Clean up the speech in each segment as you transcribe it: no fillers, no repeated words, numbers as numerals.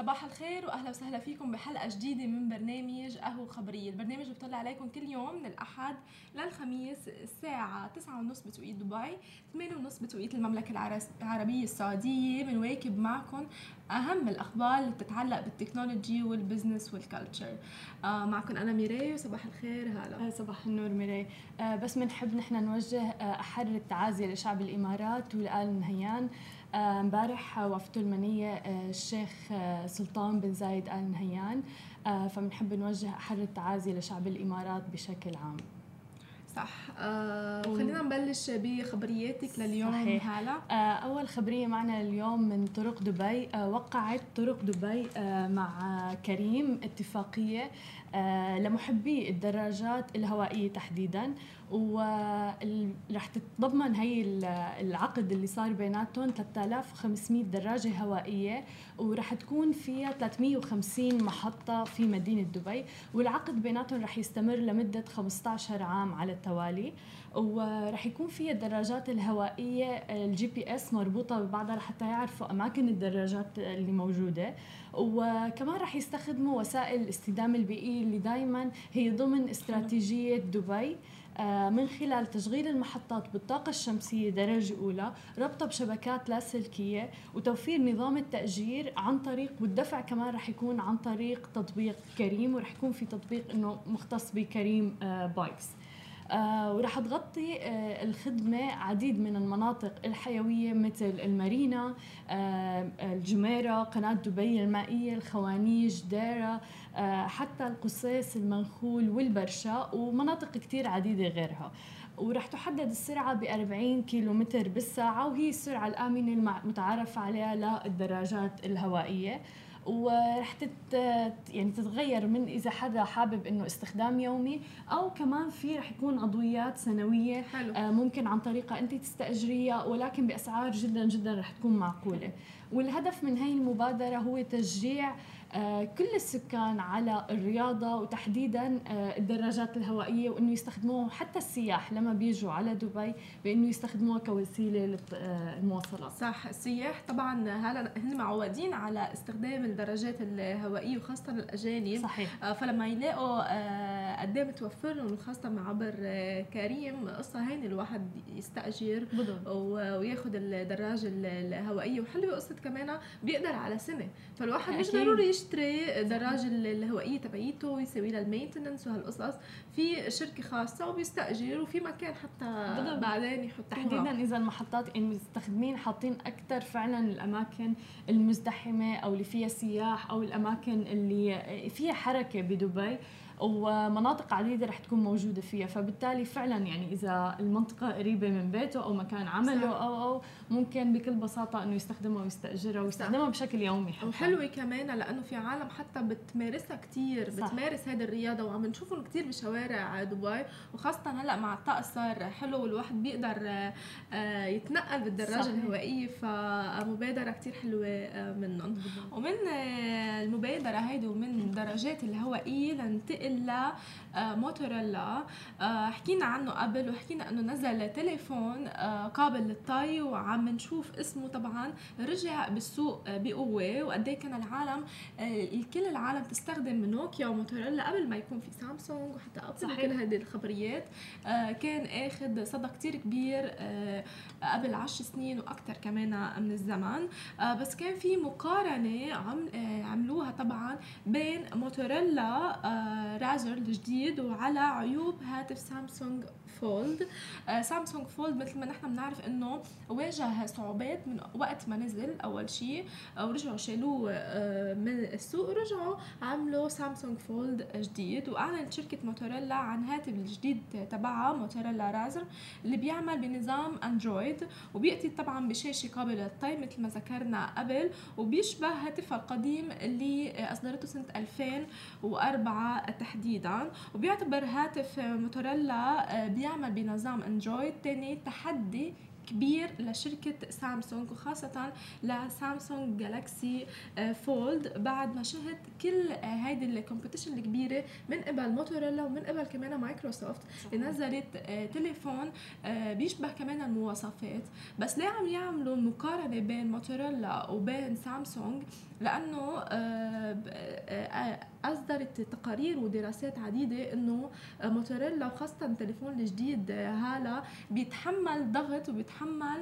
صباح الخير واهلا وسهلا فيكم بحلقه جديده من برنامج قهوه وخبريه، البرنامج اللي بيطلع عليكم كل يوم من الاحد للخميس الساعه 9:30 بتوقيت دبي، 8:30 بتوقيت المملكه العربيه السعوديه. بنواكب معكم اهم الاخبار اللي بتتعلق بالتكنولوجي والبزنس والكالتشر. معكم انا ميري وصباح الخير هالا. صباح النور ميري. بس بنحب نحن نوجه احر التعازي لشعب الامارات والال نهيان. امبارح وافته المنيه الشيخ سلطان بن زايد آل نهيان، فبنحب نوجه احر التعازي لشعب الامارات بشكل عام. صح. خلينا نبلش بخبرياتك لليوم. صحيح. هلا اول خبريه معنا اليوم من طرق دبي. وقعت طرق دبي مع كريم اتفاقيه لمحبي الدراجات الهوائيه تحديدا، ورح تتضمن هي العقد اللي صار بيناتهم 3500 دراجه هوائيه، ورح تكون فيها 350 محطه في مدينه دبي، والعقد بيناتهم رح يستمر لمده 15 عام على التوالي، ورح يكون فيها الدراجات الهوائيه الGPS مربوطه ببعضها لحتى يعرفوا اماكن الدراجات اللي موجوده، وكمان رح يستخدموا وسائل الاستدامه البيئيه اللي دائما هي ضمن استراتيجيه دبي من خلال تشغيل المحطات بالطاقة الشمسية درجة أولى، ربطها بشبكات لاسلكية، وتوفير نظام التأجير عن طريق، والدفع كمان رح يكون عن طريق تطبيق كريم، ورح يكون في تطبيق إنه مختص بكريم بايكس. ورح تغطي الخدمة عديد من المناطق الحيوية مثل المارينا، الجميرة، قناة دبي المائية، الخوانيج، ديرة، حتى القصيص، المنخول والبرشا، ومناطق كتير عديدة غيرها. ورح تحدد السرعة ب40 كيلومتر بالساعة، وهي السرعة الآمنة المتعارف عليها للدراجات الهوائية، ورح يعني تتغير من اذا حدا حابب انه استخدام يومي، او كمان في رح يكون عضويات سنويه. حلو. ممكن عن طريقه انت تستاجريها، ولكن باسعار جدا جدا رح تكون معقوله. والهدف من هاي المبادره هو تشجيع كل السكان على الرياضه، وتحديدا الدراجات الهوائيه، وانه يستخدموها حتى السياح لما بيجوا على دبي بانه يستخدموها كوسيله للمواصلات. صح. السياح طبعا هلا هن معودين على استخدام الدراجات الهوائيه وخاصه الاجانب. صحيح. فلما يلاقوا قدام متوفر لهم، خاصه مع عبر كريم، قصه هين الواحد يستاجر وياخذ الدراجه الهوائيه. وحلوه قصه كمان بيقدر على سنه، فالواحد مش ضروري يشتري الدراجه الهوائيه تبعيته ويسوي لها المينتننس وهالقصص، في شركه خاصه وبيستاجر، وفي مكان حتى بعدين يحطوها تحديدا اذا المحطات المستخدمين حاطين اكثر فعلا الاماكن المزدحمه او اللي فيها سياح او الاماكن اللي فيها حركه بدبي، ومناطق عديده رح تكون موجوده فيها، فبالتالي فعلا يعني اذا المنطقه قريبه من بيته او مكان عمله او ممكن بكل بساطه انه يستخدمها ويستاجرها ويستخدمها بشكل يومي. وحلوه كمان لانه في عالم حتى بتمارسها كثير، بتمارس هذه الرياضه، وعم نشوفهم كثير بشوارع دبي، وخاصه هلا مع الطقس صار حلو والواحد بيقدر يتنقل بالدراجه الهوائيه، فمبادره كثير حلوه منهم. ومن المبادره هيدي ومن الدراجات الهوائيه لننتقل إلا موتورولا. حكينا عنه قبل وحكينا انه نزل تليفون قابل للطي، وعم نشوف اسمه طبعا رجع بالسوق بقوه، وقد ايه كان العالم الكل العالم تستخدم نوكيا وموتورولا قبل ما يكون في سامسونج وحتى ابل وكل هذه الخبريات. كان اخذ صدى كتير كبير قبل 10 سنين واكثر كمان من الزمن. بس كان في مقارنه عملوها طبعا بين موتورولا رازر الجديد وعلى عيوب هاتف سامسونج فولد. سامسونج فولد مثل ما نحن بنعرف انه واجه صعوبات من وقت ما نزل اول شيء، ورجعوا شالوه من السوق، رجعوا عملوا سامسونج فولد جديد. واعلنت شركه موتورولا عن هاتف الجديد تبعها موتورولا رازر اللي بيعمل بنظام اندرويد، وبياتي طبعا بشاشه قابله للطي مثل ما ذكرنا قبل، وبيشبه هاتفها القديم اللي اصدرته سنه 2004 تحديدا. وبيعتبر هاتف موتورولا بيعمل بنظام اندرويد تاني تحدي كبير لشركة سامسونج، وخاصة لسامسونج جالاكسي فولد، بعد ما شهد كل هيدي الكومبيتيشن الكبيرة من قبل موتورولا ومن قبل كمان مايكروسوفت. نزلت تليفون بيشبه كمان المواصفات، بس ليه عم يعملوا مقارنة بين موتورولا وبين سامسونج؟ لأنه أصدرت تقارير ودراسات عديدة أنه موتورولا وخاصة التليفون الجديد هالا بيتحمل ضغط وبيتحمل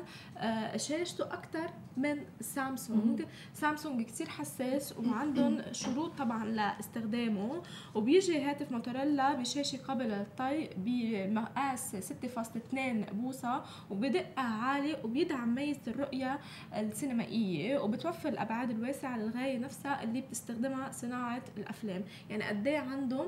شاشته أكثر من سامسونج. سامسونج كتير حساس وعندهم شروط طبعا لاستخدامه، وبيجي هاتف موتورولا بشاشة قبل الطي بمقاس 6.2 بوصة وبدقة عالية وبيدعم ميزة الرؤية السينمائية وبتوفر الأبعاد الواسعة للغاية نفسها اللي بتستخدمها صناعة الأفلام. يعني قديه عندهم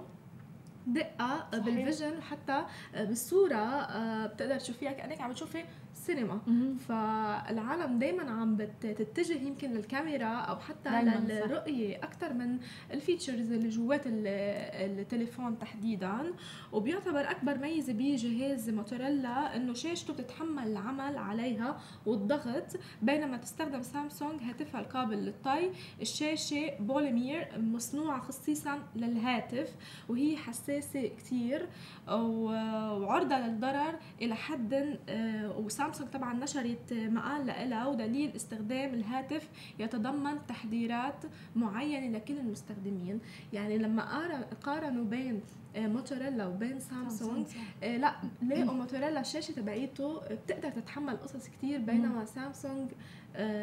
دقة بالفيجن وحتى بالصورة بتقدر تشوفيها كأنك عم تشوفي سينما. فالعالم دايما عم بتتجه يمكن للكاميرا او حتى للرؤية اكثر من الفيتشرز اللي جوات التليفون تحديدا. وبيعتبر اكبر ميزة بجهاز موتورولا انه شاشته بتتحمل العمل عليها والضغط، بينما تستخدم سامسونج هاتفها القابل للطي الشاشة بوليمير مصنوعة خصيصا للهاتف وهي حساسة كتير وعرضة للضرر الى حد. وسامسونج طبعا نشرت مقال لها ودليل استخدام الهاتف يتضمن تحذيرات معينة لكل المستخدمين. يعني لما قارنوا بين موتورولا وبين سامسونج لا لقوا موتورولا الشاشة تبعيته بتقدر تتحمل قصص كتير، بينما سامسونج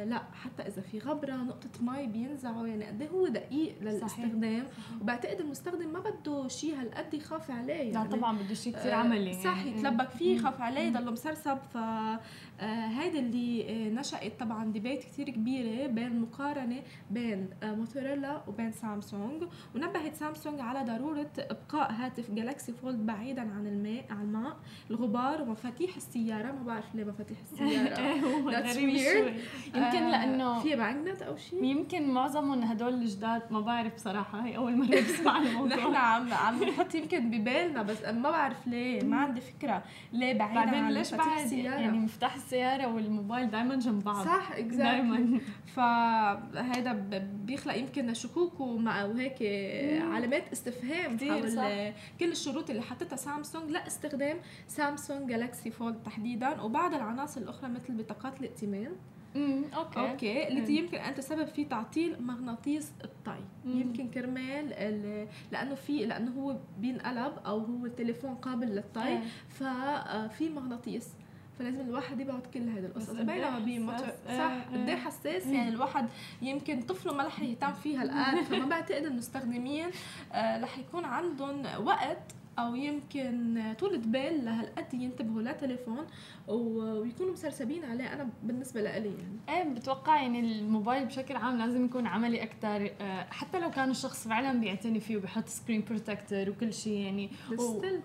لا حتى إذا في غبرة نقطة مي بينزعوا. يعني قد هو دقيق للاستخدام، وبعتقد المستخدم ما بده شيء هالقد يخاف عليه. لا طبعا بده شيء كتير عملي صح يتلبك فيه، يخاف عليه يضل مسرسب. فهيدا اللي نشأت طبعا ديبيت كتير كبيرة بين المقارنة بين موتورولا وبين سامسونج. ونبهت سامسونج على ضرورة إبقاء هاتف جالاكسي فولد بعيدا عن الماء الغبار ومفاتيح السيارة. ما بعرف ليه مفاتيح السيارة يمكن لانه في ماجنت او شيء، يمكن معظمهم هدول الجداد ما بعرف بصراحه، هي اول مره بسمع الموضوع. نحن عم نحط يمكن ببالنا بس ما بعرف ليه، ما عندي فكره ليه بعيد عن مفتاح السياره. يعني مفتاح السياره والموبايل دائما جنب بعض صح دائما، فهذا بيخلق يمكن شكوك وهيك علامات استفهام حول كل الشروط اللي حطتها سامسونج لاستخدام سامسونج جالاكسي فولد تحديدا وبعض العناصر الاخرى مثل بطاقات الائتمان اوكي التي يمكن ان تسبب في تعطيل مغناطيس الطي يمكن كرمال لانه هو بينقلب او هو التليفون قابل للطي ففي مغناطيس، فلازم الواحد يبعد كل هذه القصص. بينما صح بدي حساس يعني الواحد يمكن طفله ما رح يهتم فيها الان، فما بعتقد المستخدمين رح يكون عندهم وقت او يمكن طولة بال لهالقد ينتبهوا لتليفون ويكونوا مسرسبين عليه. انا بالنسبه لي يعني بتوقع يعني الموبايل بشكل عام لازم يكون عملي اكثر، حتى لو كان الشخص فعلا بيعتني فيه وبيحط سكرين بروتكتور وكل شيء يعني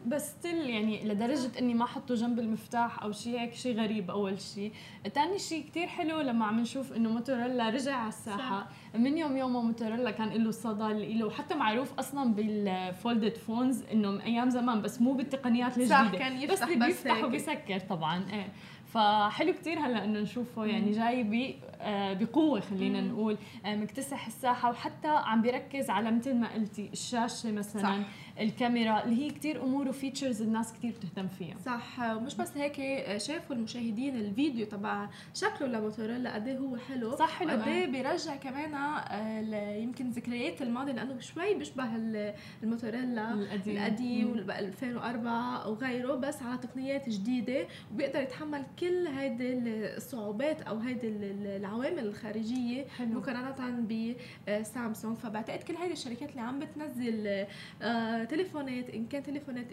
بس يعني لدرجه اني ما احطه جنب المفتاح او شيء هيك، شيء غريب. اول شيء، ثاني شيء كثير حلو لما عم نشوف انه موتورولا رجع على الساحه صح. من يومه موتورولا كان له صدى له، حتى معروف اصلا بالفولدد فونز انه زمان بس مو بالتقنيات الجديده بس اللي بيفتح وبيسكر طبعا فحلو كتير هلا انه نشوفه يعني جاي بقوه خلينا نقول مكتسح الساحه، وحتى عم بيركز على مثل ما قلتي الشاشه مثلا صح. الكاميرا اللي هي كتير امور وفيتشرز الناس كتير بتهتم فيها صح. ومش بس هيك، شافوا المشاهدين الفيديو تبع شكله لموتورولا قد ايه هو حلو صح، حلو قد ايه بيرجع كمان يمكن ذكريات الماضي لانه شوي بيشبه الموتورولا القديم 2004 وغيره بس على تقنيات جديده، وبيقدر يتحمل كل هيدي الصعوبات او هيدي العوامل الخارجيه مقارنه بسامسونج. فبعتقد كل هيدي الشركات اللي عم بتنزل تليفونات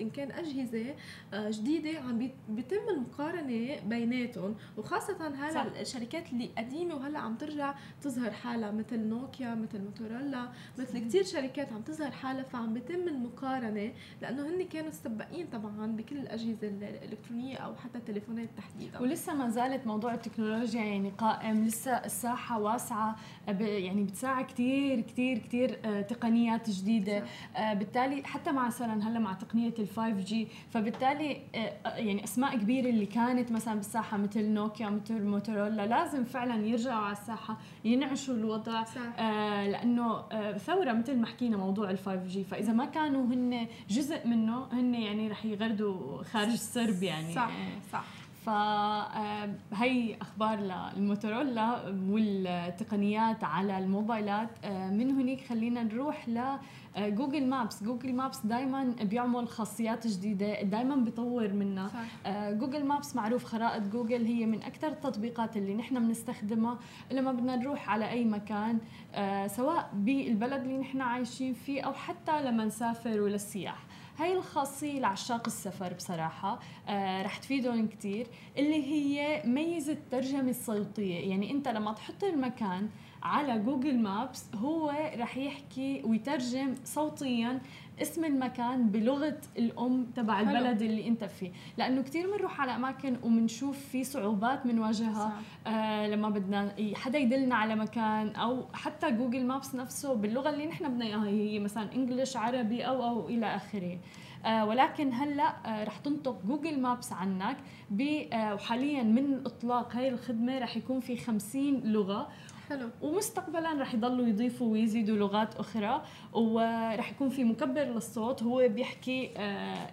ان كان اجهزه جديده عم بيتم المقارنه بيناتهم، وخاصه هلا الشركات اللي قديمه وهلا عم ترجع تظهر حالها مثل نوكيا مثل موتورولا مثل كثير شركات عم تظهر حالها، فعم بيتم المقارنه لانه هن كانوا السباقين طبعا بكل الاجهزه الالكترونيه او حتى التليفونات تحديدا. ولسه ما زالت موضوع التكنولوجيا يعني قائم، لسه الساحه واسعه يعني بتساعد كثير كثير كثير تقنيات جديده بالتالي حتى مع مثلا هلا مع تقنيه ال5G، فبالتالي يعني اسماء كبيره اللي كانت مثلا بالساحه مثل نوكيا مثل موتورولا لازم فعلا يرجعوا على الساحه ينعشوا الوضع لانه ثوره مثل ما حكينا موضوع ال5G، فاذا ما كانوا هن جزء منه هن يعني رح يغردوا خارج السرب يعني صح فهي أخبار للموتورولا والتقنيات على الموبايلات. من هناك خلينا نروح لجوجل مابس. جوجل مابس دايما بيعمل خاصيات جديدة، دايما بيطور منها. جوجل مابس معروف خرائط جوجل هي من أكثر التطبيقات اللي نحن بنستخدمها لما بدنا نروح على أي مكان، سواء بالبلد اللي نحن عايشين فيه أو حتى لما نسافر وللسياح. هاي الخاصية لعشاق السفر بصراحة رح تفيدهم كتير، اللي هي ميزة الترجمة الصوتية. يعني انت لما تحط المكان على جوجل مابس هو رح يحكي ويترجم صوتيا اسم المكان بلغة الأم تبع البلد اللي انت فيه، لأنه كتير بنروح على أماكن ومنشوف في صعوبات بنواجهها لما بدنا حدا يدلنا على مكان، أو حتى جوجل مابس نفسه باللغة اللي نحن بدنا إياها، هي مثلا إنجليش عربي أو إلى آخره. ولكن هلأ رح تنطق جوجل مابس عنك، وحاليا من إطلاق هاي الخدمة رح يكون في 50 لغة. حلو. ومستقبلا رح يضلوا يضيفوا ويزيدوا لغات أخرى، ورح يكون في مكبر للصوت هو بيحكي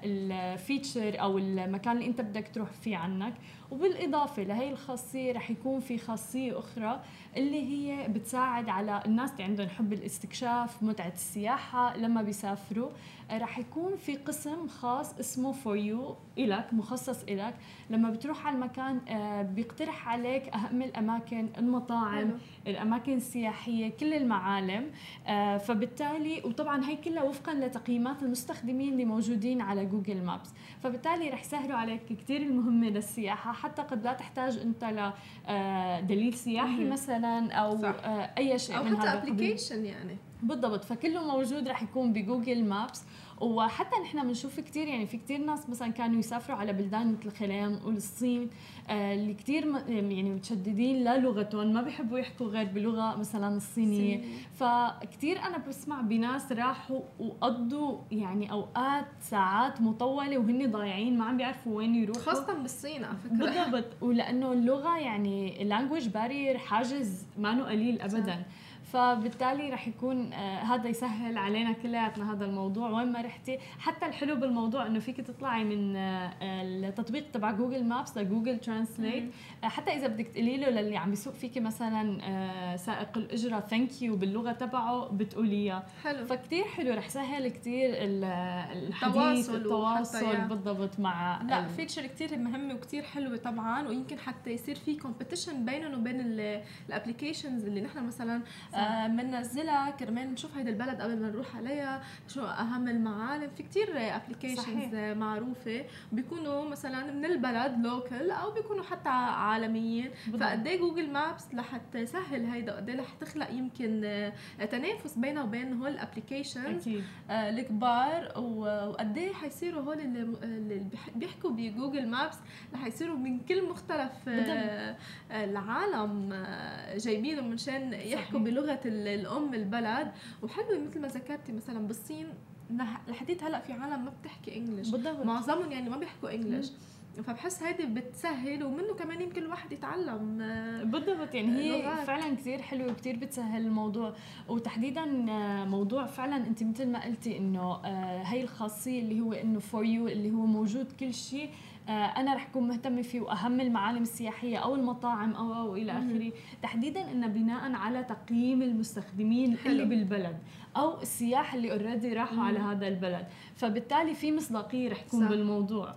الفيتشر أو المكان اللي أنت بدك تروح فيه عنك. وبالإضافة لهي الخاصية رح يكون في خاصية أخرى اللي هي بتساعد على الناس اللي عندهم حب الاستكشاف، متعة السياحة لما بيسافروا. رح يكون في قسم خاص اسمه فور يو، إلك، مخصص إلك. لما بتروح على المكان بيقترح عليك أهم الأماكن، المطاعم، الأماكن السياحية، كل المعالم. فبالتالي وطبعا هي كلها وفقا لتقييمات المستخدمين اللي موجودين على جوجل مابس، فبالتالي رح يسهلوا عليك كتير المهمة للسياحة، حتى قد لا تحتاج أنت لدليل سياحي مثلا أو أي شيء من هذا، أو حتى أبليكيشن يعني. بالضبط، فكله موجود رح يكون بجوجل مابس. وحتى نحن بنشوف كتير، يعني في كتير ناس مثلا كانوا يسافروا على بلدان مثل الخليج والصين اللي كتير يعني متشددين للغتهم، ما بيحبوا يحكوا غير بلغة مثلا الصينية. فكتير أنا بسمع بناس راحوا وقضوا يعني أوقات ساعات مطولة وهن ضايعين، ما عم بيعرفوا وين يروحوا، خاصة بالصين على فكرة. بالضبط، ولأنه اللغة يعني لانجويج بارير، حاجز مانو قليل أبدا. فبالتالي رح يكون هذا يسهل علينا كلياتنا هذا الموضوع وين ما رحتي. حتى الحلو بالموضوع انه فيك تطلعي من التطبيق تبع جوجل مابس لجوجل ترانسليت، حتى اذا بدك تقولي له للي عم بيسوق فيكي مثلا سائق الاجره ثانك يو باللغه تبعه بتقوليها. حلو، فكتير حلو، رح سهل كتير الحديث، التواصل. بالضبط، مع لا فيتشر كتير مهمه وكتير حلوه طبعا، ويمكن حتى يصير في كومبيتيشن بينهم وبين الابلكيشنز اللي نحن مثلا مننزلها كرمال نشوف هيدا البلد قبل ما نروح عليها، شو اهم المعالم. في كتير ابلكيشنز معروفه بيكونوا مثلا من البلد لوكل او بيكونوا حتى عالميين. فقد ايه جوجل مابس رح تسهل هيدا، قد ايه رح تخلق يمكن تنافس بينه وبين هول الابلكيشنز الكبار، وقد ايه حيصيروا هول اللي بيحكوا بجوجل مابس رح يصيروا من كل مختلف العالم جايبينهم منشان يحكوا بلغة الأم البلد. وحلو مثل ما ذكرتي مثلا بالصين لحديت هلأ في عالم ما بتحكي إنجليش، معظمهم يعني ما بيحكوا إنجليش، فبحس هيدي بتسهل ومنه كمان يمكن الواحد يتعلم. بالضبط، يعني هي لغات فعلا كتير حلوة وكتير بتسهل الموضوع، وتحديدا موضوع فعلا انت مثل ما قلتي انه هاي الخاصية اللي هو انه فور يو اللي هو موجود كل شيء أنا رح أكون مهتمة فيه، وأهم المعالم السياحية أو المطاعم أو إلى آخره، تحديداً إنه بناءً على تقييم المستخدمين اللي بالبلد أو السياح اللي أوريدي راحوا على هذا البلد، فبالتالي في مصداقية رح يكون بالموضوع.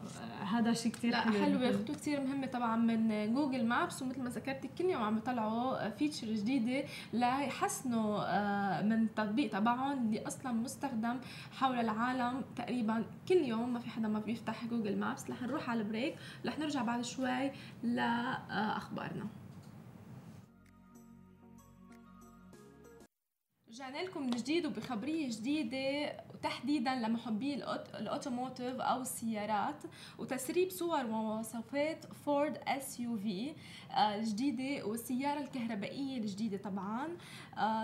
هذا شيء كتير حلو، ياخدوه كتير مهمة طبعاً من جوجل مابس. ومثل ما ذكرتي كل يوم عم يطلعوا فيتشر جديدة ليحسنوا من التطبيق تبعهم اللي أصلاً مستخدم حول العالم تقريباً كل يوم، ما في حدا ما بيفتح جوجل مابس. رح نروح على البريك، رح نرجع بعد شوي لأخبارنا. رجعنا لكم من جديد وبخبرية جديدة تحديدا لمحبي الاوتوموتيف او السيارات، وتسريب صور ومواصفات فورد SUV الجديده والسياره الكهربائيه الجديده.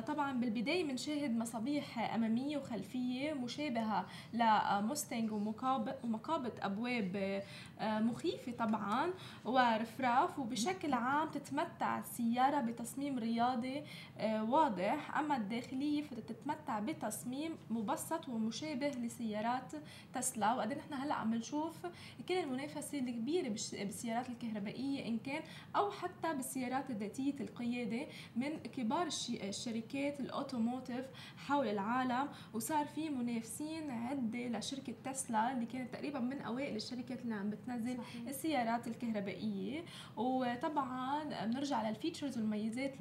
طبعا بالبدايه بنشاهد مصابيح اماميه وخلفيه مشابهه لموستانج، ومقابه ابواب مخيفه طبعا ورفراف. وبشكل عام تتمتع السياره بتصميم رياضي واضح، اما الداخليه الحالية فتتمتع بتصميم مبسط ومشابه لسيارات تسلا. وقدر نحن هلأ عم نشوف كل المنافسة الكبيرة بالسيارات الكهربائية إن كان أو حتى بالسيارات الذاتية القيادة من كبار الشركات الأوتوموتيف حول العالم، وصار في منافسين عدة لشركة تسلا اللي كانت تقريبا من أوائل الشركات اللي عم بتنزل السيارات الكهربائية. وطبعا بنرجع للفيتشرز والميزات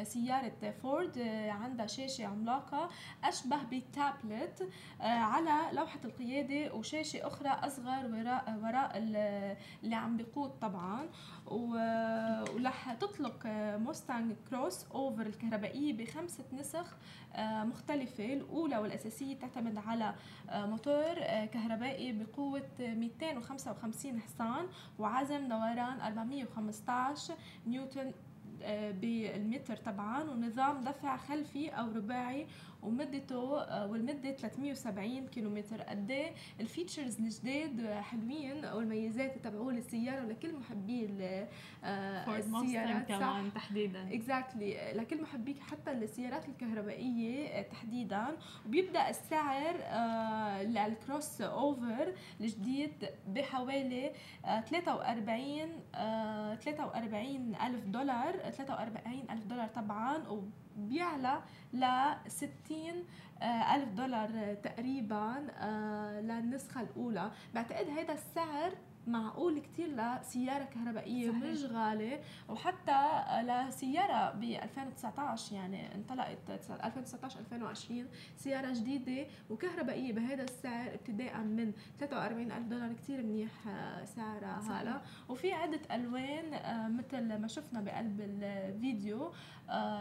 لسيارة فورد، عندها شاشة عملاقة أشبه بتابلت على لوحة القيادة وشاشة أخرى أصغر وراء اللي عم بيقود طبعا، ورح تطلق موستانج كروس أوفر الكهربائية بخمسة نسخ مختلفة. الأولى والأساسية تعتمد على موتور كهربائي بقوة 255 حصان وعزم دوران 415 نيوتن بالمتر طبعا، ونظام دفع خلفي او رباعي والمده 370 كيلومتر. قد الفيتشرز الجداد حلوين والميزات تبعوا للسياره لكل محبي السيارات كمان تحديدا اكزاكتلي لكل محبي حتى السيارات الكهربائيه تحديدا. وبيبدا السعر للكروس اوفر الجديد بحوالي 43 ألف دولار طبعاً، وبيعلى ل$60,000 تقريباً للنسخة الأولى. بعتقد هذا السعر معقول كتير لسيارة كهربائية مش غالية، وحتى لسيارة ب 2019 يعني انطلقت 2019-2020 سيارة جديدة وكهربائية بهذا السعر ابتداء من 43 ألف دولار، كتير منيح سعرها. هلا وفي عدة ألوان مثل ما شفنا بقلب الفيديو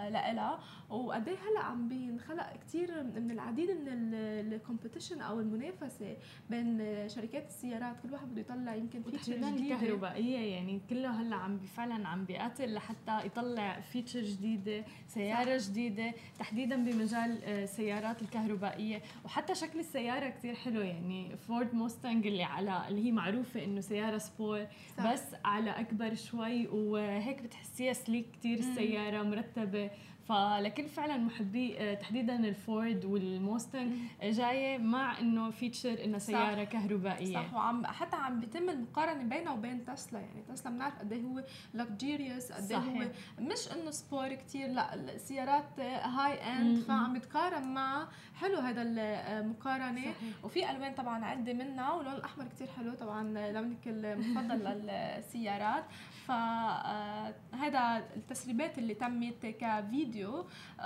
لإلها، وقد ايه هلا عم بينخلق كتير من العديد من الكومبيتيشن او المنافسة بين شركات السيارات، كل واحد بده يطلع وتحديدا الكهربائية يعني كله هلا عم فعلا عم بيقاتل لحتى يطلع فيتشر جديدة، سيارة جديدة تحديدا بمجال السيارات الكهربائية. وحتى شكل السيارة كتير حلو، يعني فورد موستانج اللي هي معروفة انه سيارة سبور بس على اكبر شوي، وهيك بتحسيها سليك كتير السيارة مرتبة، فلكن فعلا محبي تحديدا الفورد والموستانج جايه مع انه فيتشر انه سياره كهربائيه. صح، وعم حتى عم بيتم المقارنه بينه وبين تسلا، يعني تسلا بنعرف قد ايه هو لكجيريوس، قد ايه هو مش انه سبور كتير، لا السيارات هاي اند، فعم بتقارن مع حلو هذا المقارنه. صحيح. وفي الوان طبعا عده منها، واللون الاحمر كتير حلو طبعا لونك المفضل للسيارات، فهذا التسريبات اللي تمت كفيديو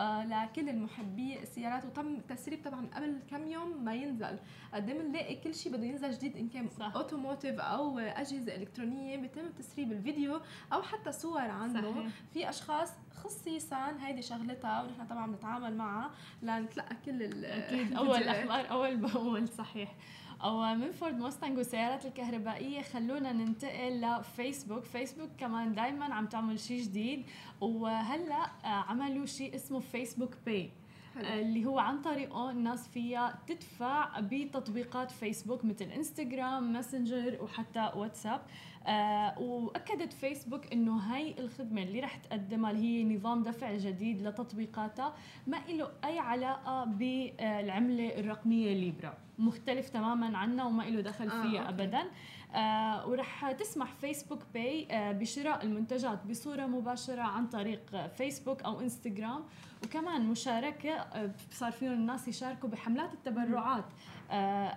لكل المحبي السيارات، وتم التسريب طبعا قبل كم يوم ما ينزل. قد ما نلاقي كل شيء بده ينزل جديد ان كان اوتوموتيف او اجهزه الكترونيه بيتم تسريب الفيديو او حتى صور عنه. صحيح. في اشخاص خصيصا هيدي شغلتها ونحن طبعا بنتعامل معها لنتلقى كل اكيد اول اخبار اول باول. صحيح. أو من فورد موستانج والسيارات الكهربائية خلونا ننتقل لفيسبوك. فيسبوك كمان دايما عم تعمل شيء جديد، وهلأ عملوا شيء اسمه فيسبوك باي اللي هو عن طريقه الناس فيها تدفع بتطبيقات فيسبوك مثل انستغرام، ماسنجر، وحتى واتساب. وأكدت فيسبوك إنه هاي الخدمة اللي رح تقدمها اللي هي نظام دفع جديد لتطبيقاتها ما له أي علاقة بالعملة الرقمية ليبرا، مختلف تماما عنها وما له دخل فيها أبدا. ورح تسمح فيسبوك باي بشراء المنتجات بصورة مباشرة عن طريق فيسبوك أو انستغرام، وكمان مشاركة صار فيهم الناس يشاركوا بحملات التبرعات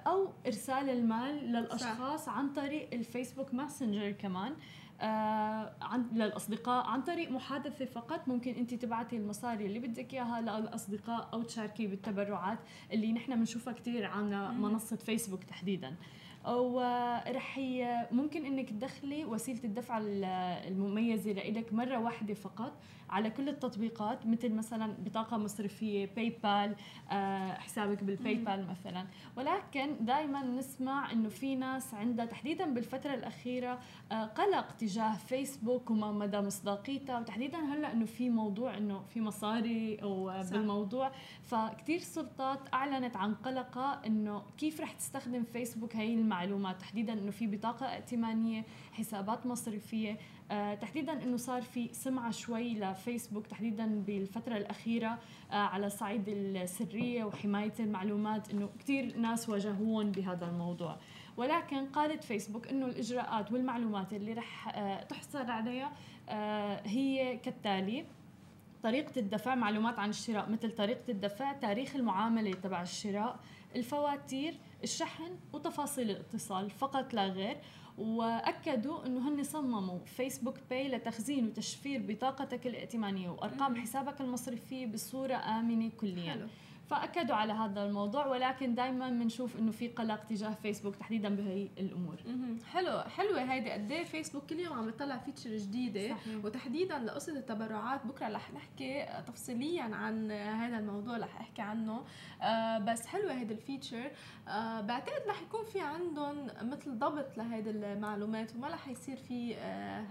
أو إرسال المال للأشخاص عن طريق الفيسبوك ماسنجر كمان للأصدقاء عن طريق محادثة فقط. ممكن أنت تبعتي المصاري اللي بدك إياها للأصدقاء أو تشاركي بالتبرعات اللي نحن بنشوفها كتير عنا منصة فيسبوك تحديداً. أو رح ممكن إنك تدخلي وسيلة الدفع المميزة لإلك مرة واحدة فقط على كل التطبيقات، مثل مثلا بطاقة مصرفية، باي بال، حسابك بالباي بال مثلا. ولكن دائما نسمع إنه في ناس عندها تحديدا بالفترة الأخيرة قلق تجاه فيسبوك وما مدى مصداقيتها، وتحديدا هلا إنه في موضوع إنه في مصاري وبالموضوع، فكتير سلطات أعلنت عن قلقها إنه كيف رح تستخدم فيسبوك هاي المعلومات، تحديدا إنه في بطاقة ائتمانية، حسابات مصرفية، تحديدا انه صار في سمعه شوي لفيسبوك تحديدا بالفتره الاخيره على صعيد السريه وحمايه المعلومات، انه كثير ناس واجهون بهذا الموضوع، ولكن قالت فيسبوك انه الاجراءات والمعلومات اللي رح تحصل عليها هي كالتالي: طريقه الدفع، معلومات عن الشراء مثل طريقه الدفع، تاريخ المعامله تبع الشراء، الفواتير، الشحن وتفاصيل الاتصال فقط لا غير. واكدوا انه هن صمموا فيسبوك باي لتخزين وتشفير بطاقتك الائتمانيه وارقام حسابك المصرفي بصوره امنه كليا. حلو. فاكدوا على هذا الموضوع، ولكن دائما بنشوف انه في قلق تجاه فيسبوك تحديدا بهي الامور. حلو، حلوه هيدي. قد ايه فيسبوك كل يوم عم تطلع فيتشر جديده. صحيح. وتحديدا لقصه التبرعات بكره رح نحكي تفصيليا عن هذا الموضوع، رح احكي عنه. بس حلوه هيدي الفيتشر. بعتقد رح يكون في عندهم مثل ضبط لهيدي المعلومات وما رح يصير في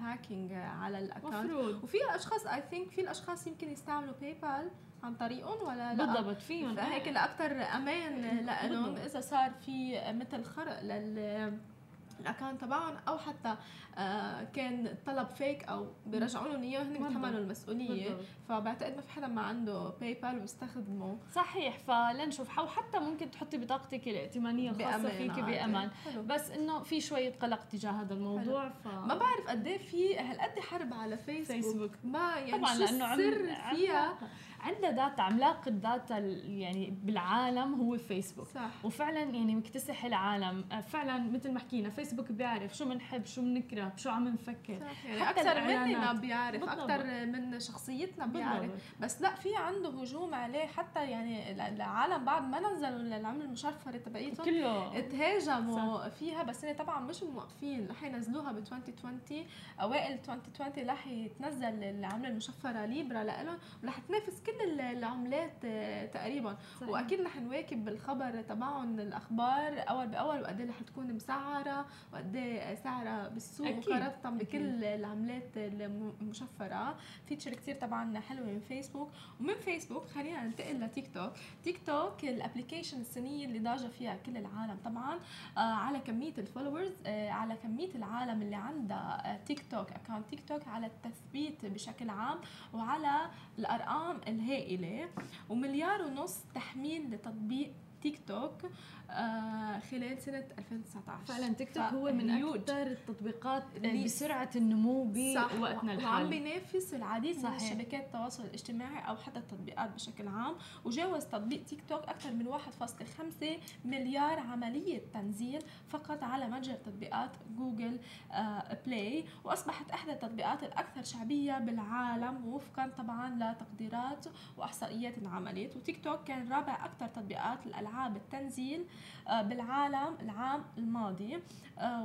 هاكينج على الاكونت. وفي اشخاص اي ثينك في الاشخاص يمكن يستعملوا باي بال عن طريقهم ولا لا، بالضبط فيهم، فهيك لأكتر أمان لهم إذا صار في مثل خرق للأكاونت تبعهم أو حتى كان طلب فيك أو بيرجعوا لهم إياه، هن بيتحملوا المسؤولية. فبعتقد ما في حدا ما عنده باي بال وبيستخدمه. صحيح، فلنشوف. أو حتى ممكن تحطي بطاقتك الائتمانية الخاصة فيك بأمان. حلو. بس إنه في شوية قلق تجاه هذا الموضوع. ما بعرف قد إيه في هالقد حرب على فيسبوك. ما يعني طبعاً لأنه السر فيها عندها داتا، عملاق الداتا يعني بالعالم هو فيسبوك. صح. وفعلا يعني مكتسح العالم فعلا، مثل ما حكينا فيسبوك بيعرف شو بنحب شو بنكره شو عم نفكر. صح. يعني حتى اكثر مننا بيعرف، اكثر من شخصيتنا بيعرف. بالضبط. بس لا، في عنده هجوم عليه، حتى يعني العالم بعد ما نزلوا العمله المشفره تبعيتهم اتهاجموا فيها. بس هي طبعا مش موقفين، رح ينزلوها ب 2020، اوائل 2020 رح يتنزل العمله المشفره ليبرا لهم، ورح تنافس كل العملات تقريبا. صحيح. واكيد رح نواكب بالخبر تبعهم الاخبار اول باول، وقد ايه رح تكون مسعره وقد ايه سعرها بالسوق مقارنه بكل العملات المشفره. فيتشر كتير طبعا حلوه من فيسبوك. ومن فيسبوك خلينا ننتقل لتيك توك. تيك توك الابلكيشن السنيه اللي ضاجه فيها كل العالم طبعا على كميه الفولورز، على كميه العالم اللي عندها تيك توك اكونت تيك توك، على التثبيت بشكل عام وعلى الارقام الهائلة. و1.5 مليار تحميل لتطبيق تيك توك خلال سنة 2019. فعلا تيك توك هو من أكثر التطبيقات بسرعة النمو بوقتنا الحالي، وعم بينافس العديد من شبكات التواصل الاجتماعي أو حتى التطبيقات بشكل عام. وجاوز تطبيق تيك توك أكثر من 1.5 مليار عملية تنزيل فقط على متجر تطبيقات جوجل بلاي، وأصبحت أحدى التطبيقات الأكثر شعبية بالعالم وفقا طبعا لتقديرات وإحصائيات انعملت. وتيك توك كان رابع أكثر تطبيقات الألعاب التنزيل بالعالم العام الماضي،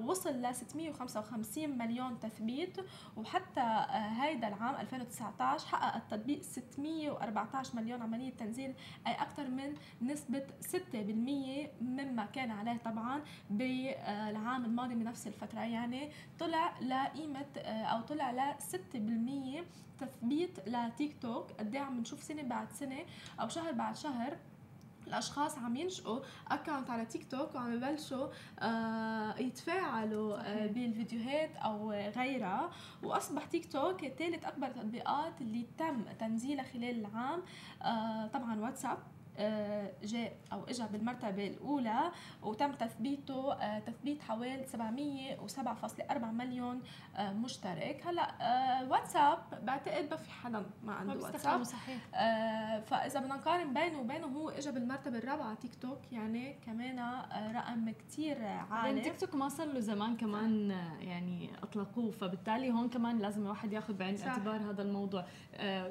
وصل ل 655 مليون تثبيت. وحتى هيدا العام 2019 حقق التطبيق 614 مليون عملية تنزيل، أي أكثر من نسبة 6% مما كان عليه طبعا بالعام الماضي بنفس الفترة. يعني طلع لقيمة أو طلع ل 6% تثبيت لتيك توك. قد إيه عم نشوف سنة بعد سنة أو شهر بعد شهر الاشخاص عم ينشئوا اكونت على تيك توك وعم يبلشوا يتفاعلوا بالفيديوهات او غيرها. واصبح تيك توك ثالث اكبر التطبيقات اللي تم تنزيلها خلال العام. طبعا واتساب جاء او اجى بالمرتبه الاولى، وتم تثبيته تثبيت حوالي 707.4 مليون مشترك. هلا واتساب بعتقد ما في حدا ما عنده واتساب. صحيح. فاذا بدنا نقارن بينه وبينه، هو اجى بالمرتبه الرابعه تيك توك، يعني كمان رقم كتير عالي. تيك توك ما صار له زمان كمان يعني اطلقوه، فبالتالي هون كمان لازم الواحد ياخذ بعين الاعتبار هذا الموضوع.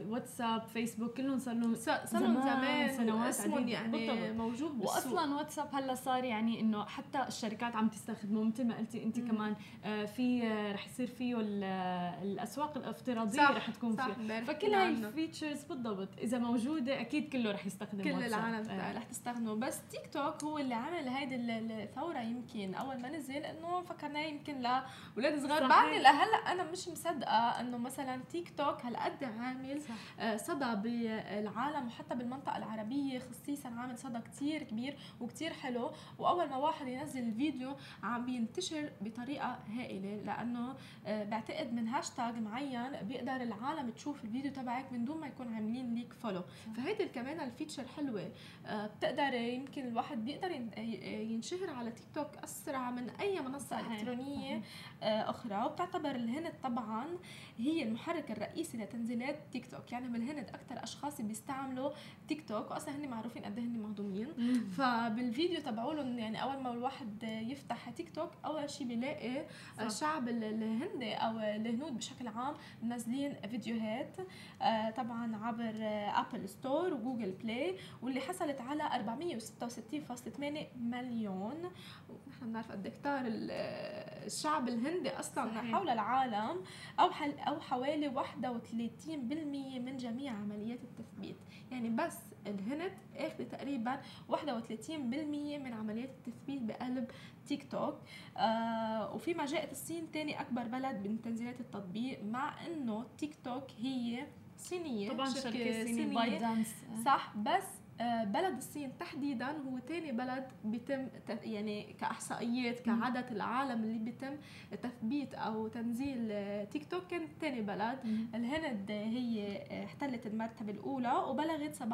واتساب فيسبوك كلهم صار لهم زمان سنوات اسمهم يعني بطلع. موجود بالسوق. واصلا واتساب هلا صار يعني انه حتى الشركات عم تستخدمه، مثل ما قلتي انت كمان في رح يصير فيه الاسواق الافتراضيه رح تكون فيها. فكل هاي الفيتشرز بالضبط اذا موجوده اكيد كله رح يستخدمه، كل العالم رح تستخدمه. بس تيك توك هو اللي عمل هيدي الثوره. يمكن اول ما نزل انه فكرنا يمكن لاولاد صغار، بعدني لهلا انا مش مصدقه انه مثلا تيك توك هالقد عامل صدى بالعالم وحتى بالمنطقه العربيه خصيصا عامل صدى كتير كبير وكتير حلو، واول ما واحد ينزل الفيديو عم بينتشر بطريقه هائله، لانه بعتقد من هاشتاج معين بيقدر العالم تشوف الفيديو تبعك من دون ما يكون عاملين ليك فولو. فهيدي كمان الفيتشر حلوه، بتقدر يمكن الواحد بيقدر ينشهر على تيك توك اسرع من اي منصه الكترونيه اخرى. وبتعتبر الهند طبعا هي المحرك الرئيسي لتنزيلات تيك توك، يعني بالهند اكثر اشخاص بيستعملوا تيك توك، واصلا هن معروفين قد هن مهضومين. فبالفيديو تبعولهم يعني اول ما الواحد يفتح تيك توك اول شيء بيلاقي الشعب الهندي او الهنود بشكل عام منزلين فيديوهات طبعا عبر ابل ستور وجوجل بلاي، واللي حصلت على 466.8 مليون. ونحن بنعرف قد كتار الشعب الهندي اصلا حول العالم، او حوالي 31% من جميع عمليات التثبيت، يعني بس الهند اخذ تقريبا 31% من عمليات التثبيت بقلب تيك توك. وفيما جاءت الصين ثاني اكبر بلد من تنزيلات التطبيق، مع انه تيك توك هي صينيه طبعا، شركه صينيه باي دانس صح، بس بلد الصين تحديدا هو ثاني بلد بيتم يعني كاحصائيات كعدد العالم اللي بيتم تثبيت او تنزيل تيك توك، كانت ثاني بلد. الهند هي احتلت المرتبه الاولى وبلغت 173.2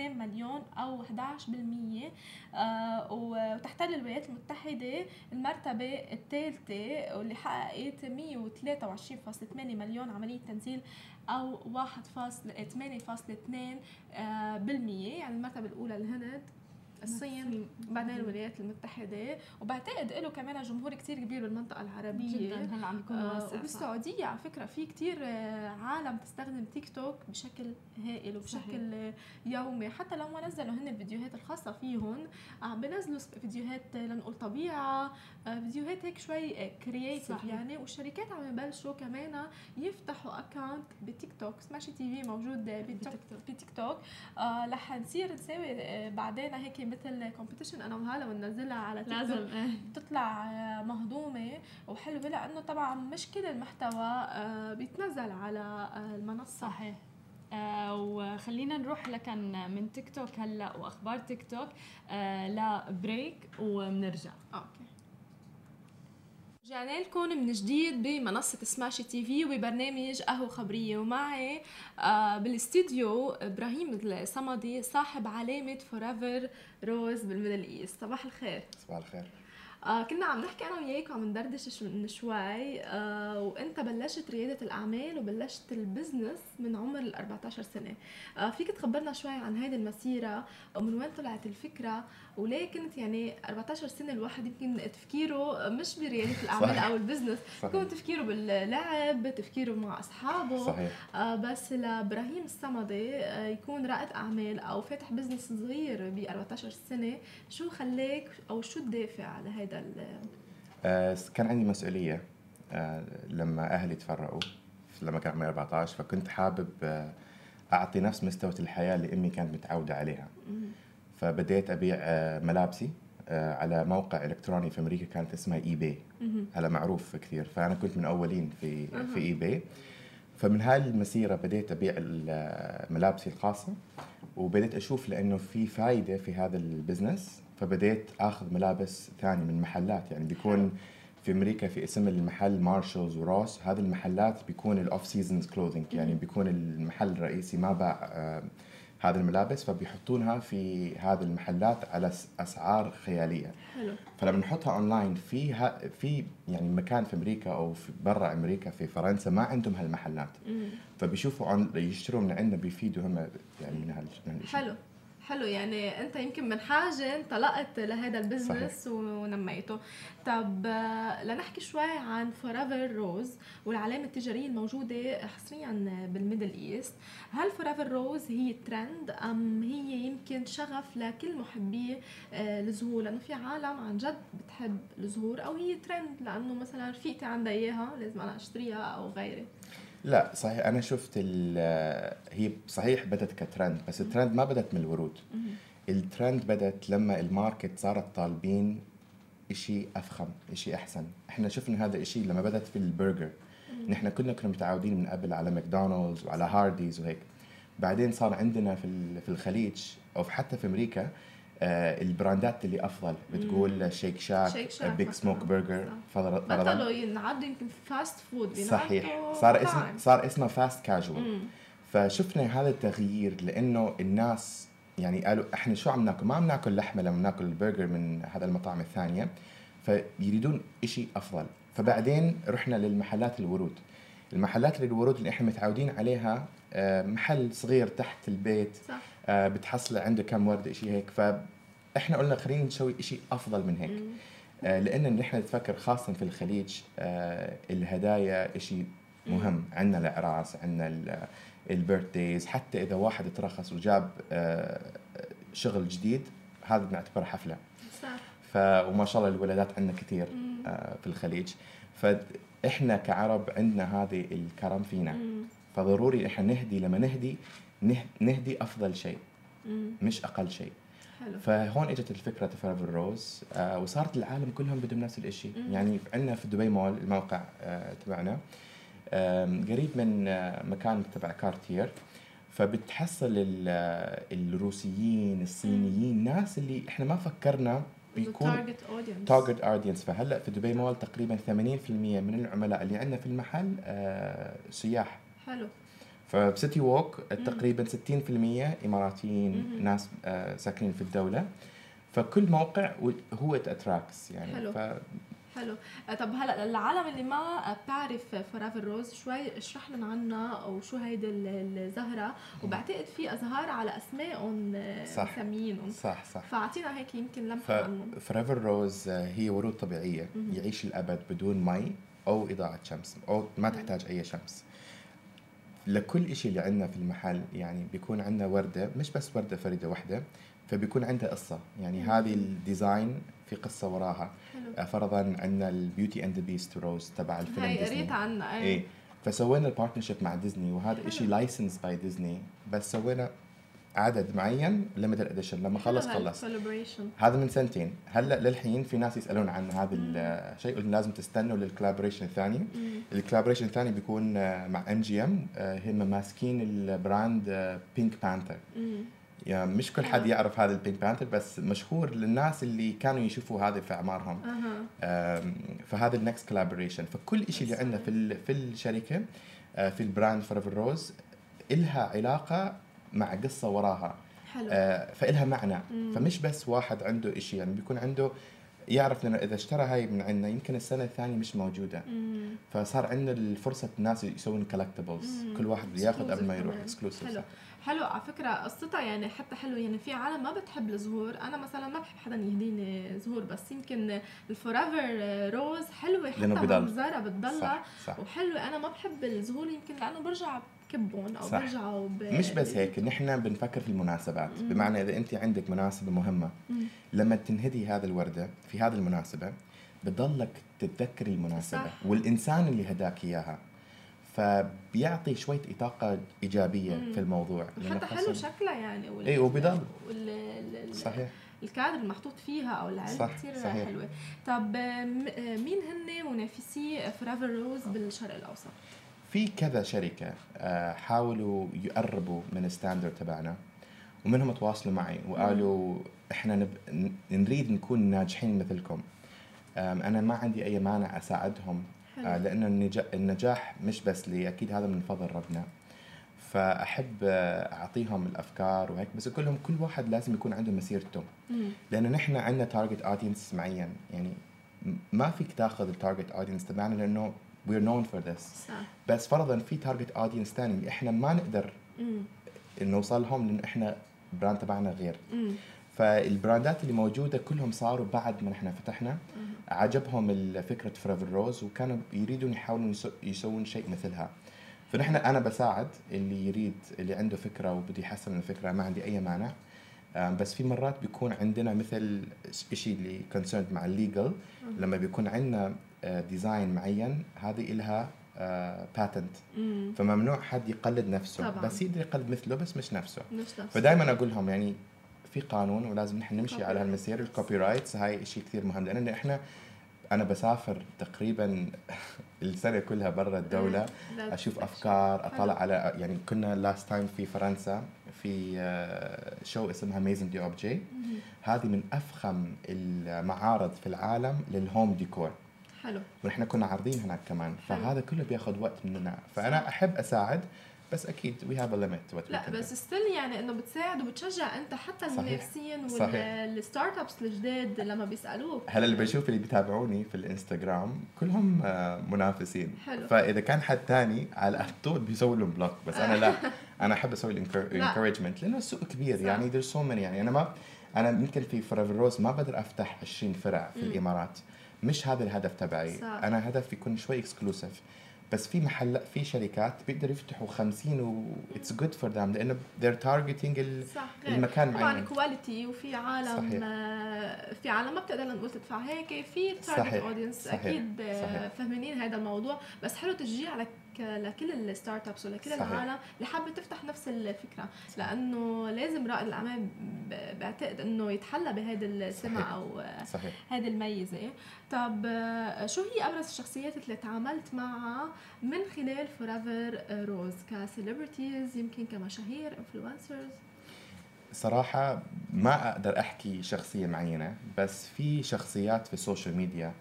مليون او 11%، وتحتل الولايات المتحده المرتبه الثالثه واللي حققت 123.8 مليون عمليه تنزيل او 1.8.2%، يعني المرتبة الأولى الهند، الصين، بعدين الولايات المتحدة. وبعتقد له كمان جمهور كتير كبير بالمنطقة العربية جدا، هلا عم يكون واسع. وبالسعودية على فكرة في كتير عالم تستخدم تيك توك بشكل هائل وبشكل يومي، حتى لو ما نزلوا هن الفيديوهات الخاصة فيهم عم بنزلوا فيديوهات لنقول طبيعة، فيديوهات هيك شوي كرييتيف يعني. والشركات عم يبلشوا كمان يفتحوا اكونت بتيك توك، سماشي تي في موجود بتيك توك. رح نصير نساوي بعدين هيك مثل كومبيتيشن انا وهالا وننزلها على تيك توك، بتطلع مهضومه وحلوه، لانه طبعا مش كل المحتوى بيتنزل على المنصه. صحيح. وخلينا نروح لكن من تيك توك هلا واخبار تيك توك لبريك وبنرجع. اوكي، رجعنا لكم من جديد بمنصة سماشي تي في وببرنامج قهوة خبرية، ومعي بالاستديو إبراهيم الصمدي صاحب علامة فوريفر روز بالميدل إيست. صباح الخير. صباح الخير. كنا عم نحكي أنا وياك وعم ندردش من شوي، وأنت بلشت ريادة الأعمال وبلشت البزنس من عمر ال 14 سنة، فيك تخبرنا شوي عن هيدي المسيرة ومن وين طلعت الفكرة؟ وليه كنت يعني 14 سنة الواحد يمكن تفكيره مش بريادة الأعمال صحيح. أو البزنس، يكون تفكيره باللعب، تفكيره مع أصحابه صحيح. بس لإبراهيم الصمدي يكون رائد أعمال أو فاتح بزنس صغير ب 14 سنة، شو خلاك أو شو الدافع على هيدا؟ كان عندي مسؤولية لما أهلي تفرقوا لما كان عمري 14، فكنت حابب أعطي نفس مستوى الحياة اللي أمي كانت متعودة عليها. فبديت أبيع ملابسي على موقع إلكتروني في أمريكا كانت اسمها eBay، هلا معروف كثير، فأنا كنت من أولين في eBay. فمن هاي المسيرة بديت أبيع ملابسي الخاصة، وبديت أشوف لأنه في فايدة في هذا البزنس، فبديت اخذ ملابس ثاني من محلات، يعني بيكون في امريكا في اسم المحل مارشلز وروس، هذه المحلات بيكون الاوف سيزونز كلوذينج، يعني بيكون المحل الرئيسي ما باع هذه الملابس، فبيحطونها في هذه المحلات على اسعار خياليه. حلو. فلما نحطها اونلاين في يعني مكان في امريكا او في برا امريكا في فرنسا ما عندهم هالمحلات، فبيشوفوا يشتروا من عندنا، بيفيدوا هم يعني من هالشيء. حلو حلو، يعني انت يمكن من حاجه انطلقت لهذا البزنس ونميته. طب لنحكي شوي عن فوريفر روز والعلامه التجاريه الموجوده حصريا بالميدل ايست. هل فوريفر روز هي ترند ام هي يمكن شغف لكل محبي الزهور؟ لانه في عالم عن جد بتحب الزهور، او هي ترند لانه مثلا رفيقتي عندها اياها لازم انا اشتريها او غيري؟ لا صحيح، أنا شفت هي صحيح بدت كترند، بس الترند ما بدت من الورود. الترند بدت لما الماركت صارت طالبين إشي أفخم، إشي أحسن. إحنا شفنا هذا الإشي لما بدت في البرجر، نحن كنا متعودين من قبل على ماكدونالدز وعلى هارديز وهيك، بعدين صار عندنا في الخليج أو حتى في أمريكا البراندات اللي أفضل بتقول شيك شاك، بيك سموك برجر، بطلوا ينعدوا يمكن فاست فود. صحيح، صار اسمه فاست كاجوال. فشفنا هذا التغيير لأنه الناس يعني قالوا إحنا شو عم ناكل، ما عم ناكل لحمة لما ناكل البرجر من هذا المطاعم الثانية، فيريدون إشي أفضل. فبعدين رحنا للمحلات الورود. المحلات للورود اللي إحنا متعودين عليها محل صغير تحت البيت، صح. بتحصل عنده كم ورد إشي هيك، فإحنا قلنا خلينا نسوي إشي أفضل من هيك، لأن إحنا نتفكر خاصة في الخليج الهدايا إشي مهم. عندنا الأعراس، عندنا البيرثديز، حتى إذا واحد اترخص وجاب شغل جديد هذا بنعتبره حفلة، صح. وما شاء الله الولادات عندنا كثير في الخليج، فإحنا كعرب عندنا هذه الكرم فينا. فضروري إحنا نهدي، لما نهدي أفضل شيء مش أقل شيء. حلو. فهون إجت الفكرة فوريفر روز، وصارت العالم كلهم بدهم نفس الإشي. يعني عندنا في دبي مول الموقع تبعنا قريب من مكان تبع كارتير، فبتحصل الروسيين، الصينيين، ناس اللي إحنا ما فكرنا بيكون تارجت اودينس. فهلا في دبي مول تقريبا 80% من العملاء اللي عندنا في المحل سياح. حلو. فبسيتي ووك تقريبا 60% إماراتيين، ناس ساكنين في الدولة، فكل موقع هو اتراكس يعني. حلو. حلو. طب هلا العالم اللي ما بتعرف فوريفر روز، شوي اشرح لنا عنها او شو هيدي الزهره، وبعتقد في ازهار على اسمائهم سمينهم. صح. فاعطينا هيك يمكن لمحه عنهم. فوريفر روز هي ورود طبيعيه يعيش الابد بدون مي او اضاءه شمس، او ما تحتاج اي شمس. لكل إشي اللي عندنا في المحل يعني بيكون عندنا ورده، مش بس ورده فريده واحده، فبيكون عندها قصه يعني. هذه الديزاين في قصه وراها. حلو. فرضا عندنا البيوتي اند ذا بيست روز تبع الفيلم ديزني، قريت عنها. ايه، فسوينا البارتنرشيب مع ديزني، وهذا إشي لايسنس باي ديزني، بس سوينا عدد معين ليميتد اديشن لما خلص هذا من سنتين. هلا للحين في ناس يسالون عن هذا الشيء، قلنا لازم تستنوا للكولابوريشن الثاني. الكولابوريشن الثاني بيكون مع MGM، هم ماسكين البراند بينك بانثر. يعني مش كل حد يعرف هذا البينك بانثر، بس مشهور للناس اللي كانوا يشوفوا هذا في اعمارهم. فهذا النكست كولابوريشن. فكل شيء اللي عندنا في الشركه في البراند فوريفر روز إلها علاقه مع قصة وراها. حلو. فإلها معنى. فمش بس واحد عنده إشي، يعني بيكون عنده يعرف لأنه إذا اشترى هاي من عنا يمكن السنة الثانية مش موجودة. فصار عندنا الفرصة الناس يسوون كولكتبلز، كل واحد بياخد قبل ما يروح اكسكلوسيف. حلو. حلو. على فكرة قصتها يعني حتى حلو، يعني في عالم ما بتحب الزهور، أنا مثلا ما بحب حدا يهديني زهور، بس يمكن الفوريفر روز حلوة حتى منظرها بتضلها وحلوة. أنا ما بحب الزهور يمكن لأنه برجع كبون أو برجعوا مش بس هيك، نحن بنفكر في المناسبات. بمعنى إذا أنت عندك مناسبة مهمة، لما تنهدي هذا الوردة في هذا المناسبة بتضلك تتذكري المناسبة، صح. والإنسان اللي هداك إياها، فبيعطي شوية إطاقة إيجابية في الموضوع حتى حلو شكلها يعني. إيه، وبضل صحيح الكادر المحطوط فيها او العلبه كثير حلوه. طب مين هن منافسي فوريفر روز بالشرق الاوسط؟ في كذا شركة حاولوا يقربوا من الستاندرد تبعنا، ومنهم تواصلوا معي وقالوا إحنا نريد نكون ناجحين مثلكم. أنا ما عندي أي مانع أساعدهم، لأن النجاح مش بس لي، أكيد هذا من فضل ربنا. فأحب أعطيهم الأفكار وهيك، بس كلهم كل واحد لازم يكون عنده مسيرته، لأنه نحن عندنا تارجت أودينس معين. يعني ما فيك تاخذ التارجت أودينس تبعنا لأنه we're known for this. صح. بس فرضاً في target audience تاني إحنا ما نقدر نوصلهم لأن إحنا براند تبعنا غير. فالبراندات اللي موجودة كلهم صاروا بعد ما إحنا فتحنا عجبهم الفكرة فوريفر روز، وكانوا يريدون يحاولون يسوون شيء مثلها. فنحن أنا بساعد اللي يريد، اللي عنده فكرة وبده يحسن من الفكرة، ما عندي أي مانع. بس في مرات بيكون عندنا مثل إشي اللي concerned مع legal، لما بيكون عندنا ديزاين معين هذه إلها باتنت، فممنوع حد يقلد نفسه. طبعاً. بس يقدر يقلد مثله بس مش نفسه. فدائما أقول لهم يعني في قانون ولازم نحن نمشي على هالمسير. الكوبي رايتس هاي إشي كثير مهم، لأن إحنا أنا بسافر تقريبا السنة كلها برا الدولة أشوف أفكار أطلع على يعني كنا last time في فرنسا في شو اسمها ميزن دي أوبجي هذه من أفخم المعارض في العالم للهوم ديكور حلو ونحن كنا عارضين هناك كمان فهذا كله بياخد وقت مننا فأنا أحب أساعد بس أكيد we have a limit لا بس ستيل يعني إنه بتساعد وبتشجع أنت حتى المنافسين والستارت أبس الجداد لما بيسألوك هلا اللي بشوف اللي بيتابعوني في الإنستغرام كلهم منافسين حلو. فإذا كان حد تاني على طول بيسوي لهم بلوك بس أنا لا أنا أحب أسوي الانكورجمنت لأنه السوق كبير يعني there's so many يعني أنا ممكن في فوريفر روز ما بقدر أفتح 20 فرع في الإمارات مش هذا الهدف تبعي صح. أنا هدف يكون شوي إكسكلوسيف بس في محل في شركات بيقدروا يفتحوا 50 it's good for them لأنه they're targeting المكان معين طبعاً كواليتي وفي عالم صحيح. في عالم ما بتقدر نقول تدفع هيك في target audience أكيد فاهمين هذا الموضوع بس حلو تشجيع لك لكل الستارت ابس ولكل العالم اللي حابه تفتح نفس الفكره لانه لازم رائد الاعمال بعتقد انه يتحلى بهذا السمع او هذه الميزه. طب شو هي ابرز الشخصيات اللي تعاملت معها من خلال فوريفر روز كسيلبرتيز يمكن كمشاهير انفلونسرز؟ صراحه ما اقدر احكي شخصيه معينه بس في شخصيات في السوشيال ميديا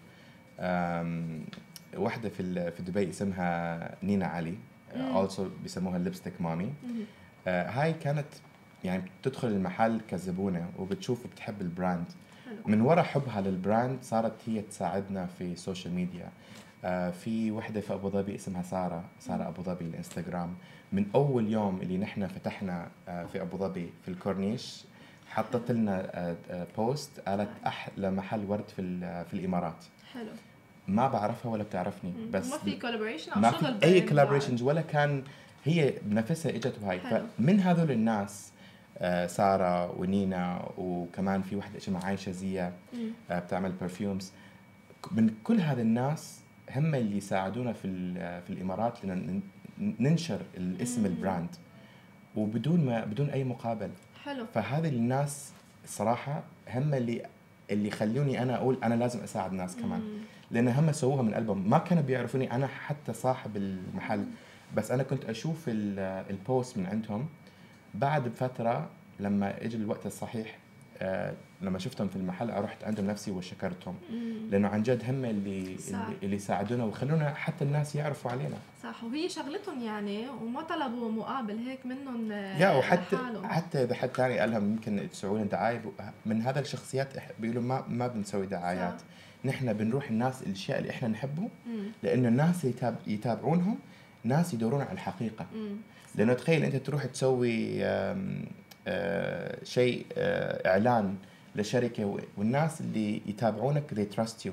واحدة في دبي اسمها نينا علي also بيسموها اللبستيك مامي هاي كانت يعني بتدخل المحل كزبونة وبتشوف وبتحب البراند من وراء حبها للبراند صارت هي تساعدنا في السوشيال ميديا في واحدة في أبوظبي اسمها سارة أبوظبي الانستغرام من أول يوم اللي نحن فتحنا في أبوظبي في الكورنيش حطت لنا بوست قالت أحلى محل ورد في الإمارات حلو ما بعرفها ولا بتعرفني بس ما في كولابوريشن او شغل اي كولابوريشنز ولا كان هي بنفسها اجت وهاي فمن هذول الناس ساره ونينا وكمان في وحده اسمها عايشه زيا بتعمل برفيومز من كل هذا الناس هم اللي ساعدونا في الامارات لنا ننشر الاسم البراند وبدون ما بدون اي مقابل حلو فهذه الناس الصراحه هم اللي خلوني انا اقول انا لازم اساعد ناس كمان لأن هم سووها من قلبهم ما كانوا بيعرفوني أنا حتى صاحب المحل بس أنا كنت أشوف البوست من عندهم بعد بفترة لما إجي الوقت الصحيح لما شفتهم في المحل أروحت عندهم نفسي وشكرتهم لأنه عن جد هم اللي ساعدونا وخلونا حتى الناس يعرفوا علينا صح وهي شغلتهم يعني وما طلبوا مقابل هيك منهم يا وحتى إذا حد تاني قال لهم ممكن تسوون دعاية من هذا الشخصيات بيقولوا ما بنسوي دعايات صح. نحن بنروح الناس الاشياء اللي احنا نحبه لانه الناس يتابعونهم ناس يدورون على الحقيقه لانه تخيل انت تروح تسوي شيء اعلان لشركه والناس اللي يتابعونك they trust you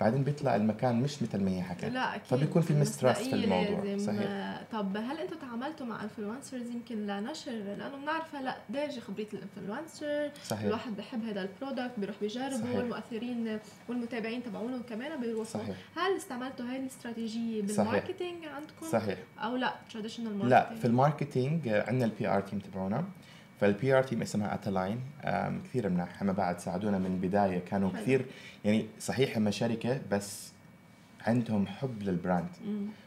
بعدين بيطلع المكان مش مثل ما هي حكت فبيكون في مسترس في الموضوع صحيح طب هل انتوا تعاملتوا مع انفلونسرز يمكن لنشر لانه بنعرف هلا دارجه خبريه الانفلونسر الواحد بحب هذا البرودكت بيروح بيجربه والمؤثرين والمتابعين تبعونه كمان بيروحوا هل استعملتوا هاي الاستراتيجيه بالماركتينج عندكم صحيح. او لا تراديشنال ماركتينج لا في الماركتينج عندنا البي ار تيم تبعونا فالبي ار تيم اسمها اتلاين كثير منها هم بعد ساعدونا من البدايه كانوا كثير يعني صحيح هم شركه بس عندهم حب للبراند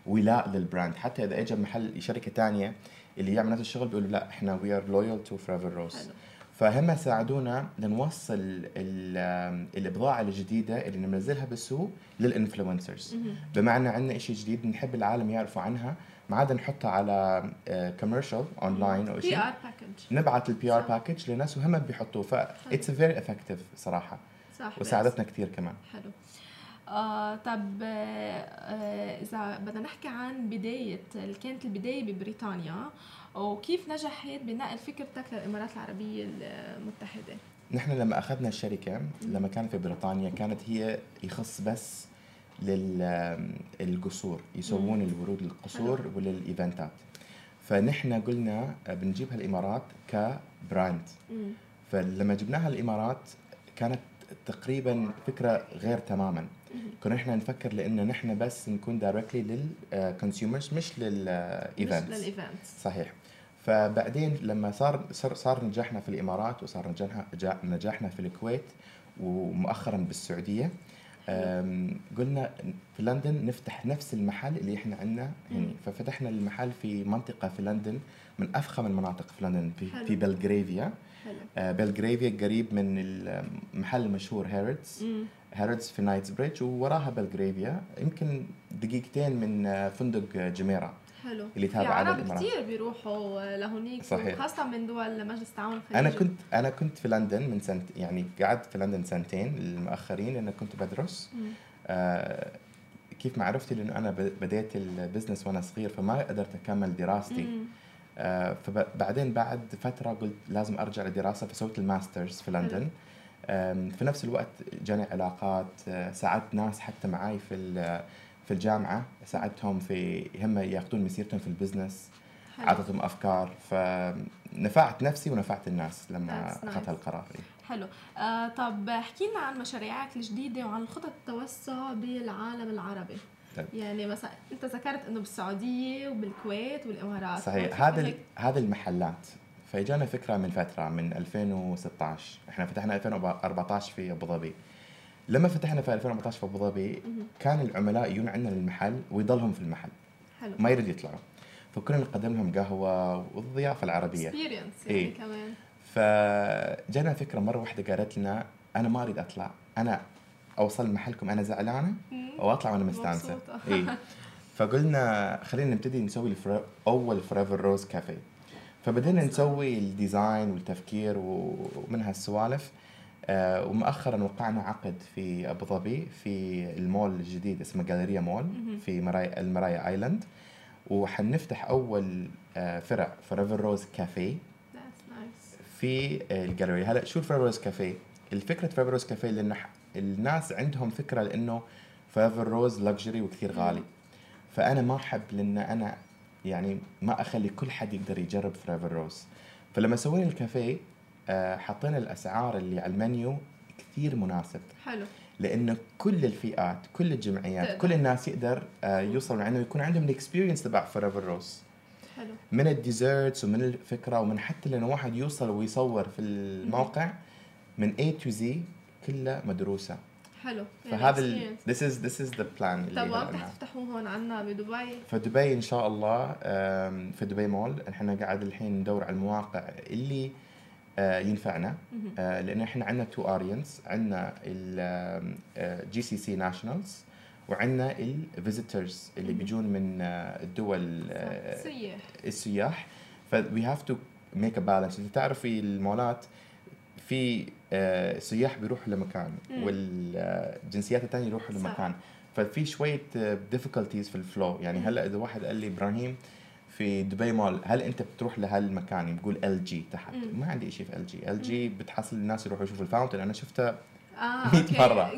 ولاء للبراند حتى اذا اجى محل شركه تانية اللي يعمل نفس الشغل بيقولوا لا احنا وي ار لويال تو فوريفر روز فهم ساعدونا لنوصل البضاعه الجديده اللي ننزلها بالسوق للانفلونسرز بمعنى عندنا شيء جديد نحب العالم يعرفوا عنها ما عاد نحطها على كوميرشال اونلاين او شيء نبعث البي ار باكج للناس وهم بيحطوه ف اتس فيري افكتيف صراحه صح وساعدتنا كثير كمان حلو طب اذا بدنا نحكي عن بدايه اللي كانت البدايه ببريطانيا وكيف نجحت بنقل فكرتك للامارات العربيه المتحده نحن لما اخذنا الشركه لما كانت في بريطانيا كانت هي يخص بس للقصور يسوون الورود للقصور وللإيفنتات فنحن قلنا بنجيبها الإمارات كبراند فلما جبناها الإمارات كانت تقريبا فكرة غير تماما كنا نحن نفكر لأن نحن بس نكون دايركتلي للكونسيومرز مش للإيفنتس صحيح فبعدين لما صار نجاحنا في الإمارات وصار نجاحنا في الكويت ومؤخرا بالسعودية قلنا في لندن نفتح نفس المحل اللي احنا عندنا هنا. ففتحنا المحل في منطقة في لندن من أفخم المناطق في لندن، في بلغريفيا. بلغريفيا قريب من المحل المشهور هيرودز. هيرودز في نايتس بريدج، ووراها بلغريفيا يمكن دقيقتين من فندق جميرة. حلو. اللي تابع على الإمارات كتير بيروحوا لهونيك، خاصة من دول مجلس التعاون الخليجي. أنا كنت في لندن من سنة، يعني قعدت في لندن سنتين المؤخرين، لأن كنت بدرس. كيف ما عرفتي، لأنه أنا بديت البزنس وأنا صغير، فما قدرت أكمل دراستي. فبعدين بعد فترة قلت لازم أرجع للدراسة، فسويت الماسترز في لندن. في نفس الوقت جاني علاقات، ساعدت ناس حتى معاي في الجامعة، ساعدتهم في هم ياخذون مسيرتهم في البزنس، عطتهم أفكار، فنفعت نفسي ونفعت الناس لما أخذت هالقرار. حلو. طب حكينا عن مشاريعك الجديدة وعن خطط التوسع بالعالم العربي. طيب. يعني مثلا أنت ذكرت إنه بالسعودية وبالكويت والإمارات. صحيح. هذه المحلات، فإجانا فكرة من فترة، من 2016. إحنا فتحنا 2014 في أبوظبي. لما فتحنا في 2014 في أبوظبي كان العملاء يجون عندنا للمحل ويضلهم في المحل. حلو. ما يريد يطلعوا، فكنا نقدم لهم قهوة والضيافة العربية. experience يعني. إيه. كمان فجانا فكرة مرة واحدة قالت لنا أنا ما أريد أطلع، أنا أوصل محلكم أنا زعلانة أو أطلع وأنا مستانسة. إيه. فقلنا خلينا نبتدي نسوي أول فوريفر روز كافيه. فبدينا نسوي الديزاين والتفكير ومنها السوالف. ومؤخرا وقعنا عقد في أبوظبي في المول الجديد اسمه جاليريا مول في المرايا آيلاند، وحنفتح أول فرع فوريفر روز كافيه في الجاليريا. هلا شو الفوريفر روز كافيه؟ الفكرة فوريفر روز كافيه لأن الناس عندهم فكرة لأنه فوريفر روز لكجري وكثير غالي، فأنا ما أحب، لأن أنا يعني ما أخلي كل حد يقدر يجرب فوريفر روز. فلما سوينا الكافيه حطينا الأسعار اللي على المنيو كثير مناسب. حلو. لأنه كل الفئات، كل الجمعيات، كل الناس يقدر يوصل عنه، يكون عندهم الإكسبيرينس تبع فوريفر روز. حلو. من الديزيرتس ومن الفكرة ومن حتى لأنه واحد يوصل ويصور في الموقع من A to Z كلها مدروسة. حلو. فهذا this is the plan. طب وين تفتحوه هون عنا بدبي؟ فدبي إن شاء الله في دبي مول. إحنا قاعد الحين ندور على المواقع اللي ينفعنا، لأن إحنا عنا تو أورينس، عنا GCC ناشنالز وعنا الفيزيتورز اللي بيجون من الدول السياح. ف we have to make a balance. أنت تعرفي المولات في سياح بيروحوا لمكان والجنسيات الثانية يروحوا لمكان، ففي شوية difficulties في الفلو. يعني هلا إذا واحد قال لي إبراهيم في دبي مول هل انت بتروح لهالمكان؟ يقول LG تحت. ما عندي شيء في LG. بتحصل الناس يروحوا يشوفوا الفاونتن، انا شفتها 100 مره.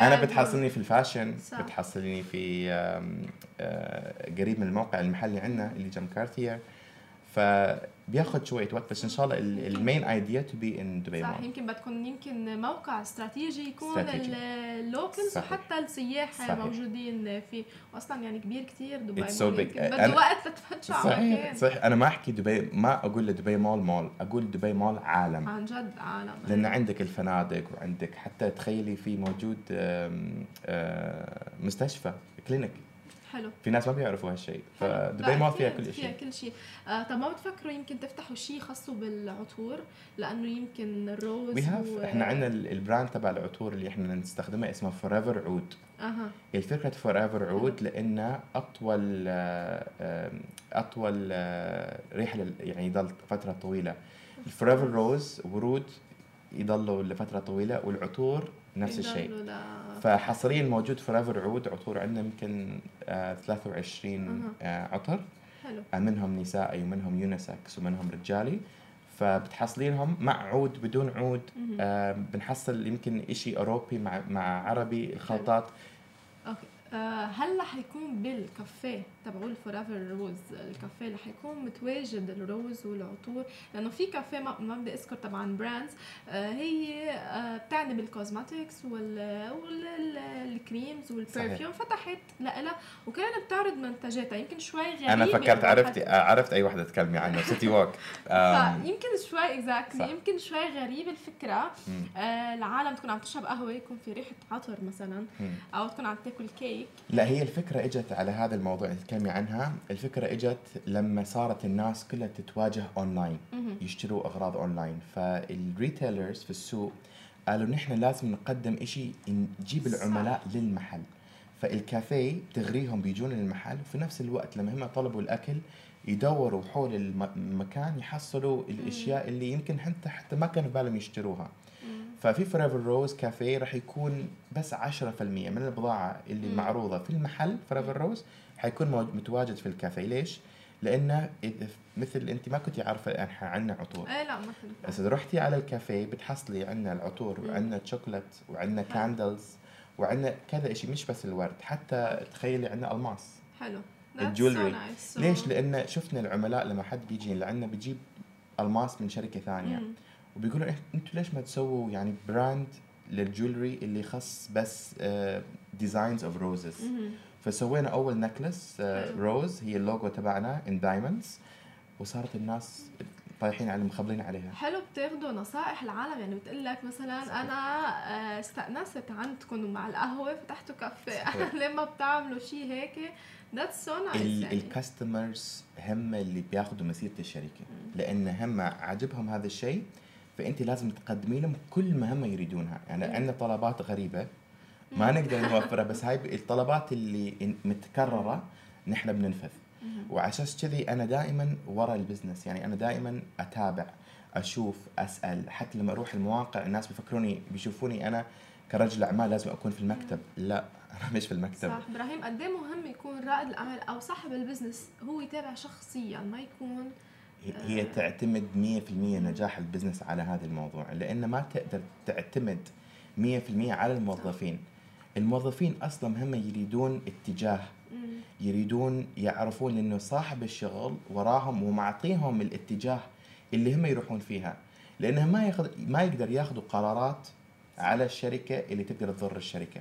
انا بتحصلني في الفاشن، بتحصلني في قريب من الموقع المحلي عندنا اللي جنب كارتير، فبياخذ شويه وقت، بس ان شاء الله المين ايديا تو بي ان دبي مول. صح. يمكن بتكون موقع استراتيجي يكون اللوكلز وحتى السياح موجودين فيه، واصلا يعني كبير كتير دبي مول، بده وقت لتفتشوا على مكان. صحيح. انا ما احكي دبي، ما اقول لدبي مول مول، اقول دبي مول عالم. عن جد عالم. لان عندك الفنادق، وعندك حتى تخيلي في موجود مستشفى كلينيك. حلو. في ناس ما بيعرفوا هالشيء، فدبي ما فيها كل شيء. فيها كل شيء. طب ما بتفكروا يمكن تفتحوا شيء خاص بالعطور؟ لأنه يمكن الروز احنا عندنا البراند تبع العطور اللي احنا نستخدمه اسمه فوريفر عود. الفكرة فوريفر عود لأنه أطول رحلة، يعني يضل فترة طويلة. الفوريفر روز ورود يضلوا لفترة طويلة، والعطور نفس الشيء. فحصريا الموجود فوريفر عود عطور عندنا يمكن 23 عطر. حلو. منهم نسائي ومنهم يونيسكس ومنهم رجالي، فبتحصلينهم مع عود بدون عود. بنحصل يمكن شيء أوروبي مع عربي، الخلطات. أوكي. هلا حيكون بالكافيه تبعول فوريفر روز. الكافيه اللي حيكون متواجد الروز والعطور، لانه في كافيه ما بدي اذكر طبعا براندز، هي بتعني بالكوزماتكس والكريمز والبرفيوم، فتحت لها وكانت بتعرض منتجاتها. يمكن شوي غريبه، انا فكرت عرفت اي وحده تكلمي عنها، سيتي ووك. يمكن شوي اكزاكتلي، يمكن شوي غريب الفكره. العالم تكون عم تشرب قهوه، يكون في ريحه عطر مثلا، او تكون عم تاكل كيك. لا، هي الفكرة اجت على هذا الموضوع اللي تكلمي عنها. الفكرة اجت لما صارت الناس كلها تتواجه اونلاين، يشتروا اغراض اونلاين، فالريتيلرز في السوق قالوا نحن لازم نقدم اشي نجيب العملاء للمحل، فالكافيه تغريهم بيجون للمحل، وفي نفس الوقت لما هم طلبوا الاكل يدوروا حول المكان يحصلوا الاشياء اللي يمكن حتى ما كانوا بالهم يشتروها. ففي فوريفر روز كافيه راح يكون بس 10% من البضاعة اللي معروضة في المحل فوريفر روز حيكون متواجد في الكافيه. ليش؟ لأنه مثل أنت ما كنتي عارفة الآن عنا عطور. إيه لا، مثل بس إذا رحتي على الكافيه بتحصلي عنا العطور، وعنا تشوكلت، وعنا كاندلز، وعنا كذا إشي، مش بس الورد، حتى تخيلي عنا ألماس. حلو. الجولري. So nice. ليش؟ لأن شفنا العملاء لما حد بيجي لعنا بيجيب ألماس من شركة ثانية. وبيقولوا انتوا ليش ما تسووا يعني براند للجولري اللي يخص بس ديزاينز اوف روزز؟ فسوينا اول نكلس روز، هي اللوجو تبعنا ان دايموندز، وصارت الناس طايحين على مخبلين عليها. حلو، بتاخذوا نصائح العالم، يعني بتقول لك مثلا صحيح. انا استأنست عندكم مع القهوه فتحتوا كافيه. لما بتعملوا شيء هيك ذاتس سو نايس. الكاستمرز هم اللي بياخذوا مسيره الشركه، لان هم عجبهم هذا الشيء، فأنت لازم تقدمي لهم كل مهمة يريدونها. يعني عندنا طلبات غريبة ما نقدر نوفرها، بس هاي الطلبات اللي متكررة نحن بننفذ. وعشان كذي أنا دائما وراء البزنس، يعني أنا دائما أتابع، أشوف، أسأل. حتى لما أروح المواقع الناس بيفكروني بيشوفوني أنا كرجل أعمال لازم أكون في المكتب، لا أنا مش في المكتب. صح إبراهيم، قد إيه مهم يكون رائد الأعمال أو صاحب البزنس هو يتابع شخصيا، ما يكون. هي تعتمد 100% نجاح البزنس على هذا الموضوع، لأن ما تقدر تعتمد 100% على الموظفين. الموظفين أصلا هم يريدون اتجاه، يريدون يعرفون إنه صاحب الشغل وراهم ومعطيهم الاتجاه اللي هم يروحون فيها، لأنهم ما يقدر ياخذوا قرارات على الشركة اللي تقدر تضر الشركة.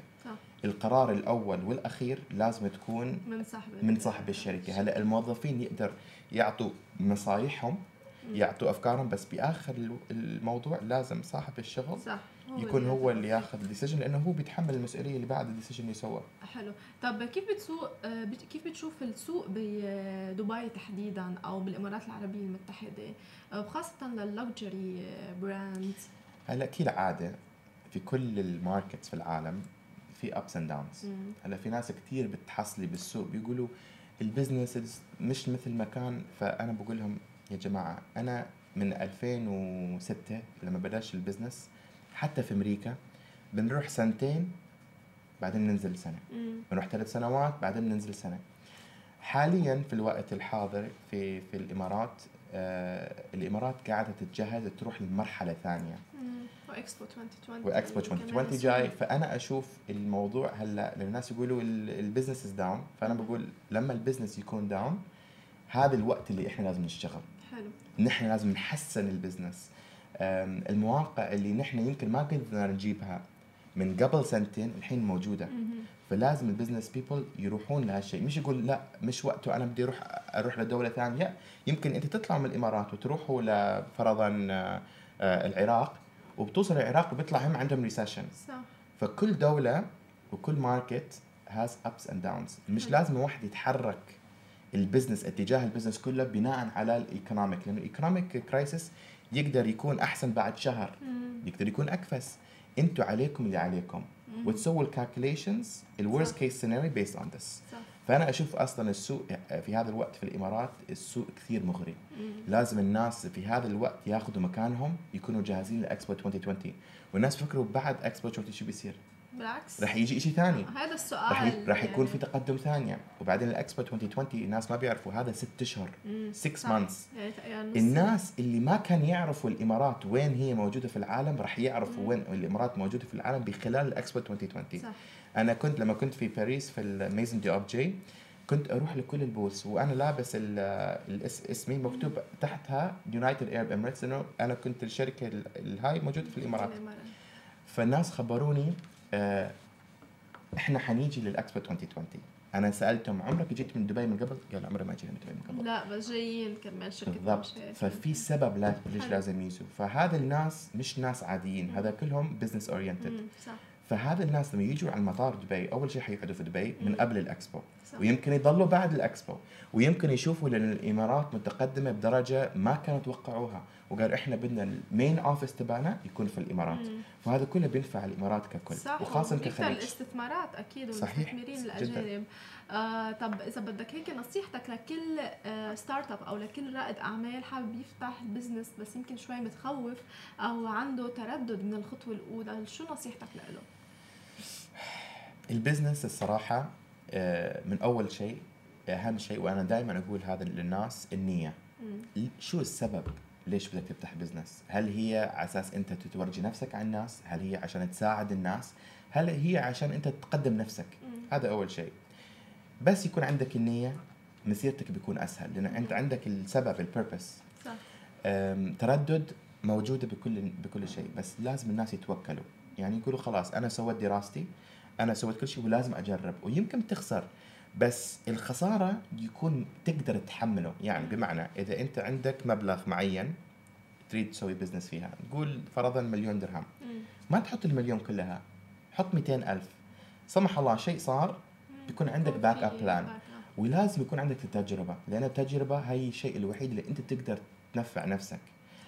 القرار الأول والأخير لازم تكون من صاحب الشركة. هلا الموظفين يقدر يعطوا نصايحهم، يعطوا أفكارهم، بس بآخر الموضوع لازم صاحب الشغل صح. يكون هو اللي ياخذ الديسيجن، لأنه هو بيتحمل المسؤولية اللي بعد الديسيجن يسوى. حلو. طب كيف بتشوف السوق بدبي تحديدا أو بالإمارات العربية المتحدة، وخاصة لللوكجري براند؟ هلا كالعادة في كل الماركتس في العالم في ups and downs. هلا في ناس كتير بتحصلي بالسوق بيقولوا البزنس مش مثل ما كان، فأنا بقول لهم يا جماعة أنا من 2006 لما بداش البزنس حتى في أمريكا بنروح سنتين بعدين ننزل سنة، بنروح 3 سنوات بعدين ننزل سنة. حاليا في الوقت الحاضر في الإمارات، الإمارات قاعدة تتجهز تروح لمرحلة ثانية، وإكسبو 2020 جاي. فأنا أشوف الموضوع هلا للناس يقولوا البزنس is down، فأنا بقول لما البزنس يكون down هذا الوقت اللي إحنا لازم نشتغل. حلو. نحن لازم نحسن البزنس. المواقع اللي نحن يمكن ما قدرنا نجيبها من قبل سنتين الحين موجودة. فلازم البزنس بيبل يروحون لهالشيء، مش يقول لا مش وقته أنا بدي أروح لدولة ثانية. يمكن أنت تطلع من الإمارات وتروحوا لفرضاً العراق، وبتوصل العراق وبيطلع هم عندهم ريسيشن. فكل دولة وكل ماركت هاز أبس أند داونز، مش لازم واحد يتحرك البزنس اتجاه البزنس كله بناء على الإيكونوميك، لأن الإيكونوميك كرايسيس يقدر يكون أحسن بعد شهر، يقدر يكون أكفس. أنتوا عليكم اللي عليكم، وتسووا الكالكوليشنز الورست كيس سيناريو بيست اون ذس. فأنا أشوف أصلا السوق في هذا الوقت في الإمارات السوق كثير مغري. لازم الناس في هذا الوقت ياخذوا مكانهم، يكونوا جاهزين لإكسبو 2020. والناس فكروا بعد إكسبو 2020 شو بيصير؟ بالعكس رح يجي شيء ثاني. هذا السؤال رح يكون في تقدم ثاني. وبعدين الاكسبو 2020 الناس ما بيعرفوا هذا 6 اشهر 6 مانثس. الناس اللي ما كان يعرفوا الامارات وين هي موجوده في العالم رح يعرفوا وين الامارات موجوده في العالم بخلال الاكسبو 2020. صح. انا كنت لما كنت في باريس في الميزن دي اوبجي كنت اروح لكل البوث وانا لابس اسمي مكتوب تحتها يونايتد ايرب اميريتس لانه انا كنت الشركه الهاي موجوده في الامارات. فالناس خبروني احنا حنيجي للاكسبو 2020. انا سالتهم عمرك جيت من دبي من قبل؟ قال عمري ما جيت من دبي من قبل. لا بس جايين كمان شركه بالضبط. ففي سبب ليش لازم يجوا. فهذا الناس مش ناس عاديين، هذا كلهم بزنس اورينتد. صح. فهذا الناس لما يجوا على المطار دبي اول شيء حيقعدوا في دبي من قبل الاكسبو، ويمكن يضلوا بعد الاكسبو، ويمكن يشوفوا لان الامارات متقدمه بدرجه ما كانوا يتوقعوها، وقال احنا بدنا المين اوفيس تبعنا يكون في الامارات. فهذا كله بينفع الامارات ككل وخاصه كخليج الاستثمارات اكيد والمستثمرين الاجانب. طب اذا بدك هيك نصيحتك لكل ستارت اب او لكل رائد اعمال حابب يفتح بزنس بس يمكن شوي متخوف او عنده تردد من الخطوه الاولى، شو نصيحتك له؟ البزنس الصراحه من اول شيء اهم شيء، وانا دائما اقول هذا للناس، النيه. شو السبب ليش بدك تفتح بزنس؟ هل هي على اساس انت تتورجي نفسك على الناس؟ هل هي عشان تساعد الناس؟ هل هي عشان انت تقدم نفسك؟ هذا اول شيء. بس يكون عندك النيه مسيرتك بيكون اسهل لان انت عندك السبب البيربس. صح. تردد موجوده بكل شيء، بس لازم الناس يتوكلوا، يعني يقولوا خلاص انا سويت دراستي، انا سويت كل شيء ولازم اجرب، ويمكن تخسر بس الخساره يكون تقدر تتحمله. يعني بمعنى اذا انت عندك مبلغ معين تريد تسوي بزنس فيها، نقول فرضا 1,000,000 درهم، ما تحط المليون كلها، حط 200,000. سمح الله شيء صار بيكون عندك باك اب بلان، ولازم يكون عندك التجربه لان التجربه هي الشيء الوحيد اللي انت تقدر تنفع نفسك.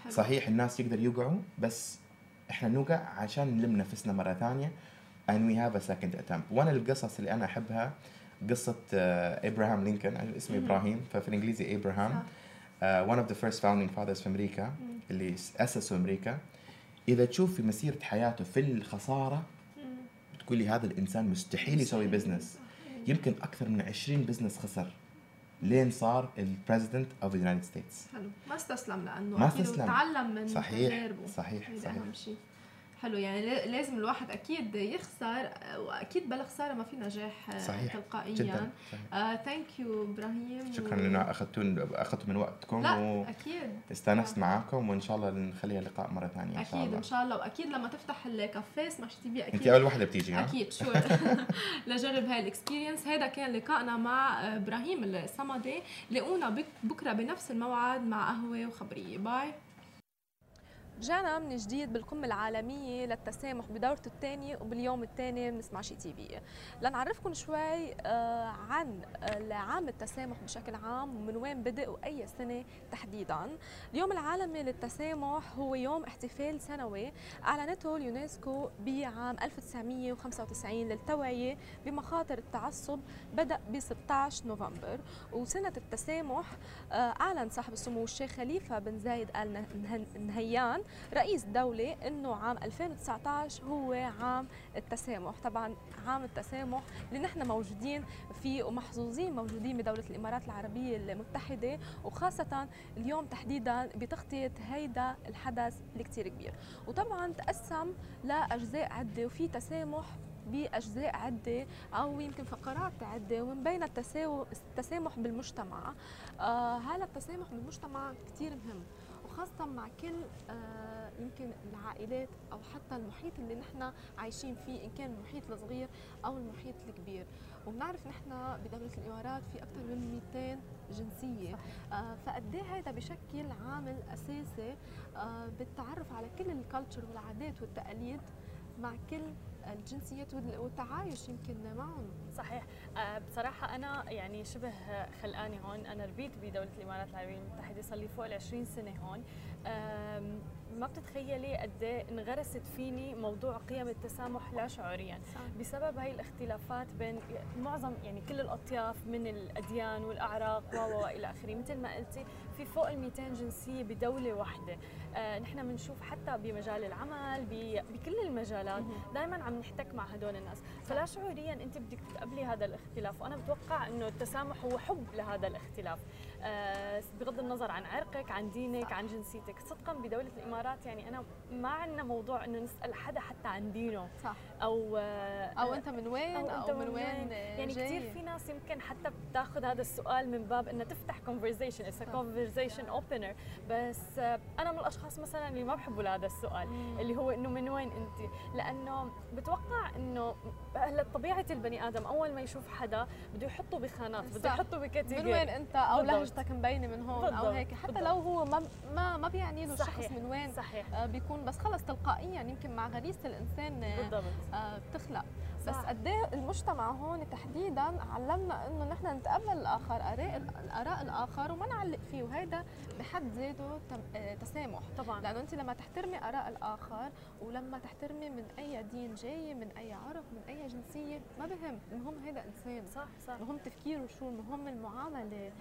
صحيح الناس يقدر يقعوا بس احنا نوقع عشان نلم نفسنا مره ثانيه and we have a second attempt. وانا القصص اللي انا احبها قصه ابراهام لينكولن، اسمه ابراهيم ففي الانجليزي ابراهام، one of the first founding fathers في امريكا، اللي اسسوا امريكا. اذا تشوف في مسيره حياته في الخساره بتقولي هذا الانسان مستحيل يسوي بزنس. يمكن اكثر من 20 بزنس خسر لين صار البريزيدنت اوف اليونايتد ستيتس. حلو، ما استسلم لانه تعلم من تجاربه. صحيح. اهم شيء. حلو، يعني لازم الواحد اكيد يخسر، واكيد بلا خساره ما في نجاح. صحيح. تلقائيا. ثانك يو ابراهيم، شكرا لانه اخذت من وقتكم. لا اكيد استانست معاكم، وان شاء الله نخليها لقاء مره ثانيه ان شاء الله. اكيد ان شء الله، واكيد لما تفتح الكافيه سماشي تي في اكيد انت اول وحده بتيجي. اكيد شور لجرب هاي الاكسبيرينس. هذا كان لقائنا مع ابراهيم الصمدي، لقونا بكره بنفس الموعد مع قهوه وخبريه. باي. رجعنا من جديد بالقمة العالمية للتسامح بدورته الثانية وباليوم الثاني من سماشي تي في، لنعرفكم شوي عن عام التسامح بشكل عام ومن وين بدأ وأي سنة تحديدا. اليوم العالمي للتسامح هو يوم احتفال سنوي أعلنته اليونسكو بعام 1995 للتوعية بمخاطر التعصب، بدأ ب 16 نوفمبر. وسنة التسامح أعلن صاحب السمو الشيخ خليفة بن زايد آل نهيان رئيس دولة انه عام 2019 هو عام التسامح. طبعا عام التسامح اللي نحن موجودين فيه ومحظوظين موجودين بدولة الامارات العربية المتحدة، وخاصة اليوم تحديدا بتغطية هيدا الحدث اللي كتير كبير. وطبعا تقسم لاجزاء عدة، وفي تسامح بأجزاء عدة أو يمكن فقرات عدة، ومن بين التسامح بالمجتمع. هذا التسامح بالمجتمع كتير مهم، خاصة مع كل يمكن العائلات أو حتى المحيط اللي نحن عايشين فيه، إن كان المحيط الصغير أو المحيط الكبير. وبنعرف نحن بدولة الإمارات في أكثر من 200 جنسية، فقد ايه هذا بشكل عامل أساسي بالتعرف على كل الكالتشر والعادات والتقاليد مع كل الجنسيات والتعايش يمكن معهم. صحيح. بصراحة أنا يعني شبه خلقانة هون، أنا ربيت بدولة الإمارات العربية المتحدة، صار لي فوق 20 سنة هون. ما بتتخيلي قد ايه انغرست فيني موضوع قيم التسامح لا شعوريا بسبب هاي الاختلافات بين معظم يعني كل الأطياف من الأديان والأعراق وإلى آخره. مثل ما قلتي في فوق ال 200 جنسيه بدوله واحده. نحن بنشوف حتى بمجال العمل بكل المجالات دائما عم نحتك مع هدول الناس، فلا شعوريا انت بدك تقبلي هذا الاختلاف، وانا بتوقع انه التسامح هو حب لهذا الاختلاف بغض النظر عن عرقك، عن دينك، عن جنسيتك. صدقا بدوله الامارات يعني انا ما عندنا موضوع انه نسال حدا حتى عن دينه صح. او انت من وين او من وين يعني جاي. كثير في ناس يمكن حتى بتاخذ هذا السؤال من باب انها تفتح كونفرزيشن، اتس كونفرزيشن اوبنر، بس انا من الاشخاص مثلا اللي ما بحبوا لهذا السؤال اللي هو انه من وين انت، لانه بتوقع انه هلا طبيعه البني ادم اول ما يشوف حدا بده يحطه بخانات، بده يحطه بكاتيجوري من وين انت او لهجتك مبينه من هون بالضبط. او هيك حتى بالضبط. لو هو ما بيعني له الشخص من وين صحيح. بيكون بس خلص تلقائيا يمكن مع غريزه الانسان بتخلق بس قد ايه المجتمع هون تحديدا علمنا انه نحن نتقبل الاخر، اراء الاخر وما نعلق فيه، وهذا بحد ذاته تسامح طبعا، لانه انت لما تحترمي اراء الاخر ولما تحترمي من اي دين جاي، من اي عرق، من اي جنسيه، ما بهم، المهم هذا انسان صح مهم تفكيره شو، المهم المعامله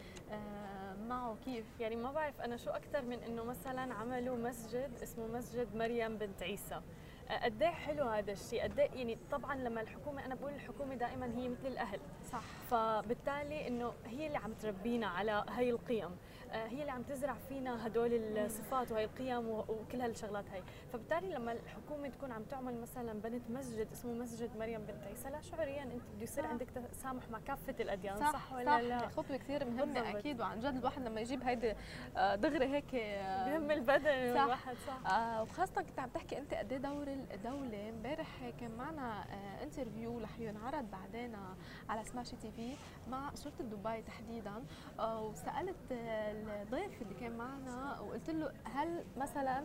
معه كيف. يعني ما بعرف انا شو اكثر من انه مثلا عملوا مسجد اسمه مسجد مريم بنت عيسى، قد ايه حلو هذا الشيء، قد ايه يعني طبعا لما الحكومه، انا بقول الحكومه دائما هي مثل الاهل صح، فبالتالي انه هي اللي عم تربينا على هي القيم، هي اللي عم تزرع فينا هدول الصفات وهي القيم وكل هالشغلات هي، فبالتالي لما الحكومه تكون عم تعمل مثلا بنت مسجد اسمه مسجد مريم بنت عيسى، لا شعوريا انت بده يصير عندك تسامح مع كافه الاديان صح ولا لا؟ خطوه كثير مهمه اكيد، وعن جد الواحد لما يجيب هيدي دغري هيك بهم البدن الواحد صح. وخاصه كنت عم تحكي انت قد ايه دور الدوله، امبارح كان معنا انترفيو رح ينعرض بعدين على سماشي تي في مع شرطه دبي تحديدا، وسالت الضيف اللي كان معنا وقلت له هل مثلا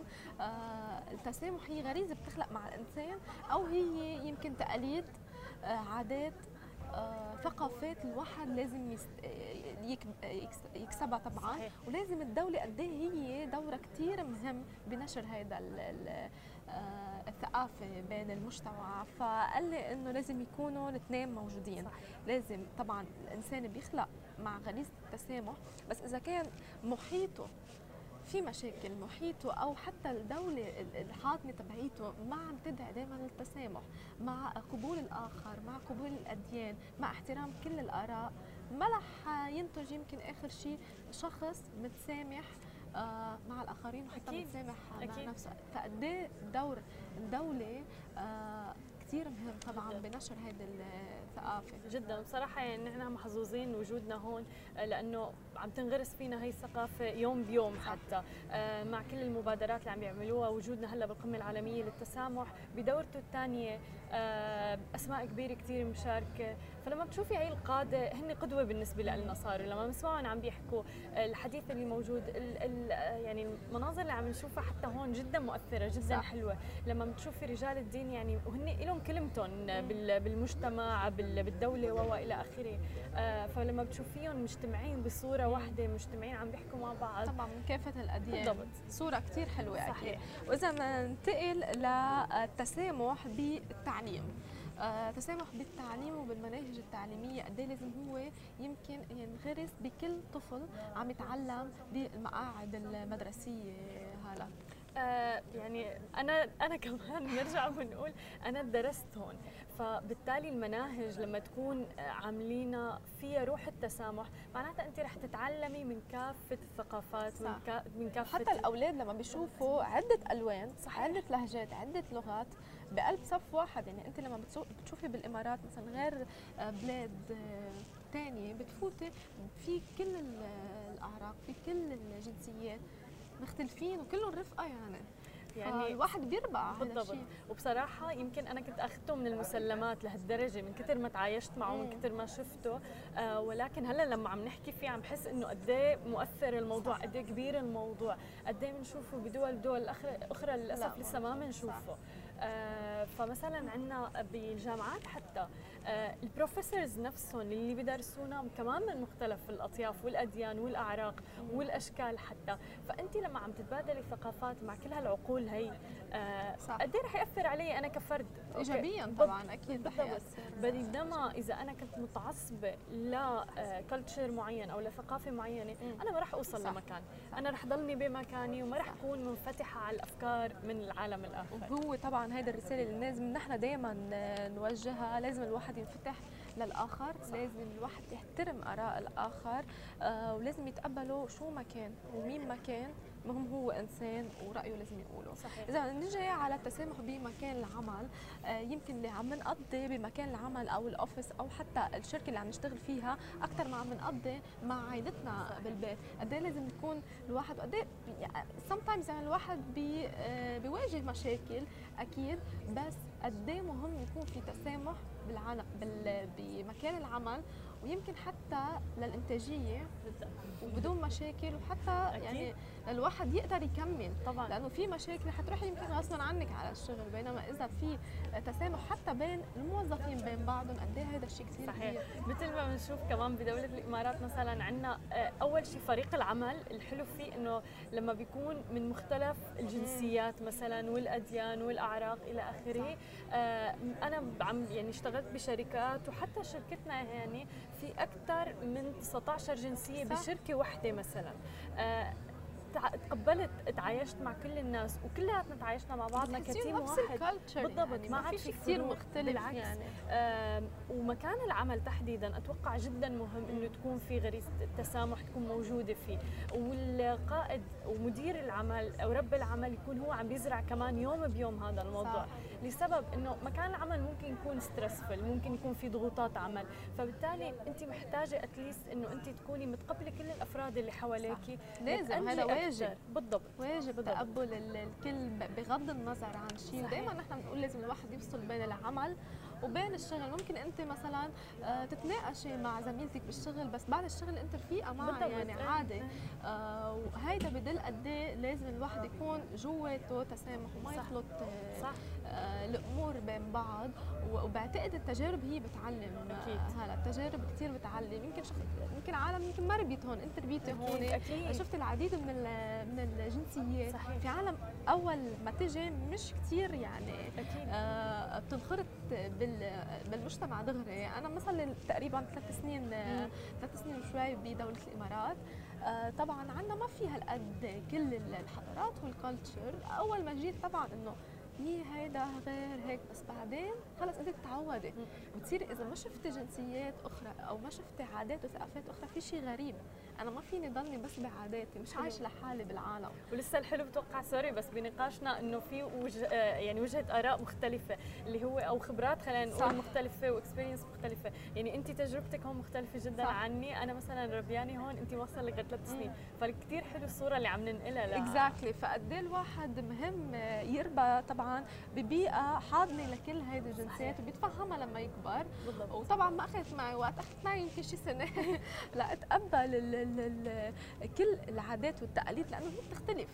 التسامح هي غريزه بتخلق مع الانسان او هي يمكن تقاليد، عادات، ثقافات الواحد لازم يكسبها طبعا صحيح. ولازم الدوله قد ايه هي دورها كثير مهم بنشر هذا الثقافه بين المجتمع، فقال لي انه لازم يكونوا الاثنين موجودين صحيح. لازم طبعا الانسان بيخلق مع غريزه التسامح، بس اذا كان محيطه في مشاكل، محيطه او حتى الدوله الحاضنه تبعيته ما عم تدعي دائما للتسامح، مع قبول الاخر، مع قبول الاديان، مع احترام كل الاراء، ما رح ينتج يمكن اخر شيء شخص متسامح مع الاخرين وحتى متسامح مع نفسه. فقد ايه دور الدوله كثير مهم طبعا بنشر هذه الثقافه جدا. بصراحه يعني نحن محظوظين وجودنا هون، لانه عم تنغرس فينا هي الثقافه يوم بيوم حتى مع كل المبادرات اللي عم بيعملوها. وجودنا هلا بالقمه العالميه للتسامح بدورته الثانيه اسماء كبيره كثير مشاركه، فلما بتشوفي هي القاده هن قدوه بالنسبه لنا، صاروا لما بنسمعهم عم بيحكوا الحديث اللي موجود، يعني المناظر اللي عم نشوفها حتى هون جدا مؤثره جدا صح. حلوه لما بتشوفي رجال الدين يعني وهن لهم كلمتهم بالمجتمع، بالدوله والى اخره، فلما بتشوفيهم مجتمعين بصوره واحده، مجتمعين عم بيحكوا مع بعض طبعا من كافه الاديان بالضبط، صوره كثير حلوه صحيح. اكيد. واذا بننتقل للتسامح بالتعليم، التسامح بالتعليم وبالمناهج التعليميه قد ايه لازم هو يمكن ينغرس بكل طفل عم يتعلم بالمقاعد المدرسيه. هلا يعني انا كمان بنرجع بنقول انا درست هون، فبالتالي المناهج لما تكون عاملينا فيها روح التسامح، معناتها انت رح تتعلمي من كافه الثقافات، من كافه حتى الاولاد لما بيشوفوا عده الوان صح، عده لهجات، عده لغات بقلب صف واحد. يعني انت لما بتشوفي بالامارات مثلا غير بلاد ثانيه، بتفوتي في كل الاعراق، في كل الجنسيات مختلفين وكلهم رفقه، يعني الواحد بيربع بالضبط. وبصراحه يمكن انا كنت اخذته من المسلمات لهالدرجه من كثر ما تعايشت معه، من كثر ما شفته، ولكن هلا لما عم نحكي فيه عم حس انه قد ايه مؤثر الموضوع، قد ايه كبير الموضوع، قد ايه بنشوفه بدول اخرى للاسف لسه ما بنشوفه. فمثلا عندنا بالجامعات حتى البروفيسورز نفسهم اللي بيدرسونا كمان من مختلف الاطياف والاديان والاعراق والاشكال حتى، فانت لما عم تتبادلي ثقافات مع كل هالعقول هي قد ايه رح ياثر علي انا كفرد؟ ايجابيا طبعا اكيد رح ياثر. بينما اذا انا كنت متعصبه لكلتشر معين او لثقافه معينه انا ما رح اوصل لمكان، انا رح ضلني بمكاني وما رح اكون منفتحه على الافكار من العالم الاخر. وهو طبعا هيدا الرساله اللي لازم نحن دائما نوجهها، لازم الواحد ينفتح للآخر، لازم الواحد يحترم آراء الآخر، ولازم يتقبله شو ما كان ومين ما كان، المهم هو إنسان ورأيه لازم يقوله. صحيح. إذا نجي على التسامح بمكان العمل، يمكن اللي عم نقضي بمكان العمل أو الأوفيس أو حتى الشركة اللي عم نشتغل فيها أكثر ما عم نقضي مع عائلتنا بالبيت، قد إيه لازم يكون الواحد قد إيه sometimes يعني الواحد بيواجه مشاكل أكيد، بس قد إيه مهم يكون في تسامح بمكان العمل ويمكن حتى للإنتاجية وبدون مشاكل، وحتى يعني الواحد يقدر يكمل طبعا، لأنه في مشاكل حتروحي يمكن غصبا عنك على الشغل، بينما إذا في تسامح حتى بين الموظفين بين بعضهم قد إيه هذا الشيء كثير. صحيح. مثل ما بنشوف كمان بدولة الإمارات مثلا، عندنا أول شيء فريق العمل الحلو فيه إنه لما بيكون من مختلف الجنسيات مثلا والأديان والأعراق إلى آخره. أنا عم يعني اشتغلت بشركات وحتى شركتنا يعني في أكثر من 19 جنسية بشركة واحدة مثلا. تقبلت تعايشت مع كل الناس وكلياتنا تعايشنا مع بعضنا كتيم واحد بالضبط، يعني ما عاد في كثير مختلف يعني. ومكان العمل تحديدا اتوقع جدا مهم انه تكون في غريزه التسامح تكون موجوده فيه، والقائد ومدير العمل او رب العمل يكون هو عم بيزرع كمان يوم بيوم هذا الموضوع. صح. لسبب انه مكان العمل ممكن يكون ستريسفل، ممكن يكون في ضغوطات عمل، فبالتالي انت محتاجه اتليست انه انت تكوني متقبله كل الافراد اللي حواليكي. لازم هذا واجب. بالضبط واجب تقبل الكل بغض النظر عن شيء. دائما نحن بنقول لازم الواحد يفصل بين العمل وبين الشغل. ممكن انت مثلا تتناقشي مع زميلتك بالشغل، بس بعد الشغل انت رفيقه معها يعني عادي. وهيدا بدل قد ايه لازم الواحد يكون جواته تسامح وما يخلط الامور بين بعض. وبعتقد التجارب هي بتعلم. اكيد هلا التجارب كثير بتعلم. يمكن عالم يمكن ما ربيت هون، انت ربيتي هون. أكيد. شفت العديد من الجنسيات. صحيح. في عالم اول ما تجي مش كثير يعني بتنخرط بالمجتمع دغري. انا مثلا تقريبا 3 سنين شوي بدوله الامارات، طبعا عندنا ما في هالقد كل الحضارات والكالتشر. اول ما جيت طبعا انه هي هيدا غير هيك، بس بعدين خلص انت بتتعودي. وبتصير اذا ما شفتي جنسيات اخرى او ما شفتي عادات وثقافات اخرى في شيء غريب. انا ما فيني ضلني بس بعاداتي، مش عايش لحالي بالعالم. ولسه الحلو بتوقع سوري بس بنقاشنا انه في يعني وجهه اراء مختلفه اللي هو او خبرات خلينا نقول مختلفه واكسبيرينس مختلفه. يعني انت تجربتك هون مختلفه جدا. صح. عني انا مثلا ربياني هون، انت واصله لك 3 سنين، فكتير حلو الصوره اللي عم ننقلها. اكزاكتلي. فقد ايه الواحد مهم يربى طبعا ببيئه حاضنه لكل هيدي الجنسيات وبيتفهمها لما يكبر. بالضبط. وطبعا ما اخذت معي وقت، اخذت معي يمكن شي سنه لاتقبل كل العادات والتقاليد، لانه هي بتختلف.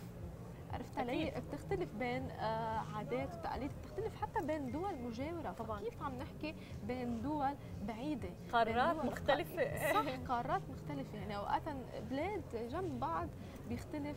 عرفت علي؟ بتختلف بين عادات وتقاليد، بتختلف حتى بين دول مجاوره. طبعا كيف عم نحكي بين دول بعيده، قارات مختلفه. صح، قارات مختلفه. يعني اوقات بلاد جنب بعض بيختلف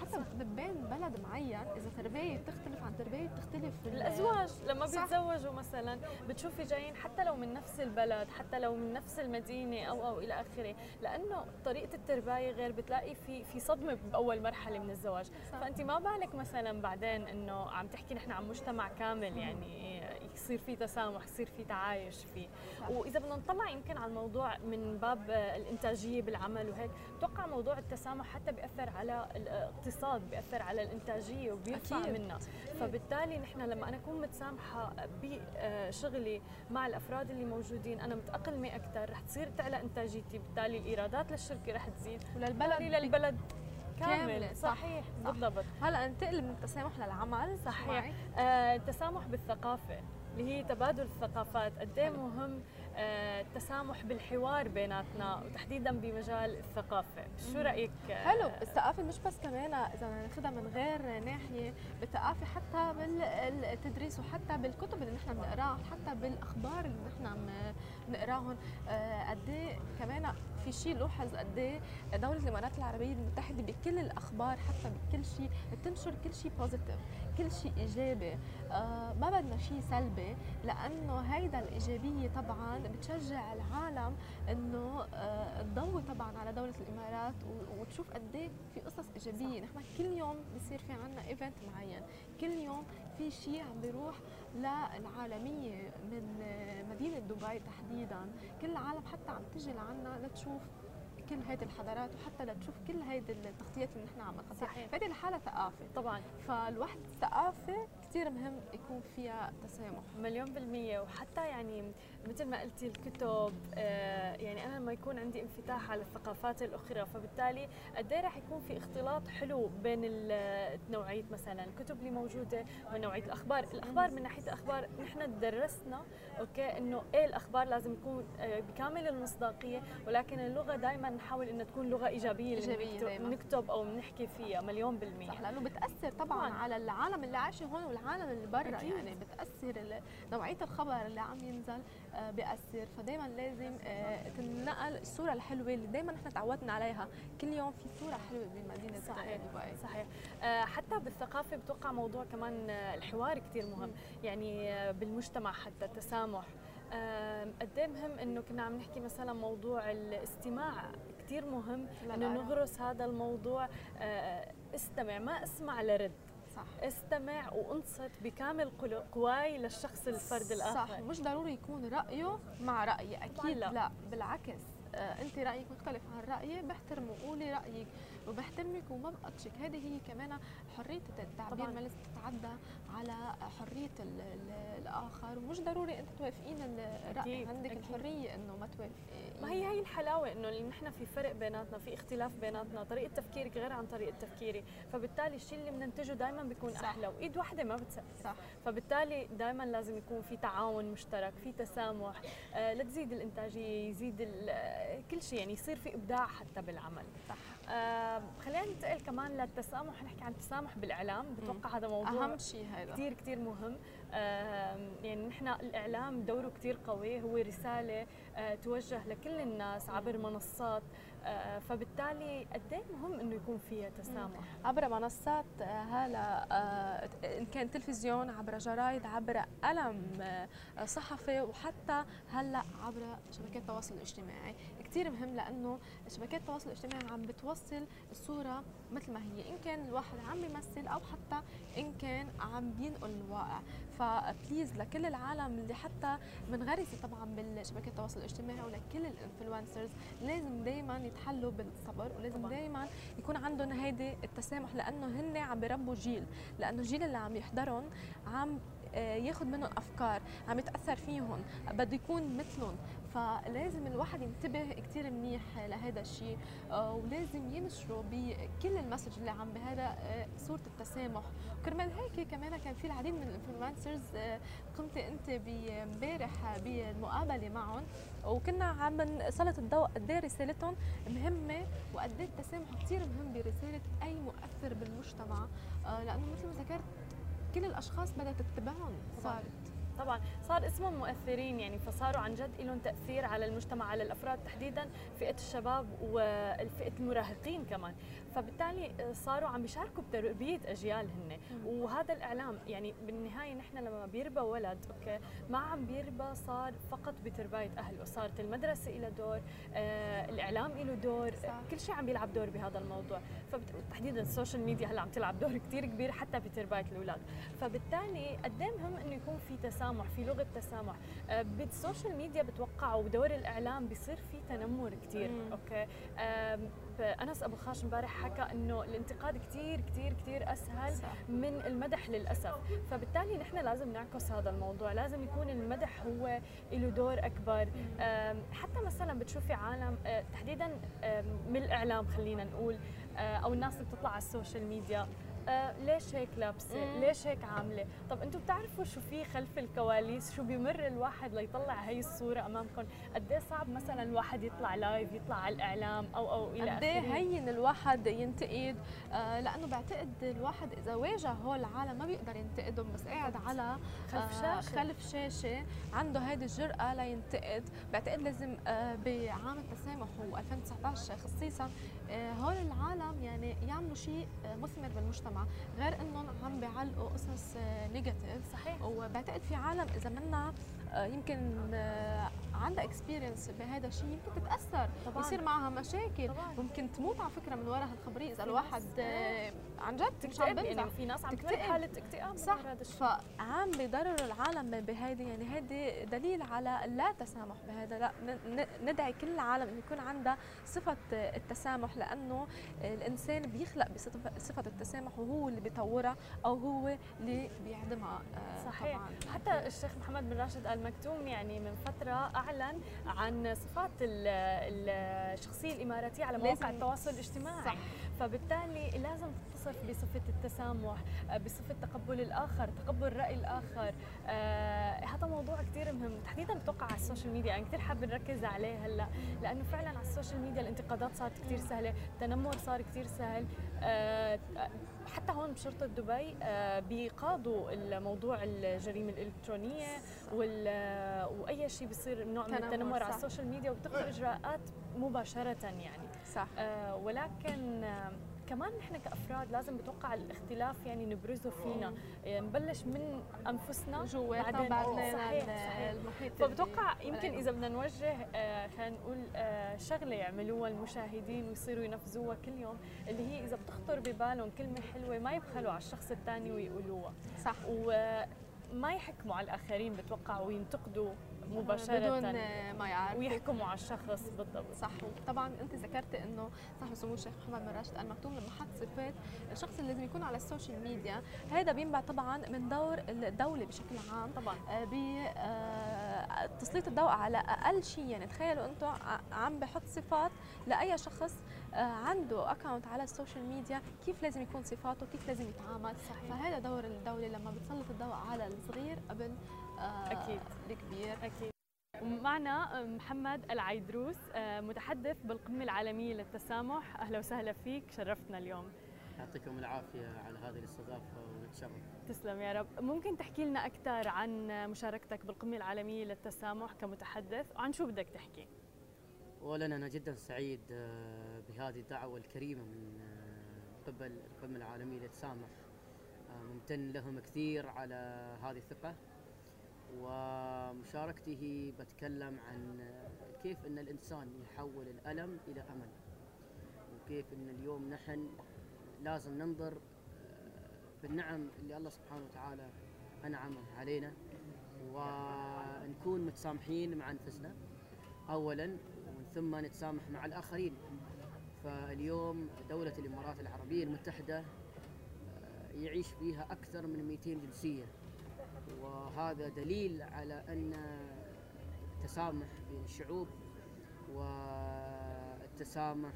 حتى بين بلد معين. اذا تربيه بتختلف عن تربيه بتختلف الازواج لما بيتزوجوا مثلا، بتشوفي جايين حتى لو من نفس البلد، حتى لو من نفس المدينه او الى اخره، لانه طريقه التربيه غير. بتلاقي في صدمه باول مرحله من الزواج. فانت ما بالك مثلا بعدين انه عم تحكي نحن عن مجتمع كامل يعني يصير في تسامح، يصير في تعايش فيه. واذا بدنا نطلع يمكن على الموضوع من باب الانتاجيه بالعمل وهيك، بتوقع موضوع التسامح حتى بيأثر على الاقتصاد، بيأثر على الانتاجيه وبيرفع منا. فبالتالي نحن لما انا اكون متسامحه بشغلي مع الافراد اللي موجودين، انا متاقلمه اكثر، رح تصير تعلى انتاجيتي، بالتالي الايرادات للشركه رح تزيد وللبلد كامل. صحيح. بالضبط. هلا انتقل من التسامح للعمل. صحيح. التسامح بالثقافه اللي هي تبادل الثقافات. قد ايه مهم التسامح بالحوار بيناتنا وتحديدا بمجال الثقافه. شو رايك؟ حلو. الثقافه مش بس كمان اذا ناخذها من غير ناحيه، بالثقافه حتى بالتدريس وحتى بالكتب اللي نحن بنقراها، حتى بالاخبار اللي نحن بنقراهم، قد ايه كمان في شيء لوحظ قد ايه دولة الامارات العربية المتحدة بكل الاخبار حتى بكل شيء بتنشر كل شيء بوزيتيف، كل شيء ايجابي، ما بدنا شيء سلبي، لانه هيدا الايجابية طبعا بتشجع العالم انه تضوي طبعا على دولة الامارات وتشوف قد ايه في قصص ايجابية. نحن كل يوم بصير في عندنا ايفنت معين، كل يوم في شيء عم بيروح للعالمية من مدينة دبي تحديدا، كل العالم حتى عم تجي لعنا لتشوف كل هيدي الحضارات وحتى لتشوف كل هيدي التغطيات اللي نحن عم نغطيها. هيدي الحالة ثقافة طبعا، فالواحد الثقافة كثير مهم يكون فيها تسامح 100%. وحتى يعني مثل ما قلتي الكتب، يعني انا لما يكون عندي انفتاح على الثقافات الاخرى فبالتالي قد ايه راح يكون في اختلاط حلو بين نوعيه مثلا الكتب اللي موجوده ونوعيه الاخبار. الاخبار من ناحيه الاخبار نحن درسنا اوكي انه ايه الاخبار لازم تكون بكامل المصداقيه، ولكن اللغه دائما نحاول انها تكون لغه ايجابيه نكتب او بنحكي فيها 100%. صح، لانه بتاثر طبعا على العالم اللي عايشه هون والعالم اللي برا، يعني بتاثر نوعيه الخبر اللي عم ينزل بيأثر. فدايما لازم تنقل الصوره الحلوه اللي دايما نحن تعودنا عليها، كل يوم في صوره حلوه بمدينه دبي. صحيح، حتى بالثقافه بتوقع موضوع كمان الحوار كثير مهم، يعني بالمجتمع حتى التسامح قد ايه مهم. انه كنا عم نحكي مثلا موضوع الاستماع كثير مهم، انه نغرس هذا الموضوع، استمع ما اسمع لرد. صح. استمع وانصت بكامل قواي للشخص الفرد الاخر. صح، مش ضروري يكون رايه مع رايي، اكيد لا، بالعكس انت رايك مختلف عن رايي بحترمه، قولي رايك وبحترمك وما بقطشك. هذه هي كمان حريه التعبير، ما لازم تتعدى على حريه الاخر، ومش ضروري انت توافقين الراي، عندك الحريه انه ما توافقي. ما هي هي الحلاوه، انه نحن في فرق بيناتنا، في اختلاف بيناتنا، طريقه تفكيرك غير عن طريقه تفكيري، فبالتالي الشيء اللي بننتجه دائما بيكون احلى، وايد واحده ما بتسقف. صح، فبالتالي دائما لازم يكون في تعاون مشترك، في تسامح، لتزيد الانتاجيه، يزيد كل شيء، يعني يصير في ابداع حتى بالعمل. صح، خلينا ننتقل كمان للتسامح، نحكي عن التسامح بالاعلام، بتوقع هذا موضوع اهم شيء، هذا كثير كثير مهم. يعني نحن الاعلام دوره كثير قوي، هو رساله توجه لكل الناس عبر منصات، فبالتالي قد ايه مهم انه يكون فيها تسامح عبر منصات هالا، ان كان تلفزيون، عبر جرايد، عبر قلم صحفي، وحتى هلا عبر شبكات التواصل الاجتماعي. كثير مهم لانه شبكات التواصل الاجتماعي عم بتوصل الصوره مثل ما هي، ان كان الواحد عم بيمثل او حتى ان كان عم بينقل الواقع. فبليز لكل العالم اللي حتى منغرسه طبعا بالشبكات التواصل الاجتماعي ولكل الانفلونسرز، لازم دائما يتحلوا بالصبر، ولازم دائما يكون عندهم هيدي التسامح، لانه هن عم بيربوا جيل، لانه الجيل اللي عم يحضرهم عم ياخذ منهم افكار، عم يتاثر فيهم، بده يكون مثلهم. فلازم الواحد ينتبه كثير منيح لهذا الشيء، ولازم ينشروا بكل المسج اللي عم بهذا صوره التسامح. وكرمال هيك كمان كان في العديد من الانفلونسرز قمتي انت بامبارح بالمقابله معهم، وكنا عم نسلط الضوء قد ايه رسالتهم مهمه وقد ايه التسامح كثير مهم برساله اي مؤثر بالمجتمع، لانه مثل ما ذكرت كل الاشخاص بدها تتبعهم. طبعا صار اسمهم مؤثرين، يعني فصاروا عن جد لهم تاثير على المجتمع، على الافراد تحديدا، فئه الشباب والفئه المراهقين كمان، فبالتالي صاروا عم بيشاركوا بتربيه اجيال هن. وهذا الاعلام يعني بالنهايه نحن لما بيربى ولد اوكي ما عم بيربى صار فقط بتربيه اهله، صارت المدرسه إلى دور، الاعلام له دور. صح. كل شيء عم بيلعب دور بهذا الموضوع، فتحديدا السوشيال ميديا هلا عم تلعب دور كثير كبير حتى بتربيه الاولاد، فبالتالي قد ايه مهم انه يكون في تسامح، في لغه تسامح بالسوشيال ميديا. بتوقعوا بدور الاعلام بصير في تنمر كثير. اوكي انس ابو خاش امبارح حكى انه الانتقاد كثير كثير كثير اسهل. صح. من المدح للاسف، فبالتالي نحن لازم نعكس هذا الموضوع، لازم يكون المدح هو له دور اكبر. حتى مثلا بتشوفي عالم تحديدا من الاعلام خلينا نقول، او الناس اللي بتطلع على السوشيال ميديا ليش هيك لابسه؟ ليش هيك عامله؟ طب انتم بتعرفوا شو في خلف الكواليس؟ شو بيمر الواحد ليطلع هي الصوره امامكم؟ قد ايه صعب مثلا الواحد يطلع لايف، يطلع على الاعلام او الى اخره؟ قد ايه هين الواحد ينتقد، لانه بعتقد الواحد اذا واجه هول العالم ما بيقدر ينتقدهم، بس قاعد على خلف شاشه عنده هيدي الجرأه لينتقد. بعتقد لازم بعام التسامح هو 2019 خصيصا هول العالم يعني يعملوا شيء مثمر بالمجتمع، غير انهم عم بيعلقوا قصص نيجاتيف. صحيح. وبعتقد في عالم اذا منا يمكن عندها اكسبيرينس بهذا الشيء يمكن تتاثر ويصير معها مشاكل، ممكن تموت على فكره من وراء هالخبريه اذا الواحد عن جد مش عم بنزح. يعني في ناس عم تمرق حاله اكتئاب، صح، فعم بيضرروا العالم بهيدي، يعني هيدي دليل على لا تسامح بهذا. لا ندعي كل العالم انه يكون عندها صفه التسامح، لانه الانسان بيخلق بصفه التسامح وهو اللي بيطورها او هو اللي بيعدمها. صحيح. طبعاً. حتى الشيخ محمد بن راشد آل مكتوم يعني من فتره أعلن عن صفات الشخصية الإماراتية على مواقع التواصل الاجتماعي. صح. فبالتالي لازم تتصف بصفة التسامح، بصفة تقبل الآخر، تقبل رأي الآخر. هذا موضوع كثير مهم تحديدا بتوقع على السوشيال ميديا، أنا كثير حابة نركز عليه هلا، لأنه فعلا على السوشيال ميديا الانتقادات صارت كثير سهلة، التنمر صار كثير سهل. حتى هون بشرطة دبي بيقاضوا الموضوع الجريمة الإلكترونية وأي شيء بيصير نوع من التنمر على السوشيال ميديا، وبتاخذ إجراءات مباشرة يعني. صح. ولكن كمان نحن كأفراد لازم بتوقع الاختلاف يعني نبرزه فينا، نبلش من أنفسنا جواتنا بعدنا المحيط. فبتوقع يمكن إذا بدنا نوجه خلينا نقول شغلة يعملوها المشاهدين ويصيروا ينفذوها كل يوم، اللي هي إذا بتخطر ببالهم كلمة حلوة ما يبخلوا على الشخص الثاني ويقولوها. صح. وما يحكموا على الآخرين بتوقع وينتقدوا مباشرة بدون ما يعرفوا ويحكموا على الشخص. بالضبط. صح. طبعا انت ذكرتي انه صاحب سمو الشيخ محمد بن راشد آل مكتوم لما حط صفات الشخص اللي لازم يكون على السوشيال ميديا، هذا بينبع طبعا من دور الدوله بشكل عام طبعا بتسليط الضوء على اقل شيء. يعني تخيلوا انتم عم بحط صفات لاي شخص عنده اكونت على السوشيال ميديا، كيف لازم يكون صفاته، كيف لازم يتعامل. صحيح. فهذا دور الدوله لما بتسلط الضوء على الصغير قبل أكيد الكبير. أكيد. ومعنا محمد العيدروس متحدث بالقمة العالمية للتسامح، أهلا وسهلا فيك، شرفتنا اليوم. يعطيكم العافية على هذه الاستضافة والشرف. تسلم يا رب. ممكن تحكي لنا أكثر عن مشاركتك بالقمة العالمية للتسامح كمتحدث، وعن شو بدك تحكي؟ أولا أنا جدا سعيد بهذه الدعوة الكريمة من قبل القمة العالمية للتسامح، ممتن لهم كثير على هذه الثقة، ومشاركته بتكلم عن كيف ان الانسان يحول الالم الى امل، وكيف ان اليوم نحن لازم ننظر بالنعم اللي الله سبحانه وتعالى انعم علينا ونكون متسامحين مع انفسنا اولا، ومن ثم نتسامح مع الاخرين. فاليوم دولة الامارات العربية المتحدة يعيش فيها اكثر من 200 جنسية، وهذا دليل على أن التسامح بين الشعوب والتسامح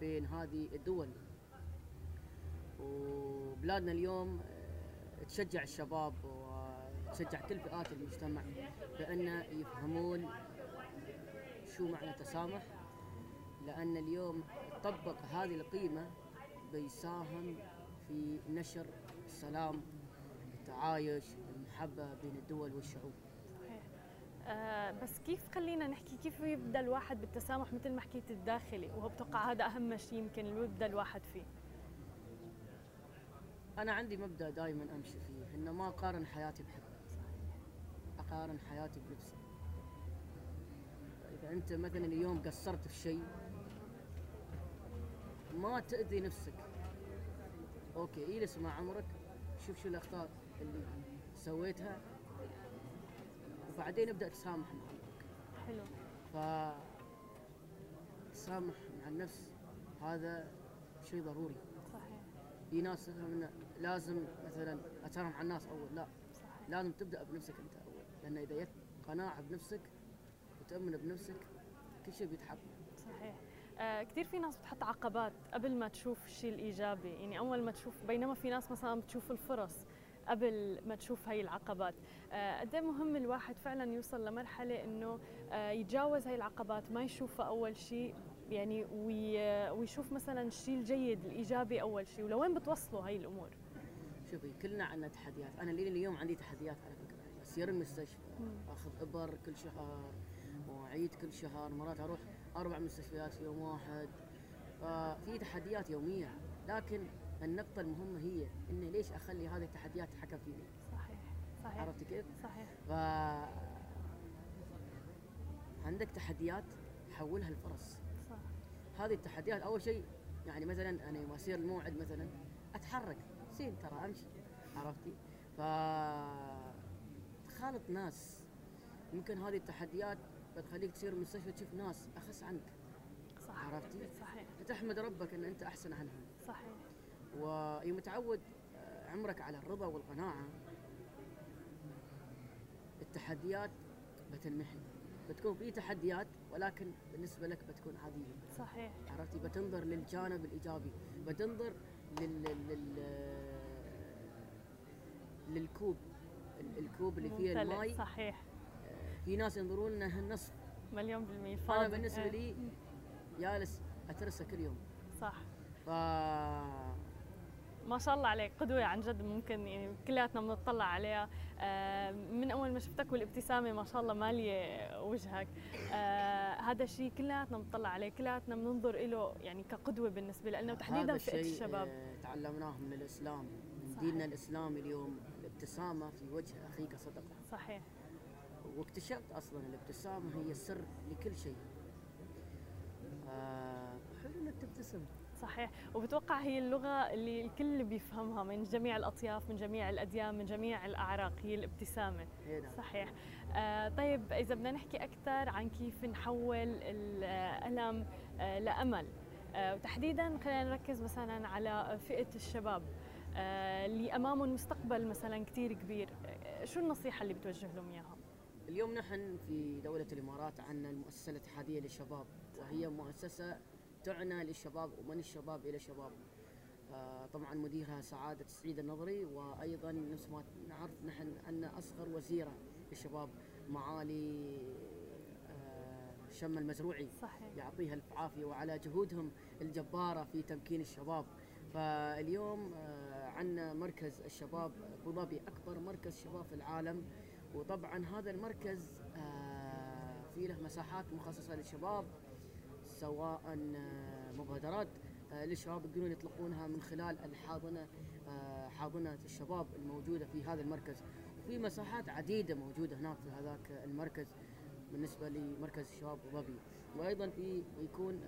بين هذه الدول. وبلادنا اليوم تشجع الشباب وتشجع كل فئات المجتمع بأن يفهمون شو معنى التسامح، لأن اليوم طبق هذه القيمة بيساهم في نشر السلام، التعايش، المحبة بين الدول والشعوب. صحيح. بس كيف، خلينا نحكي كيف يبدأ الواحد بالتسامح مثل ما حكيت الداخلي، وهو بتوقع هذا أهم شيء يمكن اللي يبدأ الواحد فيه. أنا عندي مبدأ دائما أمشي فيه، إنه ما أقارن حياتي بحد، أقارن حياتي بنفسي. إذا أنت مثلا اليوم قصرت في شيء ما تأذي نفسك، أوكي إيلس مع عمرك، شوف شو الأخطاء اللي سويتها وبعدين ابدأ تسامح مع نفسك. حلو. فتسامح مع النفس هذا شيء ضروري. صحيح. في ناس مثلا لازم مثلا أتسامح مع الناس أول، لا. صحيح. لازم تبدأ بنفسك أنت أول، لأن إذا جت قناعة بنفسك وتأمن بنفسك كل شيء بيتحقق. صحيح. كثير في ناس بتحط عقبات قبل ما تشوف الشيء الإيجابي، يعني أول ما تشوف، بينما في ناس مثلا بتشوف الفرص قبل ما تشوف هاي العقبات. قد ايه مهم الواحد فعلا يوصل لمرحلة انه يتجاوز هاي العقبات، ما يشوفها اول شيء يعني، ويشوف مثلا الشيء الجيد الايجابي اول شيء، ولوين بتوصلوا هاي الامور؟ شوفي كلنا عندنا تحديات، انا لين اليوم عندي تحديات على فكرة، اسير المستشفى، اخذ ابر كل شهر، واعيد كل شهر، مرات اروح 4 مستشفيات في يوم واحد، ففي تحديات يومية. لكن النقطة المهمة هي إنه ليش أخلي هذه التحديات تتحكم فيني؟ صحيح صحيح. عرفت كيف؟ صحيح. عندك تحديات حولها لفرص. صح. هذه التحديات أول شيء يعني مثلا أنا ما أصير الموعد مثلا أتحرك، زين ترى أمشي، عرفتي؟ تخالط ناس، ممكن هذه التحديات بتخليك تصير المستشفى تشوف ناس أخص عنك. صح. عرفتي؟ صحيح. تحمد ربك إن أنت أحسن عنهم. صحيح. ويوم تعود عمرك على الرضا والقناعة، التحديات بتنمحي، بتكون في تحديات ولكن بالنسبة لك بتكون عادية. صحيح. عرفتي؟ بتنظر للجانب الإيجابي، بتنظر للكوب اللي فيه الماء. صحيح. في ناس ينظرون لنا النصف، مليون بالمية فاضي. أنا بالنسبة لي جالس أترسه كل يوم. صح. ما شاء الله عليك، قدوة عن جد، ممكن يعني كلياتنا بنطلع عليها من أول ما شفتك، والابتسامة ما شاء الله مالية وجهك. هذا الشيء كلياتنا بنطلع عليه، كلياتنا بننظر له يعني كقدوة بالنسبة لنا، وتحديدا فئة الشباب. تعلمناه من الإسلام، من ديننا الإسلامي اليوم، الابتسامة في وجه أخيك صدقة. صحيح. واكتشفت أصلا الابتسامة هي السر لكل شيء. حلو إنك تبتسم. صحيح. وبتوقع هي اللغة اللي الكل بيفهمها، من جميع الأطياف، من جميع الأديان، من جميع الأعراق، هي الابتسامة. صحيح. طيب إذا بدنا نحكي أكثر عن كيف نحول الألم لأمل، وتحديداً خلينا نركز مثلاً على فئة الشباب اللي أمامهم مستقبل مثلاً كتير كبير، شو النصيحة اللي بتوجه لهم إياها؟ اليوم نحن في دولة الإمارات عندنا المؤسسة الاتحادية للشباب، وهي مؤسسة تعنى للشباب ومن الشباب إلى الشباب. طبعا مديرها سعادة سعيد النظري، وأيضا نفس ما نعرف نحن أن أصغر وزيرة للشباب معالي شم المزروعي. صحيح. يعطيها الف عافية وعلى جهودهم الجبارة في تمكين الشباب. فاليوم عندنا مركز الشباب أبوظبي، أكبر مركز شباب في العالم، وطبعا هذا المركز في له مساحات مخصصة للشباب، سواء مبادرات للشباب يقدرون يطلقونها من خلال الحاضنة، حاضنة الشباب الموجودة في هذا المركز، وفي مساحات عديدة موجودة هناك في هذاك المركز بالنسبة لمركز الشباب أبوظبي. وأيضا في يكون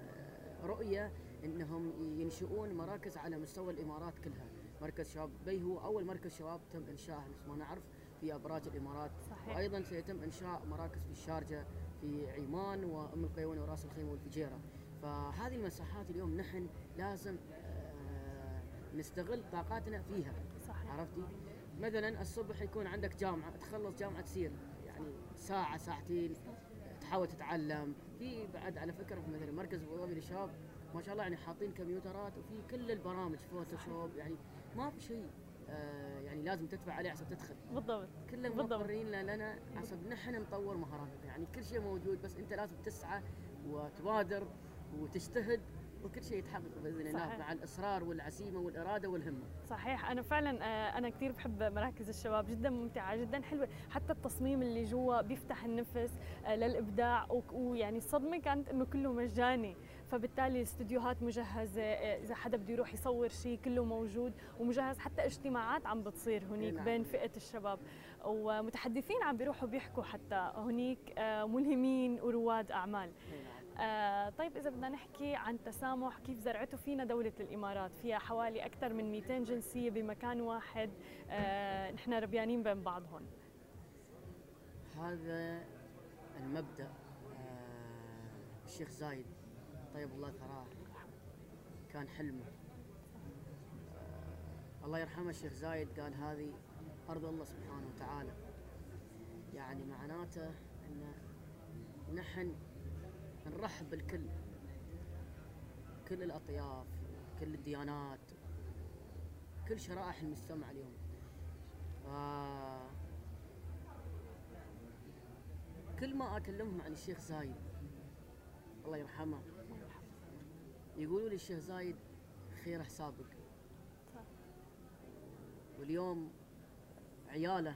رؤية أنهم ينشئون مراكز على مستوى الإمارات كلها. مركز شباب دبي هو أول مركز شباب تم إنشاءه مثل ما نعرف في أبراج الإمارات. صحيح. وأيضا سيتم إنشاء مراكز في الشارجة، في عمان، وأم القيوان، وراس الخيمة، والفجيرة. فهذه المساحات اليوم نحن لازم نستغل طاقاتنا فيها. صحيح. عرفتي؟ مثلا الصبح يكون عندك جامعة، تخلص جامعة تسير يعني ساعة ساعتين تحاول تتعلم. في بعد على فكرة في مثلا مركز أبوظبي للشباب ما شاء الله يعني حاطين كمبيوترات وفي كل البرامج، فوتوشوب يعني ما في شيء يعني لازم تدفع عليه عشان تدخل. بالضبط. كلنا مقرين لنا عشان نحن نطور مهاراتنا، يعني كل شيء موجود، بس انت لازم تسعى وتبادر وتجتهد، وكل شيء يتحقق باذن الله مع الاصرار والعزيمه والاراده والهمه. صحيح. انا فعلا انا كثير بحب مراكز الشباب، جدا ممتعه، جدا حلوه، حتى التصميم اللي جوا بيفتح النفس للابداع، ويعني الصدمه كانت انه كله مجاني، فبالتالي الاستديوهات مجهزه، اذا حدا بده يروح يصور شيء كله موجود ومجهز، حتى اجتماعات عم بتصير هنيك بين فئه الشباب، ومتحدثين عم بيروحوا بيحكوا حتى هنيك، ملهمين ورواد اعمال. طيب إذا بدنا نحكي عن تسامح، كيف زرعته فينا دولة الإمارات؟ فيها حوالي أكثر من 200 جنسية بمكان واحد، نحن ربيانين بين بعضهم. هذا المبدأ الشيخ زايد طيب الله ثراه كان حلمه، الله يرحمه الشيخ زايد قال هذه أرض الله سبحانه وتعالى، يعني معناته أن نحن نرحب بالكل، كل الأطياف وكل الديانات، كل شرائح المجتمع اليوم. كل ما أكلمهم عن الشيخ زايد الله يرحمه يقولوا لي الشيخ زايد خير حسابك. واليوم عياله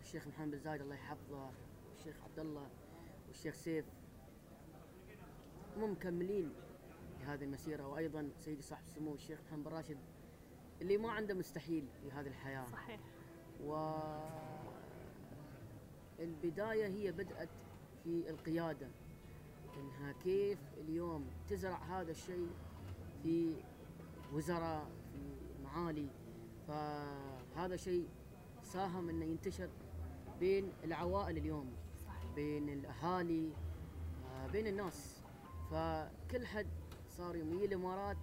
الشيخ محمد بن زايد الله يحفظه، الشيخ عبد الله والشيخ سيف، هم مكملين لهذه المسيرة. وأيضا سيدي صاحب السمو الشيخ محمد بن راشد اللي ما عنده مستحيل في هذه الحياة. صحيح. والبداية هي بدأت في القيادة، إنها كيف اليوم تزرع هذا الشيء في وزراء، في معالي. فهذا شيء ساهم إنه ينتشر بين العوائل اليوم. صحيح. بين الأهالي، بين الناس. فكل حد صار يميل الإمارات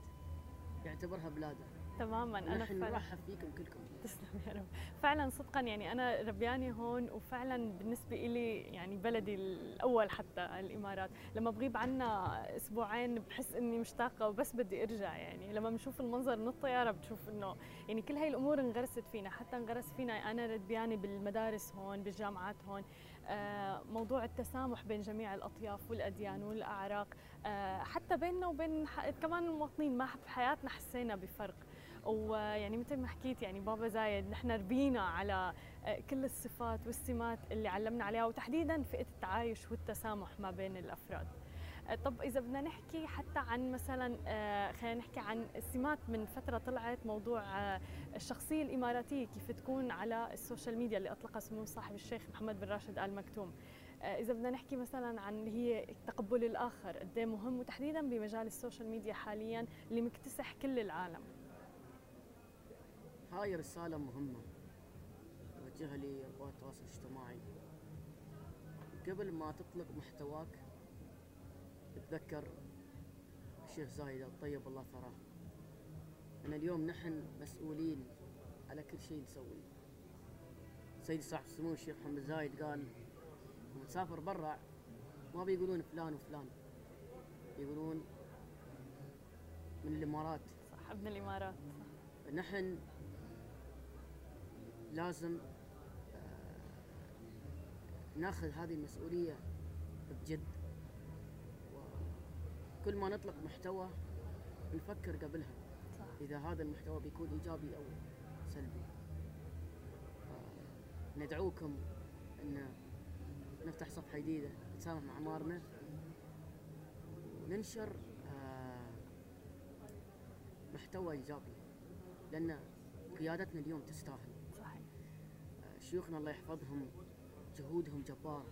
يعتبرها بلاده. تماما. انا نرحب فيكم كلكم. تسلم يا رب. فعلا صدقا يعني انا ربياني هون، وفعلا بالنسبه لي يعني بلدي الاول حتى الامارات. لما بغيب عنا اسبوعين بحس اني مشتاقه وبس بدي ارجع. يعني لما بنشوف المنظر من الطياره بتشوف انه يعني كل هاي الامور انغرست فينا، حتى انغرس فينا انا ربياني بالمدارس هون، بالجامعات هون، موضوع التسامح بين جميع الاطياف والاديان والاعراق، حتى بيننا وبين كمان المواطنين ما بحياتنا حسينا بفرق. ويعني مثل ما حكيت يعني بابا زايد نحن ربينا على كل الصفات والسمات اللي علمنا عليها، وتحديدا فئة التعايش والتسامح ما بين الأفراد. طب إذا بدنا نحكي حتى عن مثلا خلينا نحكي عن السمات، من فترة طلعت موضوع الشخصية الإماراتية كيف تكون على السوشيال ميديا اللي أطلقها سمو صاحب الشيخ محمد بن راشد آل مكتوم. إذا بدنا نحكي مثلا عن هي تقبل الآخر قد ايه مهم، وتحديدا بمجال السوشيال ميديا حاليا اللي مكتسح كل العالم. هاي رسالة مهمة أوجهها لرواد التواصل الاجتماعي. قبل ما تطلق محتواك اتذكر الشيخ زايد طيب الله ثراه. أنا اليوم نحن مسؤولين على كل شيء نسويه. سيدي صاحب السمو الشيخ محمد زايد قال لما تسافر برا ما بيقولون فلان وفلان، يقولون من الإمارات. صح، ابن الإمارات. نحن لازم ناخذ هذه المسؤولية بجد. وكل ما نطلق محتوى نفكر قبلها. صح. إذا هذا المحتوى بيكون إيجابي أو سلبي. ندعوكم أن نفتح صفحة جديدة نتسامح مع أعمارنا، وننشر محتوى إيجابي، لأن قيادتنا اليوم تستاهل. صحيح. شيوخنا الله يحفظهم جهودهم جبارة،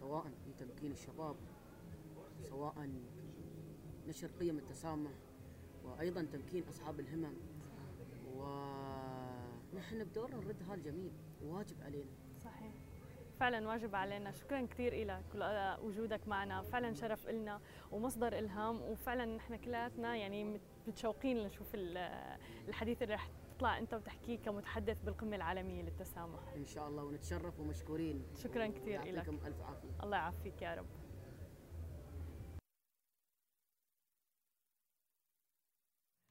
سواء في تمكين الشباب، سواء نشر قيم التسامح، وأيضا تمكين أصحاب الهمم. ونحن بدورنا نرد هالجميل، واجب علينا. صحيح، فعلا واجب علينا. شكرا كثير إلك وجودك معنا، فعلا شرف إلنا ومصدر إلهام. وفعلا نحن كلاتنا يعني متشوقين نشوف الحديث اللي رح تطلع انت وتحكيه كمتحدث بالقمه العالميه للتسامح ان شاء الله. ونتشرف ومشكورين. شكرا كثير لك. يعطيكم الف عافيه. الله يعافيك يا رب.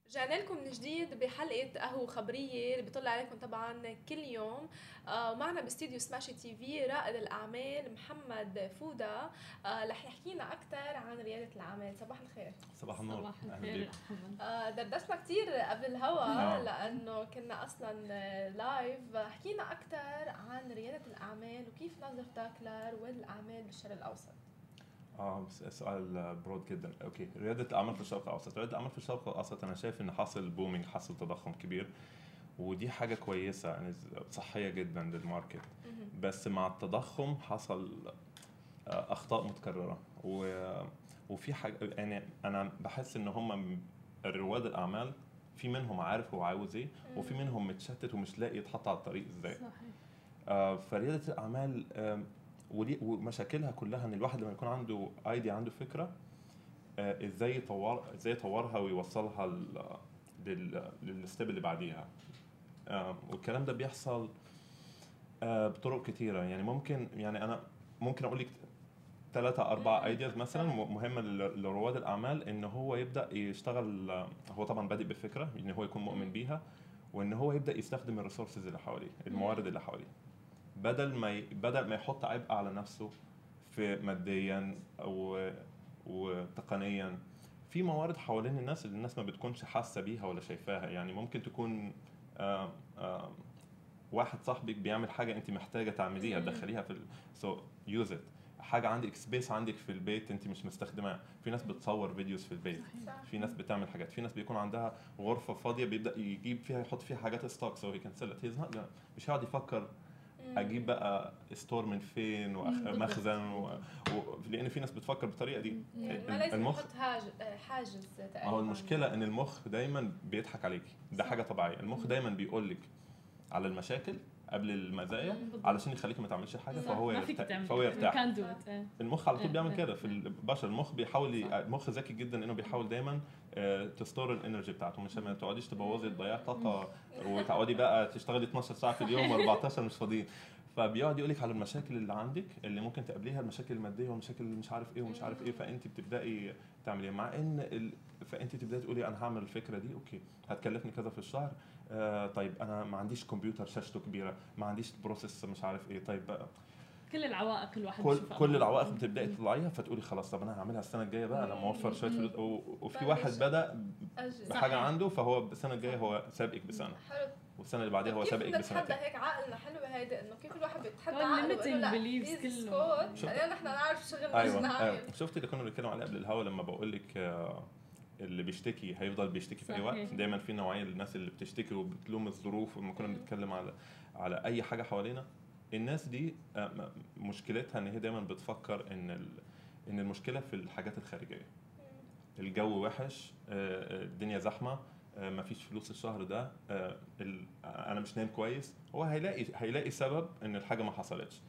رجعنا لكم من جديد بحلقه قهوه خبريه اللي بيطلع عليكم طبعا كل يوم. معنا باستديو سماشي تي في رائد الاعمال محمد فوده، رح يحكي لنا اكثر عن رياده الاعمال. صباح الخير. صباح النور. صباح الخير. دردشنا كثير قبل الهوا لانه كنا اصلا لايف. حكينا اكثر عن رياده الاعمال وكيف نظرتك لرواد الاعمال بالشرق الاوسط. سؤال برود جدا. اوكي، رياده الاعمال في الشرق الاوسط. رياده الاعمال في الشرق الاوسط انا شايف ان حاصل بومينج، حاصل تضخم كبير، ودي حاجه كويسه يعني صحيه جدا للماركت. بس مع التضخم حصل اخطاء متكرره، وفي حاجه يعني انا بحس ان هم رواد الاعمال في منهم عارف هو عاوز ايه، وفي منهم متشتت ومش لاقي يتحط على الطريق ازاي. صحيح. فرياده الاعمال ومشاكلها كلها ان الواحد لما يكون عنده ايديا، عنده فكره، ازاي يطورها ويوصلها للستيب اللي بعديها. والكلام ده بيحصل بطرق كتيره. يعني ممكن اقول لك 3-4 ايدياز مثلا مهمه لرواد الاعمال ان هو يبدا يشتغل. هو طبعا بادئ بالفكره ان هو يكون مؤمن بيها وان هو يبدا يستخدم الريسورسز اللي حواليه، الموارد اللي حواليه، بدل ما يحط عبء على نفسه في ماديا او وتقنيا في موارد حوالين الناس اللي الناس ما بتكونش حاسه بيها ولا شايفاها. يعني ممكن تكون واحد صاحبك بيعمل حاجه انت محتاجه تعمليها تدخليها في use it، حاجه عندك سبيس عندك في البيت انت مش مستخدماها، في ناس بتصور فيديوز في البيت، في ناس بتعمل حاجات، في ناس بيكون عندها غرفه فاضيه بيبدا يجيب فيها يحط فيها حاجات ستوك سو هي كانسل ات، مش هيقعد يفكر اجيب بقى ستور من فين ومخزن لان في ناس بتفكر بالطريقه دي. المخ حاجز تقريبا، هو المشكله ان المخ دايما بيضحك عليكي، ده حاجه طبيعيه. المخ دايما بيقول لك على المشاكل قبل المزايا علشان يخليك ما تعملش حاجه فهو يرتاح. المخ على طول بيعمل كده في البشر، المخ بيحاول، المخ ذكي جدا انه بيحاول دايما تستور الانرجي بتاعته مش ما تقعديش تبوظي تضيعي طاقه وتقعدي بقى تشتغلي 12 ساعه في اليوم و14 مش فاضيين. فبيقعد يقول لك على المشاكل اللي عندك اللي ممكن تقابليها، المشاكل الماديه والمشاكل اللي مش عارف ايه ومش عارف ايه، فانت بتبداي تعملي مع ان فانت تبداي تقولي انا هعمل الفكره دي اوكي هتكلفني كذا في الشهر، طيب انا ما عنديش كمبيوتر شاشته كبيره، ما عنديش بروسيس مش عارف ايه، طيب بقى كل العوائق الواحد بيشوفها، كل العوائق بتبداي تطلعيها فتقولي خلاص طب انا هعملها السنه الجايه بقى لما اوفر شويه فلوس. وفي واحد بدا بحاجه عنده فهو السنه الجايه هو سابقك بسنه والسنه اللي بعدها هو سابقك بسنه. كيف هيك عقلنا حلو بهيدا انه كيف الواحد بيتحدى عقله كله، احنا نعرف شغلنا ايوه. شفتي اللي كنا بنتكلم عليه قبل الهوا لما بقول لك اللي بيشتكي هيفضل بيشتكي في اي وقت، دايما في نوعيه الناس اللي بتشتكي وبتلوم الظروف. لما كنا بنتكلم على اي حاجه حوالينا الناس دي مشكلتها ان هي دايما بتفكر ان المشكله في الحاجات الخارجيه، الجو وحش، الدنيا زحمه، مفيش فلوس الشهر ده، انا مش نايم كويس، هو هيلاقي سبب ان الحاجه ما حصلتش.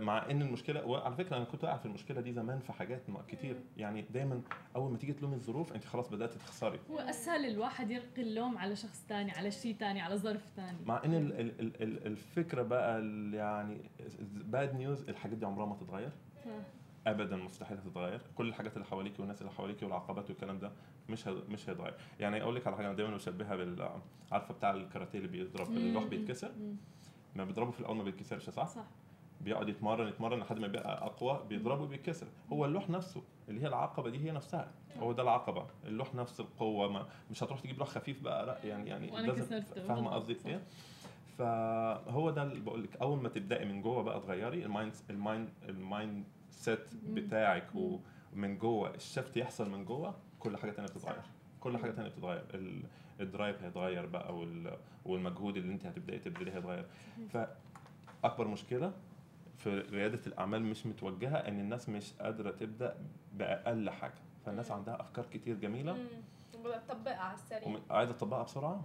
مع ان المشكله، وعلى فكره انا كنت واقع في المشكله دي زمان في حاجات كتير، يعني دايما اول ما تيجي تلوم الظروف انت خلاص بدات تخسري. هو اسهل الواحد يلقي اللوم على شخص تاني، على شيء تاني، على ظرف تاني، مع ان الفكره بقى يعني باد نيوز، الحاجات دي عمرها ما تتغير ابدا، مستحيل تتغير. كل الحاجات اللي حواليك والناس اللي حواليك والعقبات والكلام ده مش هيتغير. يعني اقول لك على حاجه انا دايما بشبهها عارفه بتاع الكاراتيه اللي بيضرب اللوح بيتكسر، ما بيضربه في الاول ما بيتكسرش، صح؟ بيقعد يتمرن لحد ما يبقى اقوى، بيضربه وبيكسر. هو اللوح نفسه اللي هي العقبه دي هي نفسها، هو ده العقبه، اللوح نفس القوه، ما مش هتروح تجيب لوح خفيف بقى، لا يعني لازم، فاهمه قصدي ايه؟ فهو ده اللي بقول لك، اول ما تبداي من جوه بقى تغيري المايند سيت بتاعك، ومن جوه الشفت يحصل من جوه، كل حاجه ثانيه بتتغير، كل حاجه ثانيه بتتغير، الدرايف هيتغير بقى، والمجهود اللي انت هتبداي تبذليه هيتغير. فاكبر مشكله في ريادة الأعمال مش متوجهة إن الناس مش قادرة تبدأ بأقل حاجة، فالناس عندها أفكار كتير جميلة وبدأ تطبقها على السريع، عايزة تطبقها بسرعة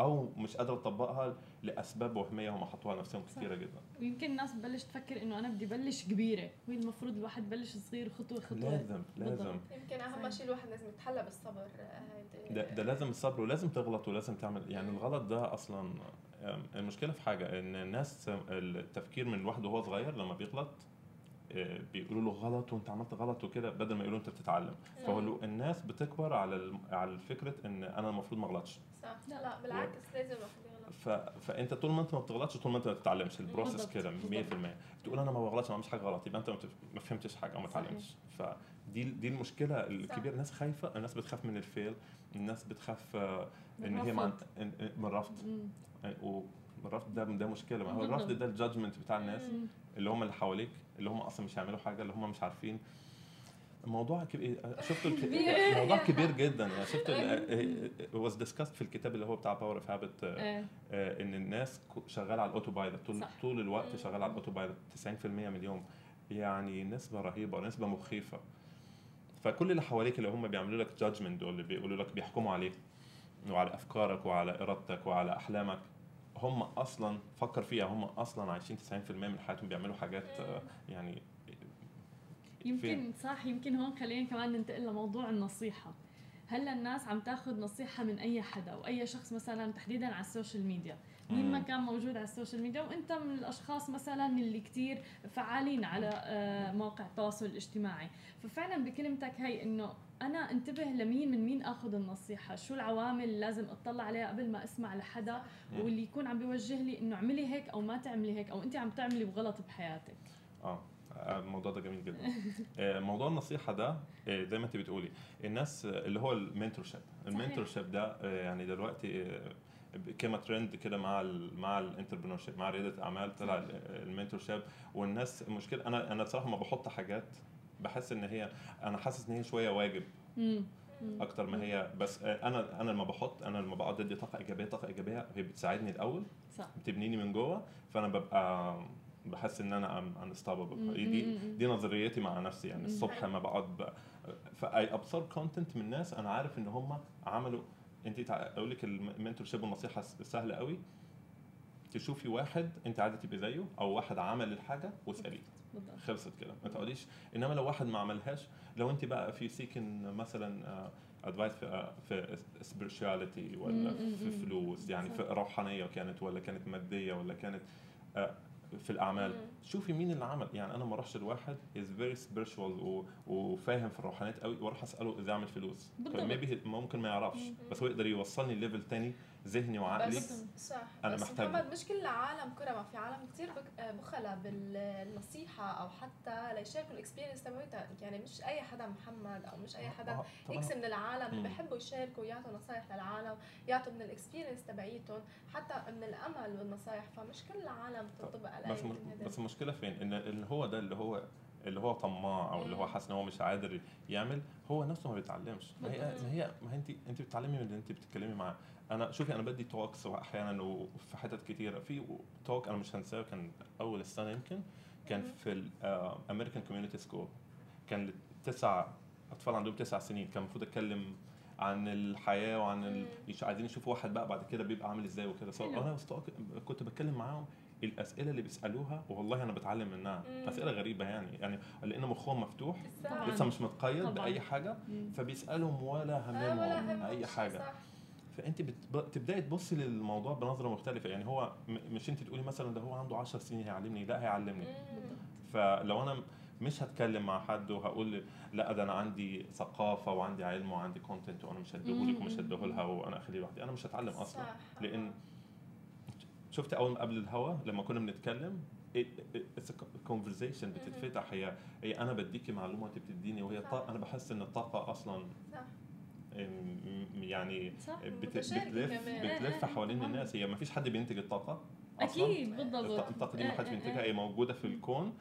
أو مش قادرة تطبقها لأسباب وهمية هم حطوها لنفسهم كتيرة جدا. ويمكن الناس بلش تفكر إنه أنا بدي بلش كبيرة، والمفروض الواحد بلش صغير خطوة خطوة. لازم يمكن أهم شيء الواحد لازم يتحلى بالصبر، ده لازم الصبر، ولازم تغلط ولازم تعمل، يعني الغلط ده أصلاً المشكله في حاجه ان الناس التفكير من الواحد وهو صغير لما بيغلط بيقولوا له غلط وانت عملت غلط وكده، بدل ما يقولوا انت بتتعلم، فهو الناس بتكبر على فكره ان انا المفروض ما اغلطش. صح، لا بالعكس لازم اغلط، فانت طول ما انت ما بتغلطش طول ما انت ما بتتعلمش، البروسيس كده 100%. تقول انا ما بغلطش، ما بعملش حاجه غلط، يبقى انت ما فهمتش حاجه او ما اتعلمتش. دي المشكله الكبيره. الناس خايفه، الناس بتخاف من الفيل، الناس بتخاف ان هي من رفض، والرفض ده مشكله. ما هو الرفض ده الجادجمنت بتاع الناس اللي هم اللي حواليك، اللي هم اصلا مش هيعملوا حاجه، اللي هم مش عارفين. الموضوع الموضوع كبير جدا. يعني شفت was discussed في الكتاب اللي هو بتاع باور اوف هابت، ان الناس شغاله على الاوتو بايلوت طول الوقت، شغاله على الاوتو بايلوت 90% من اليوم، يعني نسبه رهيبه، نسبه مخيفه. فكل اللي حواليك اللي هم بيعملوا لك جادجمنت، دول اللي بيقولوا لك بيحكموا عليك وعلى افكارك وعلى ارادتك وعلى احلامك، هم اصلا فكر فيها، هم اصلا عايشين 90% من حياتهم بيعملوا حاجات يعني يمكن صح. يمكن هون خلينا كمان ننتقل لموضوع النصيحه. هلا الناس عم تاخذ نصيحه من اي حدا واي شخص، مثلا تحديدا على السوشيال ميديا، مين ما كان موجود على السوشيال ميديا. وانت من الاشخاص مثلا اللي كتير فعالين على مواقع التواصل الاجتماعي، ففعلا بكلمتك هي انه انا انتبه لمين من مين اخذ النصيحه، شو العوامل اللي لازم اطلع عليها قبل ما اسمع لحدا واللي يكون عم بيوجه لي انه اعملي هيك او ما تعملي هيك او انت عم تعملي بغلط بحياتك. الموضوع ده جميل جدا. موضوع النصيحه ده زي ما انت بتقولي الناس اللي هو المينتورشيب ده، يعني دلوقتي كما ترند كده مع الانتربرنورشيب، مع رياده اعمال طلع المينتورشيب. والناس مشكله انا بصراحه ما بحط حاجات بحس ان هي، انا حاسس ان هي شويه واجب اكتر ما هي، بس انا لما بحط، انا لما بقعد ادي طاقه ايجابيه هي بتساعدني الاول، صح، بتبنيني من جوه، فانا ببقى بحس ان انا unstoppable. دي نظريتي مع نفسي، يعني الصبح ما بقعد فاي ابصر كونتنت من ناس انا عارف ان هم عملوا. انت اقول لك المينتورشيب والنصيحه سهله قوي، تشوفي واحد انت عايزه تبقي زيه او واحد عمل الحاجه واساليه، خلصت كده، ما تقعديش. انما لو واحد ما عملهاش، لو انت بقى في سيكن مثلا ادفايس في spirituality ولا في فلوس، يعني في روحانيه كانت ولا كانت ماديه ولا كانت في الاعمال، شوفي مين اللي عمل. يعني انا ما اروحش لواحد از فيري سبيريتشوال وفاهم في الروحانيات قوي واروح اساله ازاي اعمل فلوس، ممكن ما يعرفش، بس هو يقدر يوصلني ليفل تاني ذهني وعقلي. صح، انا محتاج. مش كل عالم كرمه، في عالم كتير بخلى بالنصيحه او حتى ليشاركوا الاكسبيرينس تبعتها. يعني مش اي حدا محمد او مش اي حدا يكسب من العالم، اللي بيحبوا يشاركوا يعطوا نصايح للعالم، يعطوا من الاكسبيرينس تبعيتهم حتى من الامل والنصايح. فمش كل العالم تطبق على بس المشكله فين؟ ان اللي هو طماع او اللي هو حاسس ان هو مش قادر يعمل، هو نفسه ما بيتعلمش. ما هي انت بتتعلمي من اللي انت بتتكلمي معاه. انا بدي توكس احيانا، وفي حتت كتيره في توك انا مش هنساه، كان اول السنه يمكن كان في الامريكان كوميونتي سكول، كان 9 اطفال عندهم 9 سنين، كان المفروض اتكلم عن الحياه وعن عايزين يشوفوا واحد بقى بعد كده بيبقى عامل ازاي وكده. انا كنت بتكلم معاهم، الاسئله اللي بيسالوها والله انا بتعلم منها، اسئله غريبه يعني لان مخهم مفتوح لسه مش متقيد باي حاجه، فبيسالهم ولا همهم اي حاجه. صح. فانت بتبداي تبصي للموضوع بنظره مختلفه، يعني هو مش انت تقولي مثلا ده هو عنده 10 سنين هيعلمني، لا هيعلمني. فلو انا مش هتكلم مع حد وهقول لا ده انا عندي ثقافه وعندي علم وعندي كونتنت وانا مش هديهولك ومش هديهولها وانا اخليه لوحدي، انا مش هتعلم اصلا. لان شفت اول قبل الهوا لما كنا بنتكلم الكونفرزيشن بتتفتح، هي انا بديكي معلومه وانت بتديني، وهي انا بحس ان الطاقه اصلا يعني بتلف حوالين الناس. هي ما فيش حد بينتج الطاقه اصلا، اكيد بالضبط، الطاقه دي ما حدش بينتجها، هي موجوده في الكون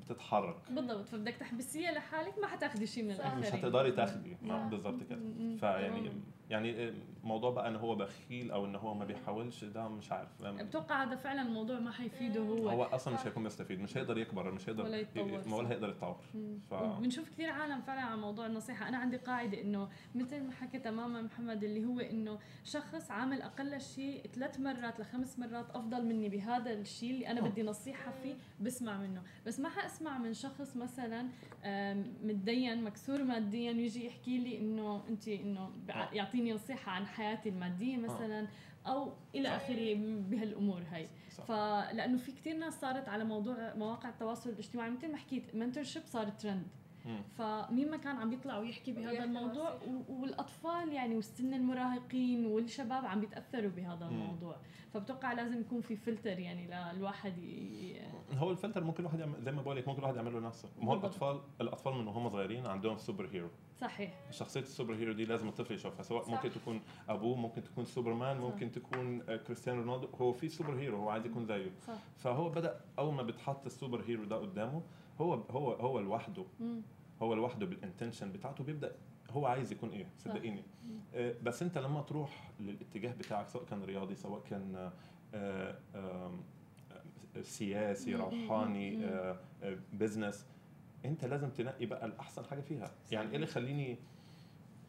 بتتحرك بالضبط. فبدك تحبسيها لحالك، ما هتاخدي شيء من الاخرين، مش هتقدري تاخدي بالضبط كده. يعني موضوع بقى ان هو بخيل او ان هو ما بيحاولش، ده مش عارف، بتوقع هذا فعلا الموضوع ما هيفيده، هو اصلا مش هيكون مستفيد، مش هيقدر يكبر، مش هيقدر ولا هيقدر يتطور. بنشوف كثير عالم فعلا على موضوع النصيحه. انا عندي قاعده انه مثل ما حكى تماما محمد، اللي هو انه شخص عامل اقل شيء 3 مرات ل5 مرات افضل مني بهذا الشيء اللي انا بدي نصيحه فيه، بسمع منه. بس ما حاسمع من شخص مثلا متدين مكسور ماديا يجي يحكي لي انه انت انه يعطيني نصيحه عن حياتي الماديه مثلا او الى اخره بهالامور هاي. فلانه في كتير ناس صارت على موضوع مواقع التواصل الاجتماعي مثل ما حكيت، منتورشيب صار ترند، فمين ما كان عم بيطلع ويحكي بهذا الموضوع، والاطفال يعني والسن المراهقين والشباب عم بيتاثروا بهذا الموضوع. فبتوقع لازم يكون في فلتر، يعني للواحد هو الفلتر ممكن الواحد زي ما بقول لك، ممكن الواحد يعمله لنفسه. ما هو الاطفال من وهم صغيرين عندهم سوبر هيرو، صحيح، شخصيه السوبر هيرو دي لازم الطفل يشوفها، سواء ممكن تكون ابوه، ممكن تكون سوبرمان، ممكن تكون كريستيانو رونالدو، هو في سوبر هيرو هو عايز يكون زيه. فهو بدا اول ما بيتحط السوبر هيرو ده قدامه، هو لوحده، هو لوحده بالانتنشن بتاعته، بيبدا هو عايز يكون ايه، صدقيني. بس انت لما تروح للاتجاه بتاعك، سواء كان رياضي، سواء كان سياسي، روحاني، بزنس، انت لازم تنقي بقى الاحسن حاجه فيها. يعني ايه اللي يخليني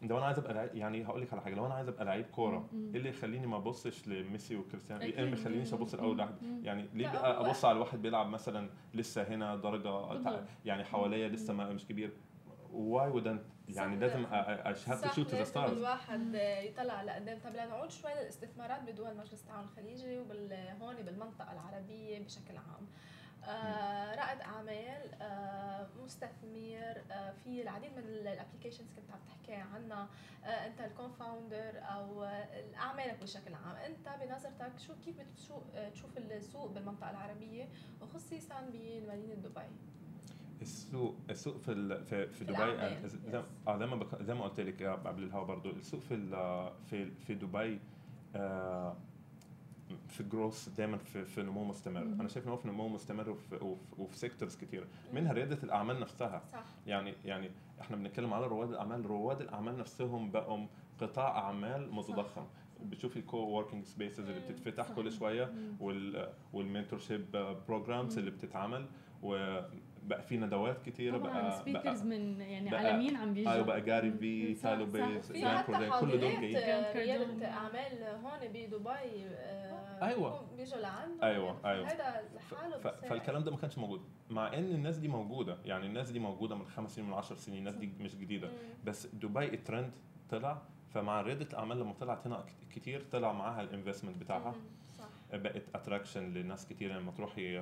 لو انا عايز ابقى، يعني هقول لك على حاجه، لو انا عايز ابقى لعيب كوره، ايه اللي يخليني ما ابصش لميسي وكريستيانو؟ ايه اللي يخلينيش ابص الاول لواحد؟ يعني ليه بقى ابص على واحد بيلعب مثلا لسه هنا درجه، يعني حواليا لسه مش كبير، واي ودنت يعني لازم اشهد شو تستارز. الواحد يطلع لقدام. طب لنعود شوي للاستثمارات بدول مجلس التعاون الخليجي وبالهون بالمنطقه العربيه بشكل عام. رائد اعمال، مستثمر، في العديد من الابلكيشنز كنت عم تحكي عنها. انت الكونفاوندر او اعمالك بشكل عام، انت بنظرتك شو كيف بتشوف السوق بالمنطقه العربيه وخصيصا بمدينه دبي؟ السوق في دبي زي ما قلت لك قبل الهوا برضو، السوق في دبي في جروث دايما في نمو مستمر. انا شايف انه في نمو مستمر وفي سيكتورز كتير منها رياده الاعمال نفسها. صح. يعني احنا بنتكلم على رواد الاعمال نفسهم بقوا قطاع اعمال متضخم. بتشوفي الكو ووركينج سبيسز اللي بتتفتح كل شويه والمنتورشيب بروجرامز اللي بتتعمل، وبقى في ندوات كتيره بقى سبيكرز من يعني عالميين عم بيجوا. ايوه بقى جاري بي سالو بيس كل دول جايين رياده اعمال هون بدبي. ايوه بيجوا لعند. ايوه هذا لحاله. فالكلام ده ما كانش موجود، مع ان الناس دي موجوده. يعني الناس دي موجوده من 5 سنين من 10 سنين، الناس دي مش جديده. بس دبي الترند طلع، فمع رياده الاعمال لما طلعت هنا كتير طلع معاها الانفستمنت بتاعها. صح. بقت اتراكشن لناس كتير. لما تروحي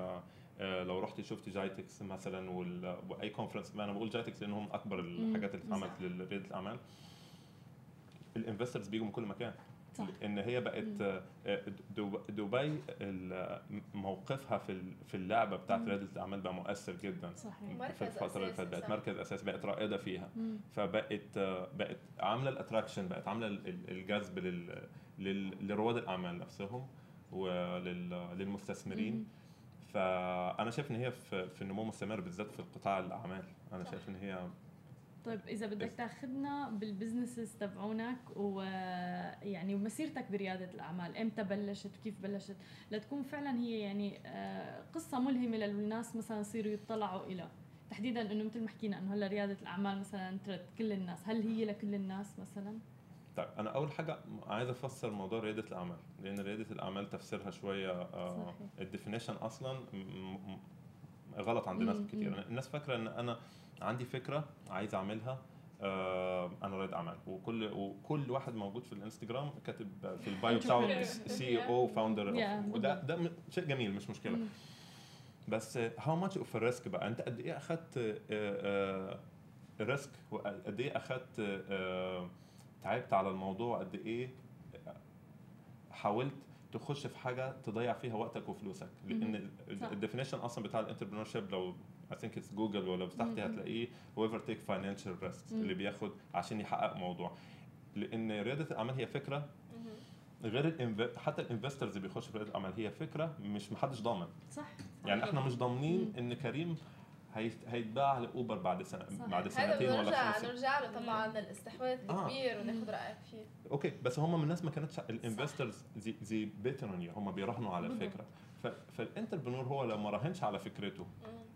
لو رحتي شفتي جايتكس مثلا واي كونفرنس، انا بقول جايتكس لانهم اكبر الحاجات اللي اتعملت لرياده الاعمال، الانفسترز بيجوا من كل مكان. صح. ان هي بقت دبي موقفها في اللعبه بتاعت رياده الاعمال بقى مؤثر جدا. صحيح. في الفتره اللي فاتت مركز اساسي، بقت رائده فيها. فبقت عامله الاتراكشن، بقت عامله الجذب لرواد الاعمال نفسهم وللمستثمرين. فانا شايف ان هي في النمو مستمر بالذات في القطاع الاعمال. انا شايف ان هي. طيب اذا بدك تاخذنا بالبزنسز تبعونك ويعني ومسيرتك برياده الاعمال، امتى بلشت وكيف بلشت، لتكون فعلا هي يعني قصه ملهمه للناس مثلا يصيروا يطلعوا إلى تحديدا، انه مثل ما حكينا انه هلا رياده الاعمال مثلا ترد كل الناس، هل هي لكل الناس مثلا؟ طيب انا اول حاجه عايز افسر موضوع رياده الاعمال، لان رياده الاعمال تفسيرها شويه الديفينيشن اصلا غلط عند ناس كتير. الناس فاكره ان انا عندي فكره عايز اعملها، انا رائد اعمال، وكل واحد موجود في الانستغرام كاتب في البايو بتاعه سي او فاوندر، وده شيء جميل مش مشكله. بس هاو ماتش اوف الريسك بقى، انت قد ايه اخذت ريسك، وقد ايه اخذت تعبت على الموضوع، قد ايه حاولت تخش في حاجه تضيع فيها وقتك وفلوسك. لان الديفينيشن اصلا بتاع الانتربرنورشيب لو اثينك جوجل ولا بتاعتي هتلاقيه whoever take financial risks، اللي بياخد عشان يحقق موضوع. لان رياده الاعمال هي فكره غير حتى الانفسترز اللي بيخش في رياده الاعمال هي فكره مش محدش ضامن. صح. يعني احنا مش ضامنين ان كريم هيتباع لاوبر بعد سنه. صح. بعد سنتين ولا 5 سنين نرجع له طبعا الاستحواذ كبير وناخد رايك فيه. اوكي. بس هم الناس ما كانتش الانفسترز زي بيتروني، هم بيراهنوا على الفكره. فالانتربرنور هو لو ما راهنش على فكرته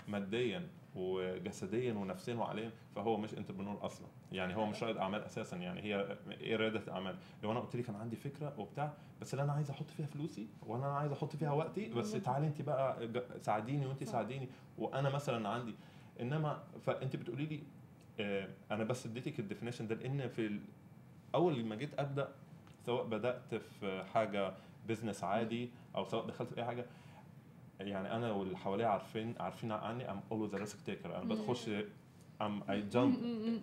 ماديا وجسديا ونفسيا وعقليا، فهو مش انتربرنور اصلا. يعني هو مش رائد اعمال اساسا. يعني هي ايه رياده الاعمال؟ لو انا قلت لك انا عندي فكره وبتاع، بس اللي انا عايز احط فيها فلوسي وانا عايز احط فيها وقتي، بس تعالي انت بقى ساعديني وانت ساعديني وانا مثلا عندي. انما فانت بتقولي لي انا بس اديتك الديفينيشن ده، لان في اول ما جيت ابدا، سواء بدات في حاجه بزنس عادي او سواء دخلت في اي حاجه، يعني انا واللي حواليا عارفين عني ام اولويز ريسك تيكر. انا بدخش اي جامب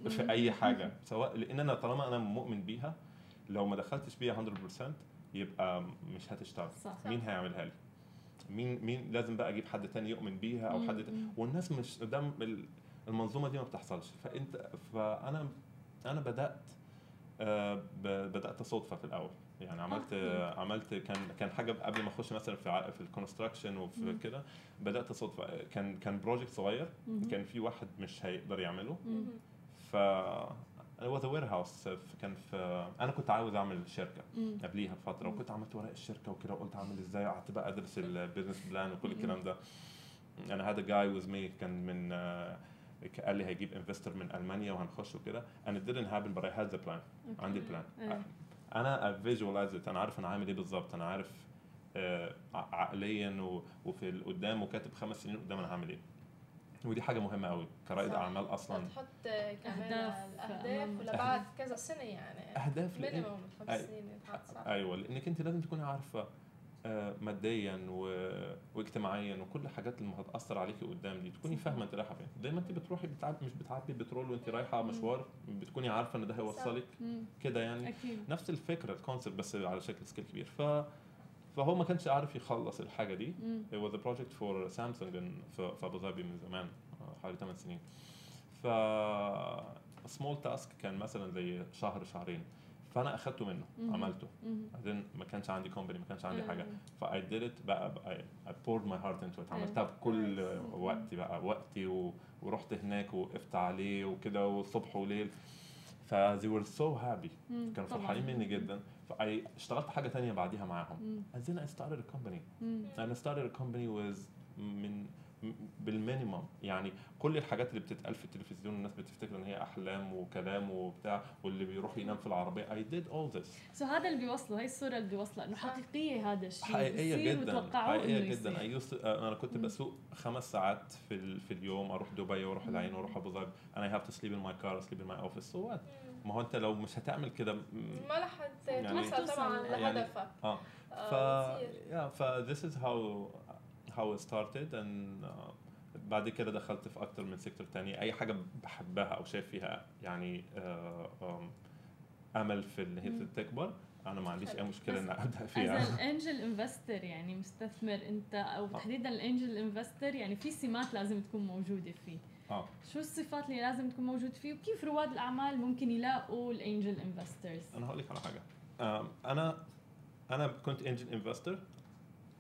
في اي حاجه، سواء لان انا طالما انا مؤمن بيها، لو ما دخلتش بيها 100% يبقى مش هتشتغل. مين هيعملها لي؟ مين لازم بقى اجيب حد تاني يؤمن بيها او حد تاني. والناس مش قدام المنظومه دي ما بتحصلش. فانا بدات صدفه في الاول. يعني عملت كان حاجه قبل ما اخش مثلا في الكونستراكشن وفي كده. بدات صدفه، كان بروجكت صغير، كان في واحد مش هيقدر يعمله، ف هو وير هاوس. كان في انا كنت عاوز اعمل شركه قبليها بفتره، وكنت عملت ورق الشركه وكده، وقلت اعمل ازاي، قعدت بقى ادرس البيزنس بلان وكل الكلام ده. انا هذا جاي ويز مي كان من قال لي هيجيب انفستور من المانيا وهنخش وكده. انا didn't happen but I had the plan. عندي بلان، انا فيجواليزت، انا عارف انا عامل ايه بالظبط، انا عارف عقليا وفي قدام، وكاتب 5 سنين قدام انا هعمل ايه. ودي حاجه مهمه قوي كرائد اعمال اصلا، تحط كمان الاهداف ولبعد كذا سنه، يعني اهداف مينيمم 5 سنين صح؟ ايوه، لانك انت لازم تكوني عارفه ماديا واجتماعيا وكل الحاجات اللي هتاثر عليكي قدام دي، تكوني فاهمه انت رايحه فين. دايما انت بتروحي مش بتعبي بترول وانت رايحه مشوار، بتكوني عارفه ان ده هيوصلك كده يعني. أكيد. نفس الفكره الكونسبت بس على شكل سكيل كبير. فهو ما كانش عارف يخلص الحاجه دي. It was a project for Samsung في أبوظبي من زمان، حوالي 8 سنين. ف small task كان مثلا زي شهر شهرين، فانا اخدته منه عملته. بعدين ما كانش عندي company، ما كانش عندي حاجه، ف I did it بقى. I poured my heart into it، عملتها بكل وقتي بقى، وقتي ورحت هناك وقفت عليه وكده، والصبح وليل. ف they were so happy، كانوا فرحانين مني جدا. I اشتغلت حاجه تانية بعديها معاهم. عايزين started a company. انا started a company with من بالمينيمم، يعني كل الحاجات اللي بتتقال في التلفزيون الناس بتفتكر ان هي احلام وكلام وبتاع، واللي بيروح ينام في العربيه. I did all this. so هذا اللي بيوصله، هي الصوره اللي بيوصله انه حقيقيه، هذا الشيء حقيقيه جدا، حقيقيه جدا. انا كنت بسوق 5 ساعات في اليوم، اروح دبي واروح العين واروح ابوظبي. انا have to sleep in my car, sleep in my office. so what؟ ما هو انت لو مش هتعمل كده ما راح توصل طبعا لهدفك. this is how it started. and بعد كده دخلت في اكتر من سيكتور تاني، اي حاجه بحبها او شايف فيها يعني امل في ان هي تكبر، انا ما عنديش اي مشكله ان ابدا فيها. از انجل انفستر يعني مستثمر انت، او تحديدا الانجل انفستر، يعني في سمات لازم تكون موجوده فيه. شو الصفات اللي لازم تكون موجود فيه، وكيف رواد الاعمال ممكن يلاقوا الانجل انفسترز؟ انا هقول لك على حاجه. انا كنت انجل انفستر،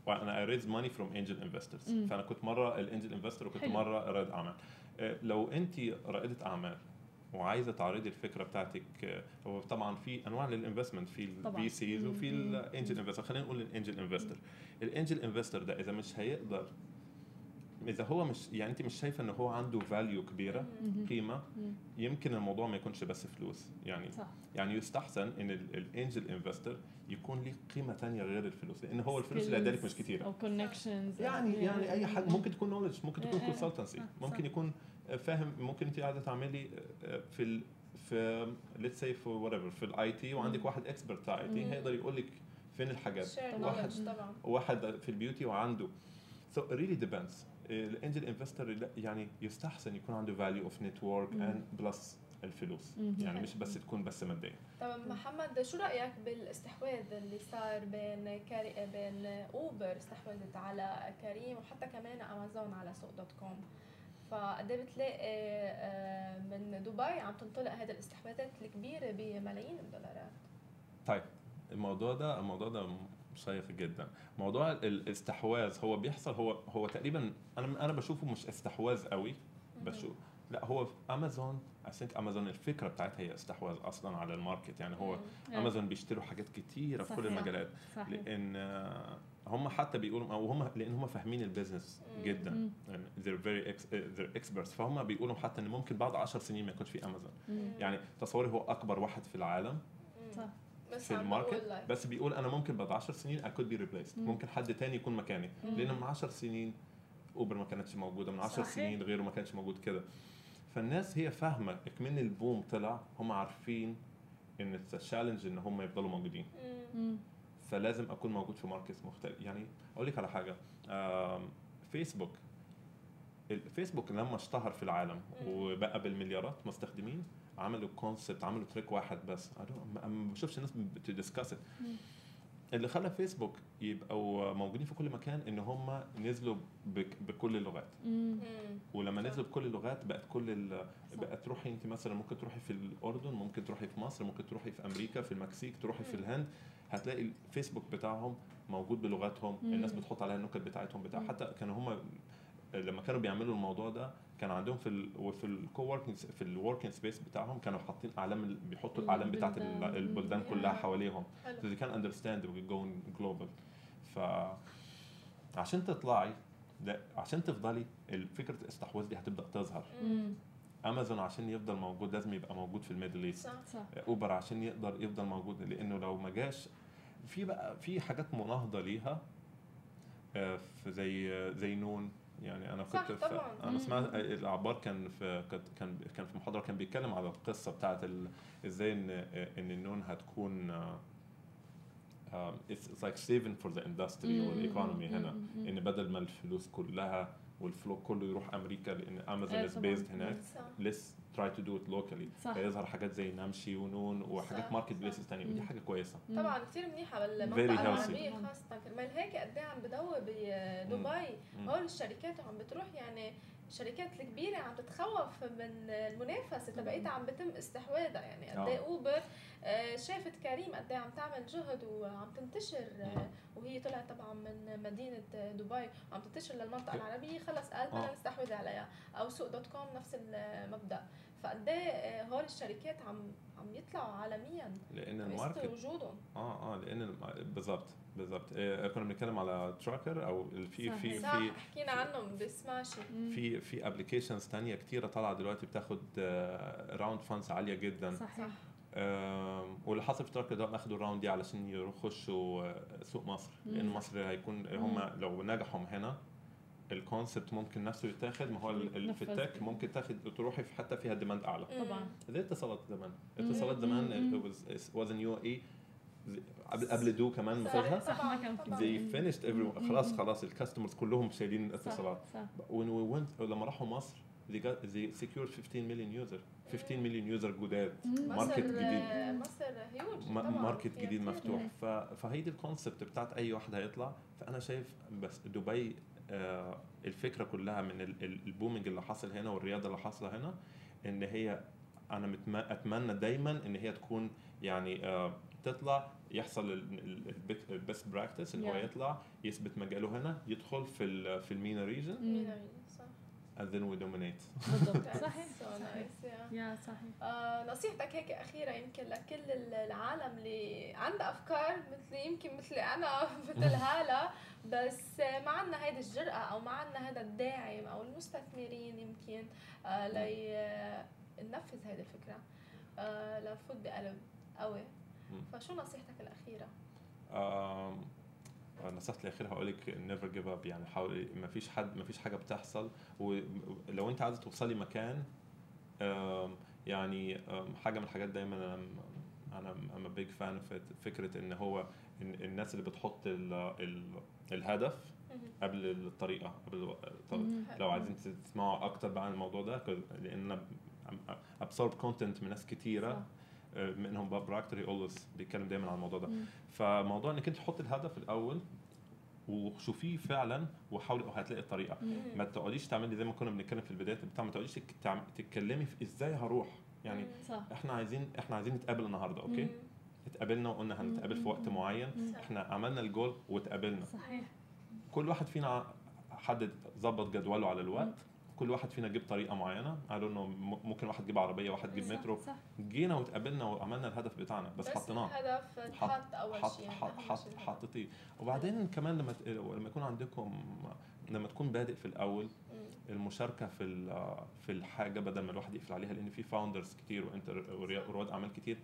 وانا I raise money from angel investors. فانا كنت مره الانجل انفستر وكنت مره رائد اعمال. لو انت رائده اعمال وعايزه تعرضي الفكره بتاعتك، هو طبعا في انواع للانفستمنت، في البي سيز وفي الانجل انفستر. خلينا نقول الانجل انفستر. الانجل انفستر ده اذا مش هيقدر، إذا هو مش يعني أنت مش شايفة إنه هو عنده value كبيرة، قيمة، يمكن الموضوع ما يكونش بس فلوس يعني. صح. يعني يستحسن إن الانجل انفستر يكون ليه قيمة تانية غير الفلوس، لأن هو الفلوس اللي عندك مش كتيرة. أو connections. يعني أي حاجة ممكن تكون knowledge، ممكن تكون consultancy، ممكن يكون فاهم، ممكن أنت قاعدة تعملي في let's say في whatever في الآي تي، وعندك واحد expert على الآي تي هيقدر يقول لك فين الحاجات. واحد في البيوتي وعنده. so it really depends. الانجل انفستر يعني يستحسن يكون عنده value of network and plus الفلوس، يعني مش بس تكون بس مادية. طب محمد، شو رأيك بالاستحواذ اللي صار بين اوبر استحوذت على كريم، وحتى كمان امازون على سوق دوت كوم؟ فقد ايه بتلاقي من دبي عم تنطلق هذه الاستحواذات الكبيرة بملايين الدولارات؟ طيب الموضوع ده شيق جدا. موضوع الاستحواذ هو بيحصل، هو تقريبا انا بشوفه مش استحواذ قوي، بشوف لا، هو في امازون I think امازون الفكره بتاعتها هي استحواذ اصلا على الماركت، يعني هو امازون بيشتروا حاجات كتيره في كل المجالات. صحيح. لان هم حتى بيقولوا، او هم لان هم فاهمين البيزنس جدا، يعني they're experts. فهم بيقولوا حتى ان ممكن بعد 10 سنين ما يكونش في امازون. يعني تصوري هو اكبر واحد في العالم في الماركت، بس بيقول انا ممكن بعد 10 سنين I could be replaced. ممكن حد تاني يكون مكاني، لان من 10 سنين اوبر ما كانتش موجوده، من 10 سنين غيره ما كانش موجود كده. فالناس هي فاهمه اكمن البوم طلع، هم عارفين ان التشالنج ان هم يفضلوا موجودين، فلازم اكون موجود في ماركت مختلف. يعني اقول لك على حاجه، الفيسبوك لما اشتهر في العالم وبقى بالمليارات مستخدمين، عملوا كونسبت، عملوا تريك واحد بس، ما بشوفش الناس بتدسكاس اللي خلى فيسبوك يبقوا موجودين في كل مكان، ان هم نزلوا بكل اللغات. ولما نزلوا بكل اللغات بقت بقت تروحي انت مثلا، ممكن تروحي في الاردن، ممكن تروحي في مصر، ممكن تروحي في امريكا، في المكسيك، تروحي في الهند، هتلاقي الفيسبوك بتاعهم موجود بلغاتهم. الناس بتحط عليها النكت بتاعتهم حتى كانوا هم لما كانوا بيعملوا الموضوع ده، كان عندهم في الكووركينج، في الوركينج سبيس بتاعهم، كانوا حاطين اعلام، بيحطوا الاعلام بتاعه البلدان كلها حواليهم. دي كان اندرستاند جوين جلوبال. فعشان تطلعي، عشان تفضلي الفكره الاستحواذ دي هتبدا تظهر. امازون عشان يفضل موجود لازم يبقى موجود في الميدل ايست. اوبر عشان يقدر يفضل موجود، لانه لو ما جاش في حاجات مناهضه ليها، زي نون يعني انا كنت انا سمعت العبار كان في كان كان في محاضره كان بيتكلم على القصه بتاعه ازاي ان النون هتكون it's like saving for the industry والايكونومي هنا ان بدل ما الفلوس كلها والفلو كله يروح امريكا لان امازون is based هناك let's try to do it locally فيظهر حاجات زي نمشي ونون وحاجات ماركت بليسز ثانيه ودي حاجه كويسه طبعا كتير منيحه بالمنطقه العربيه خاصه كمان هيك قد ايه عم بدور بدبي هول الشركات عم بتروح يعني الشركات الكبيره عم تتخوف من المنافسه تبعيتها عم بتم استحواذها يعني قد ايه اوبر شافت كريم قد ايه عم تعمل جهد وعم تنتشر وهي طلعت طبعا من مدينه دبي عم تنتشر للمنطقه العربيه خلص قالت انا استحوذ عليها او سوق دوت كوم نفس المبدا فقد ايه هول الشركات عم يطلعوا عالميا لان الماركت وجودهم لان بالضبط كنا بنتكلم على تراكر او في حكينا عنهم بسماشي في ابلكيشنز ثانيه كتيره طالعه دلوقتي بتاخد راوند فاندز عاليه جدا صحيح واللي حصل في تراكر ده اخدوا الراوند دي علشان يخشوا سوق مصر لان مصر هيكون هم لو نجحوا هنا الكونسبت ممكن نفسه يتاخد ما هو في التك ممكن تاخد تروحي في حتى فيها ديماند اعلى طبعا زي اتصالات زمان was new ايه قبل دو كمان مثلها زي فينيشت خلاص الكاستمرز كلهم شايلين الاتصالات ولما راحوا مصر they secured 15 million users 15 million users جداد ماركت جديد مصر هيوج ماركت جديد مفتوح فهي دي الكونسبت بتاعت اي واحد هيطلع فانا شايف بس دبي الفكرة كلها من البومينج اللي حصل هنا والرياضة اللي حصلها هنا ان هي انا اتمنى دايما ان هي تكون يعني تطلع يحصل البيست براكتس ان هو يطلع يثبت مجاله هنا يدخل في المينا ريجن صح and then we dominate صحيح يا صحيح نصيحتك هيك أخيرة يمكن لكل العالم اللي عنده أفكار مثل أنا مثل هالا بس ما عندنا هيدا الجرأة أو ما عندنا هيدا الداعم أو المستثمرين يمكن لننفذ هيدا الفكرة لنفوت بقلب قوي فشو نصيحتك الأخيرة؟ نصيحتي الاخيره هقولك نيفر جيف اب يعني حاول مفيش حاجه بتحصل ولو انت عايزه توصلي مكان يعني حاجه من الحاجات دايما انا بيج فان في فكره ان هو الناس اللي بتحط الهدف قبل الطريقه قبل لو عايزين تسمعوا اكتر عن الموضوع ده لان انا ابسورب كونتنت من ناس كتيره منهم باب براكتري اولويز بيتكلم دايما على الموضوع ده فموضوع انك انت تحط الهدف الاول وشوفيه فعلا وحاولي هتلاقي الطريقه ما تقعديش تعملي زي ما كنا بنتكلم في البدايه بتاع ما تقعديش تتكلمي في ازاي هروح يعني احنا عايزين نتقابل النهارده اوكي اتقابلنا وقلنا هنتقابل في وقت معين احنا عملنا الجول واتقابلنا صحيح كل واحد فينا حدد ظبط جدوله على الوقت كل واحد فينا جيب طريقه معينه قالوا انه ممكن واحد جيب عربيه واحد جيب مترو جينا واتقابلنا وعملنا الهدف بتاعنا بس حطيناه الهدف اتحط اول شيء حطيتيه وبعدين كمان لما يكون عندكم لما تكون بادئ في الاول المشاركه في الحاجه بدل ما الواحد يقفل عليها لان في فاوندرز كتير ورواد اعمال كتير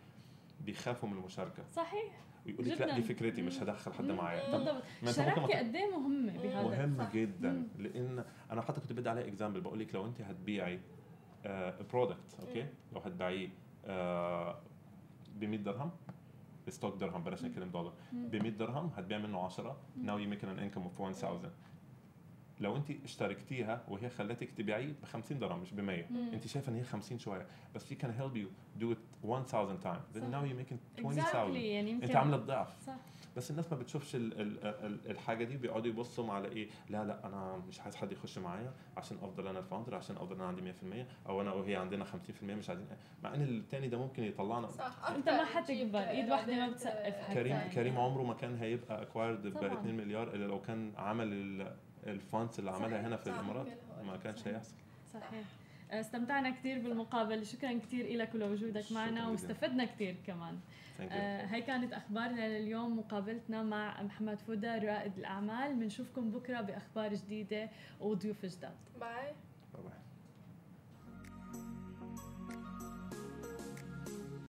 بيخافوا من المشاركه صحيح ويقول لك لا دي فكرتي مش هدخل حد معايا بالضبط الشراكه قد ايه مهمه بهذا مهمه جدا لان انا حتى كنت بدي عليها اكزامبل بقول لك لو انت هتبيعي برودكت اوكي لو هتبيعيه ب 100 درهم ستوك درهم بلاش نتكلم دولار ب 100 درهم هتبيع منه 10 ناو يو ميك ان انكم اوف 1000 لو انت اشتركتيها وهي خلتك تبيعيه ب 50 درهم مش ب 100 انت شايفه ان هي 50 شويه بس في كان هيلب يو دو ات 1000 تايم ذن ناو يو ميك 20000 يعني انت عامله الضعف بس الناس ما بتشوفش الحاجه دي بيقعدوا يبصوا على ايه لا انا مش عايز حد يخش معايا عشان افضل انا الفاوندر عشان افضل انا عندي 100% او انا وهي عندنا 50% مش عايزين مع ان الثاني ده ممكن يطلعنا صح انت ما هتكبر ايد واحده ما بتسقف حاجه كريم عمره ما كان هيبقى اكوايرد ب 2 مليار الا لو كان عمل الفانس اللي عملها هنا في الامارات ما كانش هيحصل صحيح استمتعنا كتير بالمقابله شكرا كتير لك ولوجودك معنا واستفدنا كتير كمان هاي كانت اخبارنا لليوم مقابلتنا مع محمد فودا رائد الاعمال بنشوفكم بكره باخبار جديده وضيوف جداد باي باي